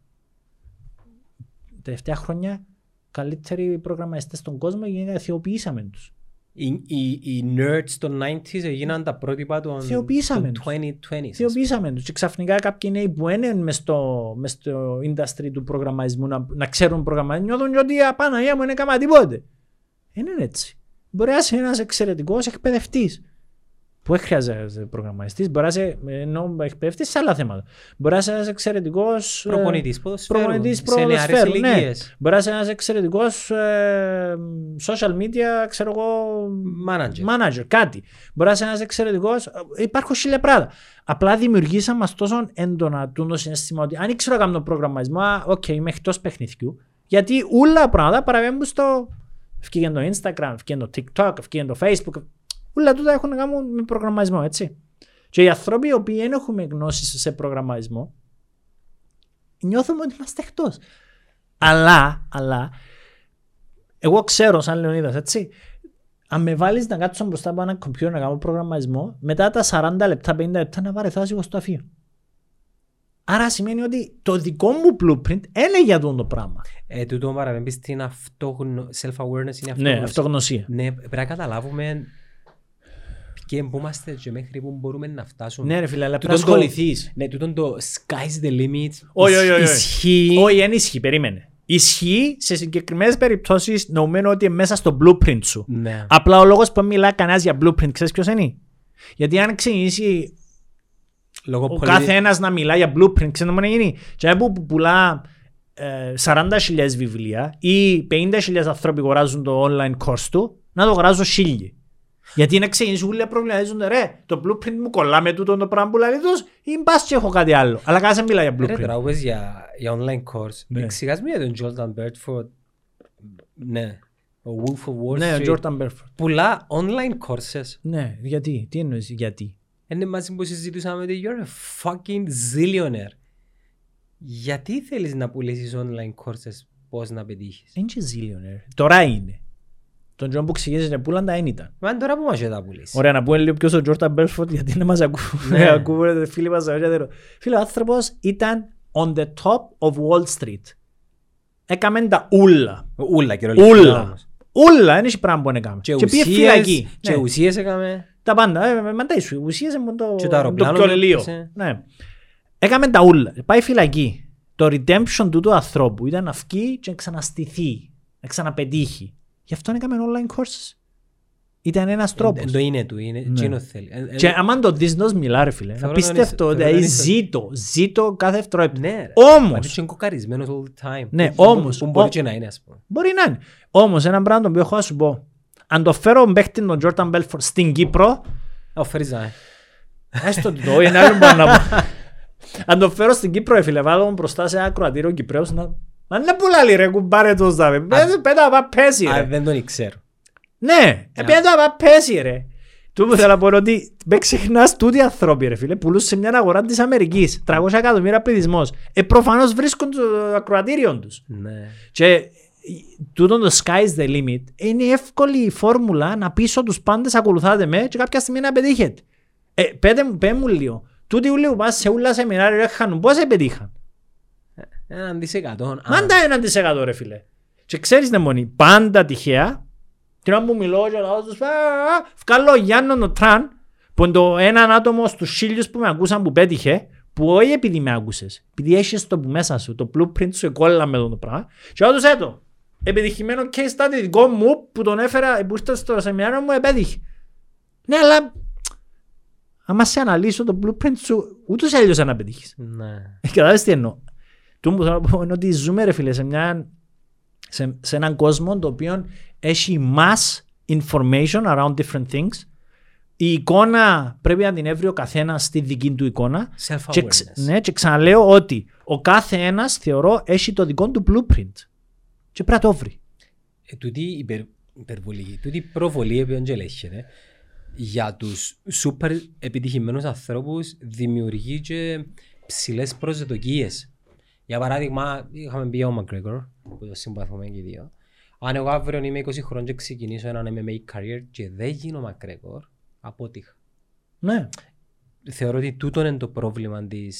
Τα τελευταία χρόνια καλύτεροι προγραμματιστές στον κόσμο και θεοποιήσαμε τους. Οι, οι, οι nerds των ενενήντα έγιναν τα πρότυπα των, των είκοσι είκοσι. Θεοποιήσαμε τους. Και ξαφνικά κάποιοι νέοι που είναι μες στο, μες στο industry του προγραμματισμού να, να ξέρουν προγραμματισμό, νιώθουν ότι η Παναγία μου είναι κάμα τίποτε. Δεν είναι έτσι. Μπορεί να είσαι ένας εξαιρετικός εκπαιδευτής. Που δεν χρειάζεται προγραμματιστής, μπορεί να είσαι εκπαιδευτής σε άλλα θέματα. Μπορεί να είσαι ένας εξαιρετικός προπονητής ποδοσφαίρου, ναι. Μπορεί να είσαι ένας εξαιρετικός ε, social media, ξέρω εγώ, manager. manager, κάτι. Μπορεί να είσαι ένας εξαιρετικός, υπάρχουν χίλια πράγματα. Απλά δημιουργήσαμε τόσο έντονα το συναισθήμα ότι αν ήξερα να κάνω προγραμματισμό, οκ, okay, είμαι εκτός παιχνιδιού. Γιατί όλα τα πράγματα παραβαίνουν στο ευκήγεν το Instagram, ευκήγεν το TikTok, ευκήγεν το Facebook. Όλα τούτα έχουν να κάνουν με προγραμματισμό, έτσι. Και οι άνθρωποι οι οποίοι δεν έχουμε γνώσεις σε προγραμματισμό, νιώθουμε ότι είμαστε εκτός. Αλλά, αλλά, εγώ ξέρω σαν Λεωνίδας, έτσι, αν με βάλεις να κάτσω μπροστά από έναν κομπιούτερ να κάνω προγραμματισμό, μετά τα σαράντα λεπτά, πενήντα λεπτά να βαρεθάς εγώ στο αφείο. Άρα σημαίνει ότι το δικό μου blueprint έλεγε για αυτό το πράγμα. Ε, τούτο παραπέμπει στην αυτογνω... self-awareness είναι αυτογνωσία. Ναι, αυτογνωσία. Ναι, πρέπει να καταλάβουμε... και που είμαστε και μέχρι που μπορούμε να φτάσουμε. Ναι ρε φίλε, αλλά πρέπει να ασχοληθείς. Ναι, τούτον το sky's the limit ισχύει. Όχι, δεν ισχύει, περίμενε. Ισχύει σε συγκεκριμένες περιπτώσεις νομίζουν ότι μέσα στο blueprint σου. Ναι. Απλά ο λόγος που μιλά κανένας για blueprint, ξέρεις ποιος είναι. Γιατί αν ξεκινήσει λόγω ο πολυ... κάθε ένας να μιλά για blueprint, ξέρεις να γίνει. Και που πουλά ε, σαράντα χιλιάδες βιβλία ή πενήντα χιλιάδες άνθρωποι αγοράζουν το online course του, να το αγοράζω χίλιοι. Γιατί να ξεκινήσουν όλοι να προβληματίζονται, ρε, το blueprint μου κολλά με τούτο το πράγμα που λέει τους ή μπας και έχω κάτι άλλο. Αλλά κάθε μιλά για blueprint. Ρε τώρα, όπως για, για online course, ναι. Εξηγάς μία τον Jordan Belfort, ναι, ο Wolf of Wall Street. Ναι, ο Jordan Belfort. Πουλά online courses. Ναι, γιατί, τι εννοείς, γιατί. Είναι μαζί που συζητούσαμε ότι you're a fucking zillionaire. Γιατί θέλεις να πουλήσεις online courses, πώς να πετύχεις. Είναι και zillionaire, τώρα είναι. Τον Τζον που εξηγήσεις να πουλάντα δεν ήταν. Μα τώρα που μας έδα πουλήσεις. Ωραία, να πούμε λίγο ποιος ο Τζόρνταν Μπέλφορντ γιατί να μας ακούνε φίλοι μας. Φίλοι, ο άνθρωπος ήταν on the top of Wall Street. Έκαμε τα ούλα. Ούλα κυριολεκτικά. Ούλα. Ούλα, δεν είχε πράγμα που έκαμε. Και πήγε φυλακή. Και ουσίες έκαμε. Τα πάντα, με μαντάει σου. Ουσίες είναι το κιολείο. Έκαμε τα ούλα. Πάει φυλακή. Το redemption του του ανθρώπου ήταν να βγει και να ξαναστηθεί, να ξαναπετύχει. Γι' αυτό έκαμε online courses. Ήταν ένας τρόπος. Το είναι του, είναι εκείνο θέλει. Και αν το Disney μιλά ρε φίλε, να πιστεύω, ζήτω, ζήτω κάθε ευτρόεπτη. Όμως. Είναι κοκαρισμένος all the time. Ναι, όμως. Μπορεί και να είναι ας πούμε. Μπορεί να είναι. Όμως ένα πράγμα το οποίο έχω να σου πω. Αν το φέρω μπαίχτη τον Jordan Belfort στην Κύπρο. Οφεριζάει. Έστω το, είναι άλλο μπορώ να πω. Αν το φέρω στην Κύπρο ρε φίλε, βάλω μπροστά σε ένα κροατήριο Κυπρέος να... Μα είναι πουλάλι ρε κουμπάρε το ζάβε, πέτα πα πέσει ρε. Α, δεν τον ήξερω. Ναι, πέτα πα πέσει ρε. Του που θέλω να πω ότι με ξεχνάς τούτοι ανθρώποι ρε φίλε, πουλούς σε μια αγορά της Αμερικής, τριακόσια εκατομμύρια πληθυσμός. Ε, προφανώς βρίσκουν το ακροατήριο τους. Και τούτον το sky's the limit είναι εύκολη η φόρμουλα να πείσω τους πάντες ακολουθάτε με και κάποια στιγμή να πετύχετε. Ε, πέτε μου λίγο, τούτοι ούλοι που πας σε ούλα σεμινάρια χάνουν, πώς επετύχαν. Έναν δισεκατό. Πάντα έναν δισεκατό, ρε φίλε. Και ξέρεις, ναι, μόνοι, πάντα τυχαία. Την ώρα που μιλώ και λαό τους, βγάλω Γιάννο Νοτράν, που είναι το έναν άτομο στους χίλιους που με ακούσαν που πέτυχε, που όχι επειδή με άκουσες, επειδή έχεις το που μέσα σου, το blueprint σου εκόλυνα με το πράγμα. Και όταν τους έτω, επιτυχημένο case study δικό μου που τον έφερα, που ήρθα στο σεμινάριο μου, επέτυχε. Ναι, αλλά άμα σε αναλύσω το blueprint σου, ούτως έλειωσα να πετύχεις. Καταλάβεις τι εννοώ. Του που θέλω να πω είναι ότι ζούμε, ρε φίλε, σε μια... Σε, σε έναν κόσμο το οποίο έχει mass information around different things. Η εικόνα πρέπει να την έβρει ο καθένας στη δική του εικόνα. Και, ναι, και ξαναλέω ότι ο κάθε ένας, θεωρώ, έχει το δικό του blueprint. Και πρέπει να το βρει. Ε, τούτη υπερ, υπερβολή, τούτη προβολή που λέγεται για τους super επιτυχημένους ανθρώπους δημιουργεί και ψηλές προσδοκίες. Για παράδειγμα, είχαμε πει ο McGregor, που το συμπαθούμε και οι δύο. Αν εγώ αύριο είμαι είκοσι χρόνων και ξεκινήσω έναν εμ εμ έι career και δεν γίνω McGregor, αποτύχα. Ναι. Θεωρώ ότι τούτο είναι το πρόβλημα της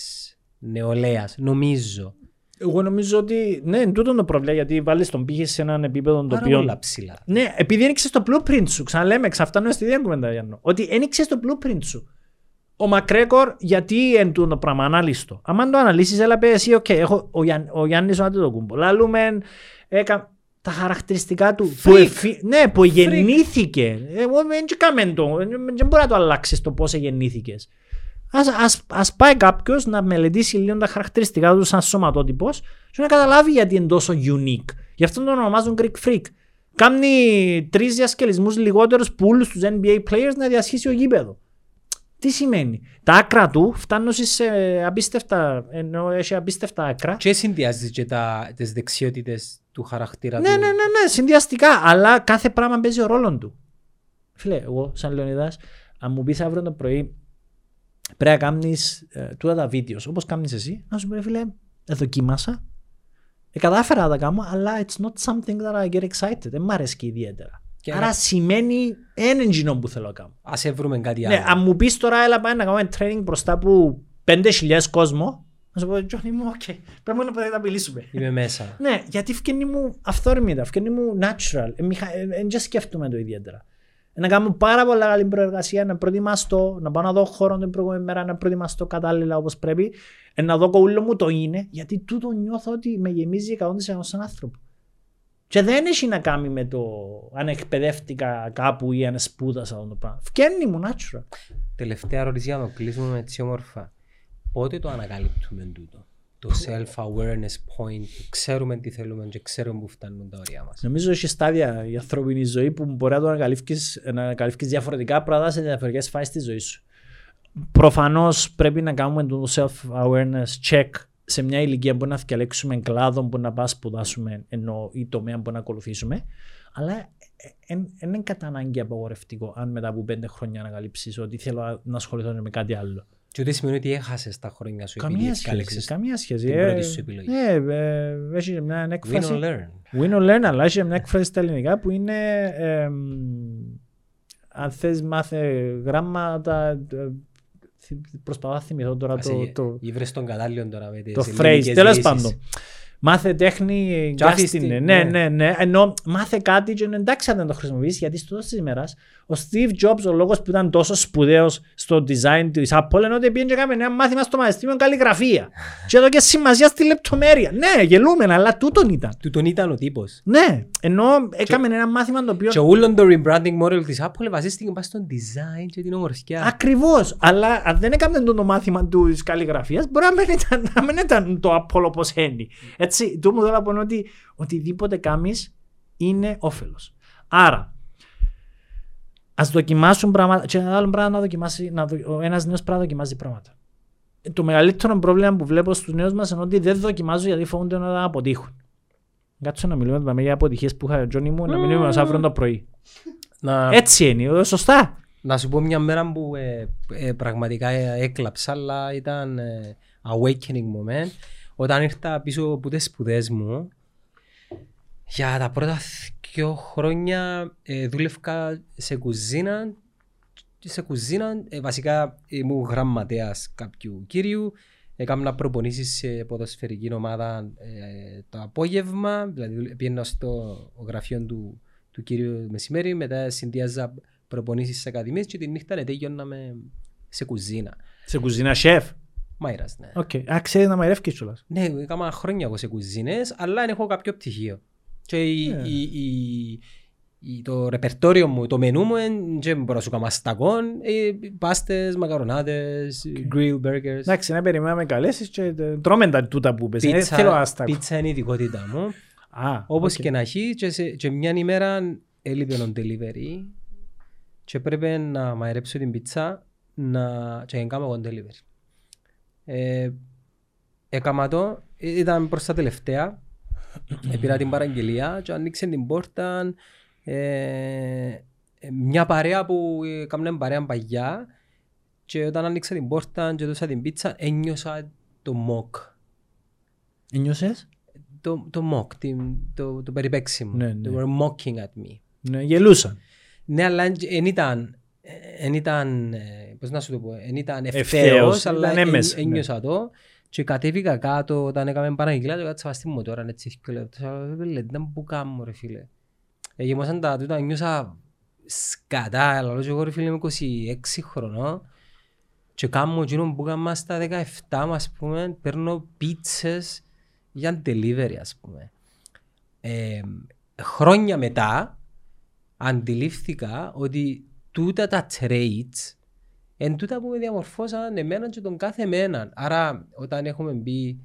νεολαίας, νομίζω. Εγώ νομίζω ότι ναι, τούτο είναι το πρόβλημα, γιατί βάλεις τον πύχη σε έναν επίπεδο το οποίο. Όλα ψηλά. Ναι, επειδή ένοιξες το blueprint σου. Ξαναλέμε, ξαφτάνω στη δύο κουβέντα, Γιάννο. Ότι ένοιξες το blueprint σου. Ο McGregor, γιατί εν τούτο πράγμα, ανάλυστο. Αν το αναλύσεις, έλα πες εσύ, okay, έχω ο, Γιάν, ο Γιάννης Αντετοκούνμπο. Λαλούμε, έκα, τα χαρακτηριστικά του. Που εφι, ναι, που γεννήθηκε. Εγώ δεν μπορεί να το αλλάξεις το πώς γεννήθηκες. Ας, ας, ας πάει κάποιος να μελετήσει λίγο τα χαρακτηριστικά του σαν σωματότυπος και να καταλάβει γιατί είναι τόσο unique. Γι' αυτό το ονομάζουν Greek Freak. Κάνει τρεις διασκελισμούς λιγότερους που όλους τους εν μπι έι players να διασχίσει ο γήπεδο. Τι σημαίνει, τα άκρα του φτάνουν σε απίστευτα, ενώ έχει απίστευτα άκρα. Και συνδυάζει και τα, τις δεξιότητες του χαρακτήρα ναι, του. Ναι, ναι, ναι, συνδυαστικά, αλλά κάθε πράγμα παίζει ο ρόλο του. Φίλε, εγώ σαν Λεωνιδάς, αν μου πεις αύριο το πρωί, πρέπει να κάνεις ε, τούτα τα βίντεο, όπως κάνεις εσύ, να σου πει, φίλε, δοκίμασα, ε, κατάφερα να τα κάνω, αλλά it's not something that I get excited, δεν μ' αρέσει ιδιαίτερα. Άρα ένα... σημαίνει έναν γινό που θέλω να κάνω. Ας βρούμε κάτι άλλο. Ναι, αν μου πεις τώρα έλα πάει να κάνουμε training μπροστά από πέντε χιλιάδες κόσμο, να σου πω, Τζόνι μου, οκ, okay. πρέπει να πρέπει να μιλήσουμε. Είμαι μέσα. Ναι, γιατί φκένει μου αυθόρμητα, φκένει μου natural, δεν ε, ε, ε, σκέφτομαι το ιδιαίτερα. Ε, να κάνω πάρα πολλά καλή προεργασία, να προετοιμαστώ, να πάω να δω χώρο την προηγούμενη μέρα, να προετοιμαστώ κατάλληλα όπως πρέπει, ε, να δω κοούλο μου το είναι, γιατί τούτο νιώθω ότι με γεμίζει εκατό τοις εκατό σαν άνθρωπο. Και δεν έχει να κάνει με το αν εκπαιδεύτηκα κάπου ή αν σπούδασα αυτό το πράγμα. Φκένει μου, natural. Τελευταία ερώτηση για να το κλείσουμε έτσι όμορφα. Πότε το ανακαλύπτουμε τούτο, το self-awareness point, ξέρουμε τι θέλουμε και ξέρουμε που φτάνουν τα όρια μας? Νομίζω έχει στάδια η ανθρώπινη ζωή που μπορεί να το ανακαλύψεις, να ανακαλύψεις διαφορετικά πράγματα σε διαφορετικές φάσεις της ζωής σου. Προφανώς πρέπει να κάνουμε το self-awareness check. Σε μια ηλικία μπορεί να διαλέξουμε κλάδο που να πας σπουδάσουμε ενώ ή τομέα που να ακολουθήσουμε. Αλλά δεν είναι κατά ανάγκη απαγορευτικό αν μετά από πέντε χρόνια ανακαλύψεις ότι θέλω να ασχοληθώ με κάτι άλλο. Και ούτε σημαίνει ότι έχασες τα χρόνια σου. Καμία σχέση. Καμία σχέση. Την πρώτη σου επιλογή. Ναι, έχει μια έκφραση. Win or learn. Win or learn, αλλά έχει μια έκφραση στα ελληνικά που είναι αν θες μάθε γράμματα. Προσπαθώ να θυμηθώ τώρα Άς, το, το, τώρα, το phrase. Τέλος πάντων, μάθε τέχνη γκάστινε. Ναι, ναι, ναι. Ενώ μάθε κάτι και εντάξει αν δεν το χρησιμοποιείς, γιατί στο τέλος της ημέρας ο Steve Jobs, ο λόγος που ήταν τόσο σπουδαίος στο design της Apple, ενώ ότι πήγαινε και έκαμε ένα μάθημα στο Πανεπιστήμιο καλλιγραφία. Και εδώ και σημασία στη λεπτομέρεια. Ναι, γελούμενα, αλλά τούτον ήταν. Τούτον ήταν ο τύπος. Ναι, ενώ έκαμε ένα μάθημα το οποίο. Και όλο το rebranding model της Apple βασίστηκε πάνω στο design και την ομορφιά. Ακριβώς. Αλλά αν δεν έκαμε το μάθημα της καλλιγραφίας, μπορεί να μην ήταν το Apple όπως είναι. Έτσι, το μου θέλω να πω ότι οτιδήποτε κάνεις είναι όφελος. Άρα. Ας δοκιμάσουν πράγματα και ένα άλλο πράγμα να δοκιμάσει, να δο... ο ένας νέος πράγμα να δοκιμάζει πράγματα. Το μεγαλύτερο πρόβλημα που βλέπω στους νέους μας είναι ότι δεν δοκιμάζουν γιατί φοβούνται να αποτύχουν. Κάτσω να μιλούμε με για αποτυχίες που είχα ο Τζόνι μου, mm. να μιλούμε μας αύριο το πρωί. Να... Έτσι είναι, σωστά. Να σου πω μια μέρα που ε, ε, πραγματικά έκλαψα, αλλά ήταν ε, awakening moment. Όταν ήρθα πίσω από τις σπουδές μου, για τα πρώτα δύο χρόνια ε, δούλευκα σε κουζίνα, σε κουζίνα ε, βασικά ήμουν γραμματέας κάποιου κύριου, έκανα προπονήσεις σε ποδοσφαιρική ομάδα ε, το απόγευμα, δηλαδή πήγαινα στο γραφείο του, του κυρίου μεσημέρι, μετά συνδυάζα προπονήσεις σε ακαδημίες και τη νύχτα ρε τέλειωναμε σε κουζίνα. Σε κουζίνα σεφ. Μαϊράς, ναι. Okay. Α, ξέρεις να μαϊρεύκεις κιόλας. Ναι, έκανα χρόνια εγώ σε κουζίνες, αλλά έχω κάποιο πτυχίο. Και yeah. η, η, η, το ρεπερτόριο μου, το μενού μου, δεν μπορώ να σου κάνω σταγόν, πάστες, μακαρονάδες, okay. grill burgers. Εντάξει, να περιμένουμε καλέσεις και τρώμε τα τούτα που πες. Πίτσα είναι η ειδικότητά μου. Ah, όπως okay. και να έχει, και, σε, και μια ημέρα έλειπε τον delivery και πρέπει να μαϊρέψω την πίτσα να... και να κάνω τον delivery. Ε, έκαμα το, ήταν προς τα τελευταία, πήρα την παραγγελία και ανοίξε την πόρτα ε, μια παρέα που έκαναν παρέα παγιά και όταν ανοίξα την πόρτα και έδωσα την πίτσα ένιωσα το μοκ. Ένιωσες? Το, το μοκ, το, το περιπέξιμο, ναι, ναι. They were mocking at me. Ναι, γελούσαν. Ναι, αλλά δεν ήταν... Εν ήταν, πώς να σου το πω, εν ήταν ευθέως, αλλά ένιωσα ναι. το και κατέβηκα κάτω όταν έκαμε παραγγελία και κάτσα στη μοτόρα έτσι και λέω, δεν που κάνω ρε φίλε. Εγεμώσαν τα τούτα, νιώσα σκατά, αλλά λόγω εγώ ρε φίλε είμαι είκοσι έξι χρονών και κάνω εκείνο που έκανα στα δεκαεφτά ας πούμε, παίρνω πίτσες για delivery ας πούμε. Ε, χρόνια μετά αντιλήφθηκα ότι τούτα τα traits, εν τούτα που με διαμορφώσαν εμέναν και τον κάθε εμέναν. Άρα όταν έχουμε μπει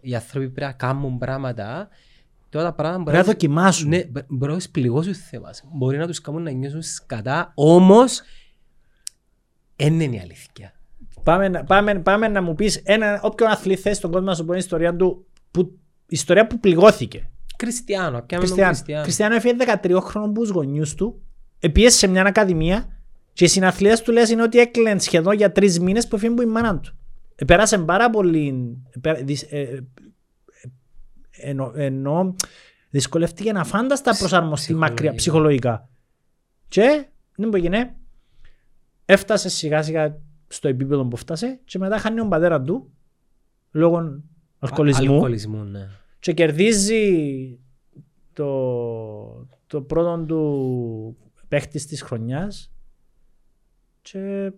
οι άνθρωποι πρέπει να κάνουν πράγματα, τώρα τα πράγματα μπορεί να δοκιμάσουν. Ναι, μπορεί να τους πληγώσουν θέμας. Μπορεί να τους κάνουν να νιώσουν σκατά, όμως δεν είναι η αλήθεια. Πάμε, πάμε, πάμε να μου πεις ένα, όποιον αθλή θες στον κόσμο να σου πω την ιστορία του, που, ιστορία που πληγώθηκε. Κριστιανό. Κριστιανό έφυγε δεκατρία χρόνων που τους γονιούς του. Επίεσε σε μια ακαδημία και οι συναθλίες του λες είναι ότι έκλαινε σχεδόν για τρεις μήνες που φύγουν η μάνα του. Επέρασε πάρα πολύ. Ενώ δυσκολεύτηκε να φάνταστα προσαρμοστεί μακριά ψυχολογικά. Και δεν μπορεί να έφτασε σιγά σιγά στο επίπεδο που έφτασε και μετά χάνει τον πατέρα του λόγω αλκοολισμού. Ναι. Και κερδίζει το. Το πρώτο του παίχτης της χρονιάς και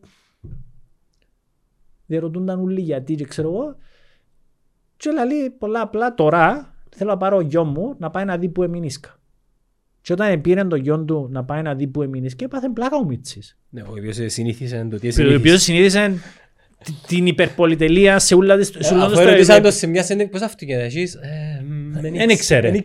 διερωτούνταν όλοι γιατί και ξέρω εγώ και λέει πολλά απλά τώρα θέλω να πάρω γιο μου να πάει να δει που εμεινίσκα και όταν πήρε το γιο του να πάει να δει που εμεινίσκα έπαθε πλάκα ο Μίτσης. Ναι, ο οποίος συνήθισε το τι συνήθισε. Ο οποίος συνήθισε την υπερπολιτελεία σε όλα τις... Αφού ερωτήσαν το σε μια συνέντευξη πώς αυτό και να έχεις... Δεν ήξερε.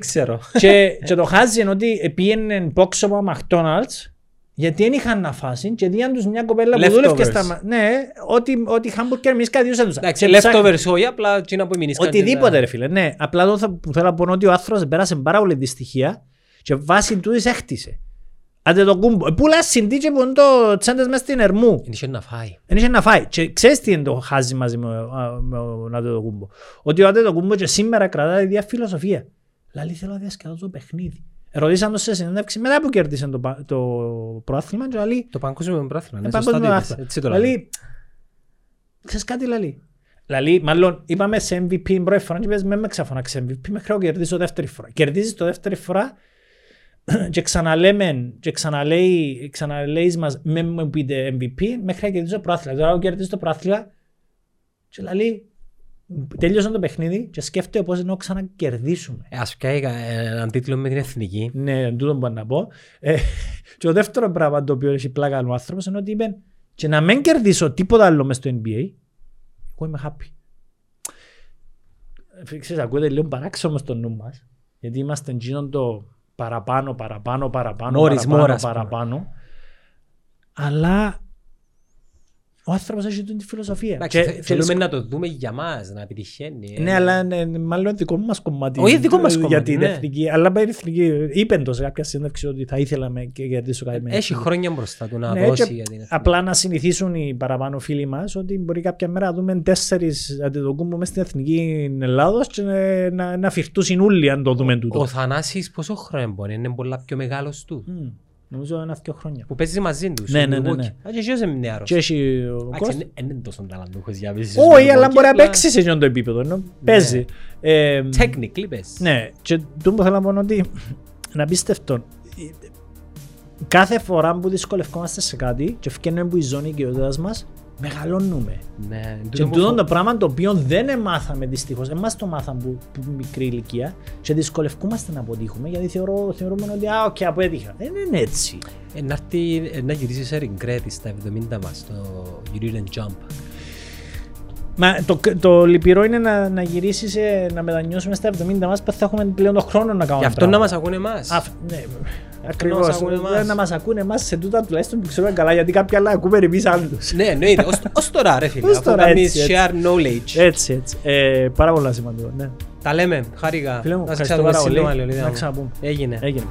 Και το χάζιν ότι πήγαινε πόξο από McDonald's γιατί δεν είχαν να φάσουν και δίαν τους μια κοπέλα που δούλευκε στα... Ναι, ότι χάμπουργκερ μινίσκα διούσαν τους. Εντάξει, leftovers όχι, απλά τσίνα που μινίσκα. Οτιδήποτε ρε φίλε, ναι. Απλά εδώ που θέλω να πω ότι ο άνθρωπος πέρασε πάρα πολύ δυστυχία και βάσει τούτης έκτισε. Αντετοκούνμπο. Πούλα συντήχε που είναι το τσάντες μέσα στην Ερμού. Εν είχε να φάει. Εν είχε να φάει. Και ξέρεις τι είναι το χάζι μαζί με τον Αντετοκούνμπο. Ότι ο Αντετοκούνμπο και σήμερα κρατάει δια φιλοσοφία. Λαλή θέλω να διασκεδάσω το παιχνίδι. Ερωτήσαν το σε συνέντευξη μετά που κέρδισαν το, το προάθλημα. Λαλή, το παγκόσμιο προάθλημα. Το παγκόσμιο προάθλημα. Λαλή. Ξέρεις κάτι λαλή. Δηλαδή, μάλλον είπαμε σε εμ βι πι την πρώτη φορά και πες με με ξαφωνάξε εμ βι πι μέχρι να κερδίσω δεύτερη φορά. Κερδίζεις το δεύτερη φορά. Και ξαναλέμε, και ξαναλέει, ξαναλέεις μας με μου πείτε εμ βι πι μέχρι να κερδίσω το προάθλημα. Τώρα κερδίζω το προάθλημα και λέει τέλειωσαν το παιχνίδι και σκέφτομαι πώς να ξανακερδίσουμε. Ας πιάει έναν τίτλο με την εθνική. Ναι, τούτο μπορώ να πω. Ε, και το δεύτερο πράγμα το οποίο έχει πλάκα ο άνθρωπος είναι ότι είπε και να μην κερδίσω τίποτα άλλο μες στο εν μπι έι, εγώ είμαι happy. Ξέρεις, ακούγεται λίγο παράξενο στο νου μας, γιατί είμαστε εκείνον το... Παραπάνω, παραπάνω, παραπάνω, Μόρις, παραπάνω, μόρας, παραπάνω. Αλλά ο άνθρωπος έχει την φιλοσοφία. Άξι, και, θέλουμε και... να το δούμε για μας, να επιτυχαίνει. Ναι, ε. αλλά είναι μάλλον δικό μας κομμάτι. Όχι δικό μας κομμάτι, γιατί ναι. Εθνική, αλλά πάει η εθνική. Είπε εντός κάποια συνέντευξη ότι θα ήθελαμε και κερδίσω κάτι. Έχει χρόνια μπροστά του να ναι, δώσει για την εθνική. Απλά να συνηθίσουν οι παραπάνω φίλοι μας ότι μπορεί κάποια μέρα να δούμε τέσσερις Αντετοκούνμπο μέσα στην εθνική Ελλάδος και να, να φυρτούσουν όλοι αν το δούμε τούτο. Ο Θανάσης πόσο χρόνο μπορεί, είναι πολλά πιο μεγάλος του. Mm. Νομίζω ένα-δυο χρόνια. Που παίζει μαζί τους. Ναι, ναι, ναι. ναι. Και εσύ είσαι νεαρός. Και εσύ ο Κώστας. Δεν είναι τόσο ταλαντούχος για παίζεις. Όχι, αλλά μπορεί να παίξει σε αυτό το επίπεδο. Παίζει. Technically παίζει. Ναι, και τούτο θέλω να πω ότι είναι απίστευτο. Κάθε φορά που δυσκολευόμαστε σε κάτι και φκένουμε που η ζώνη οικειότητας μας, μεγαλώνουμε. Ναι, και τούτο το πράγμα το οποίο δεν μάθαμε δυστυχώς, εμάς το μάθαμε που, που μικρή ηλικία και δυσκολευκούμαστε να αποτύχουμε γιατί θεωρώ, θεωρούμε ότι α, οκ, okay, απέτυχα. Δεν είναι έτσι. Ε, να, έρθει, να γυρίσεις σε regret στα εβδομήντα μας, το you didn't jump. Μα, το, το λυπηρό είναι να, να γυρίσεις, να μετανιώσουμε στα εβδομήντα μας που θα έχουμε πλέον τον χρόνο να κάνουμε. Γι' αυτό να μας ακούνε εμάς. Ναι. Ακριβώς, να μας ακούνε εμάς σε τούτα τουλάχιστον που ξέρουμε καλά, γιατί κάποια άλλα ακούμε εμείς άλλους. Ναι, εννοείται, ως τώρα ρε φίλε, αφού κάνεις share knowledge. Έτσι, έτσι, πάρα πολλά σημαντικό, ναι. Τα λέμε, χάρηκα, να σας ξαναπούμε σύντομα, Λεωνίδα μου. Έγινε.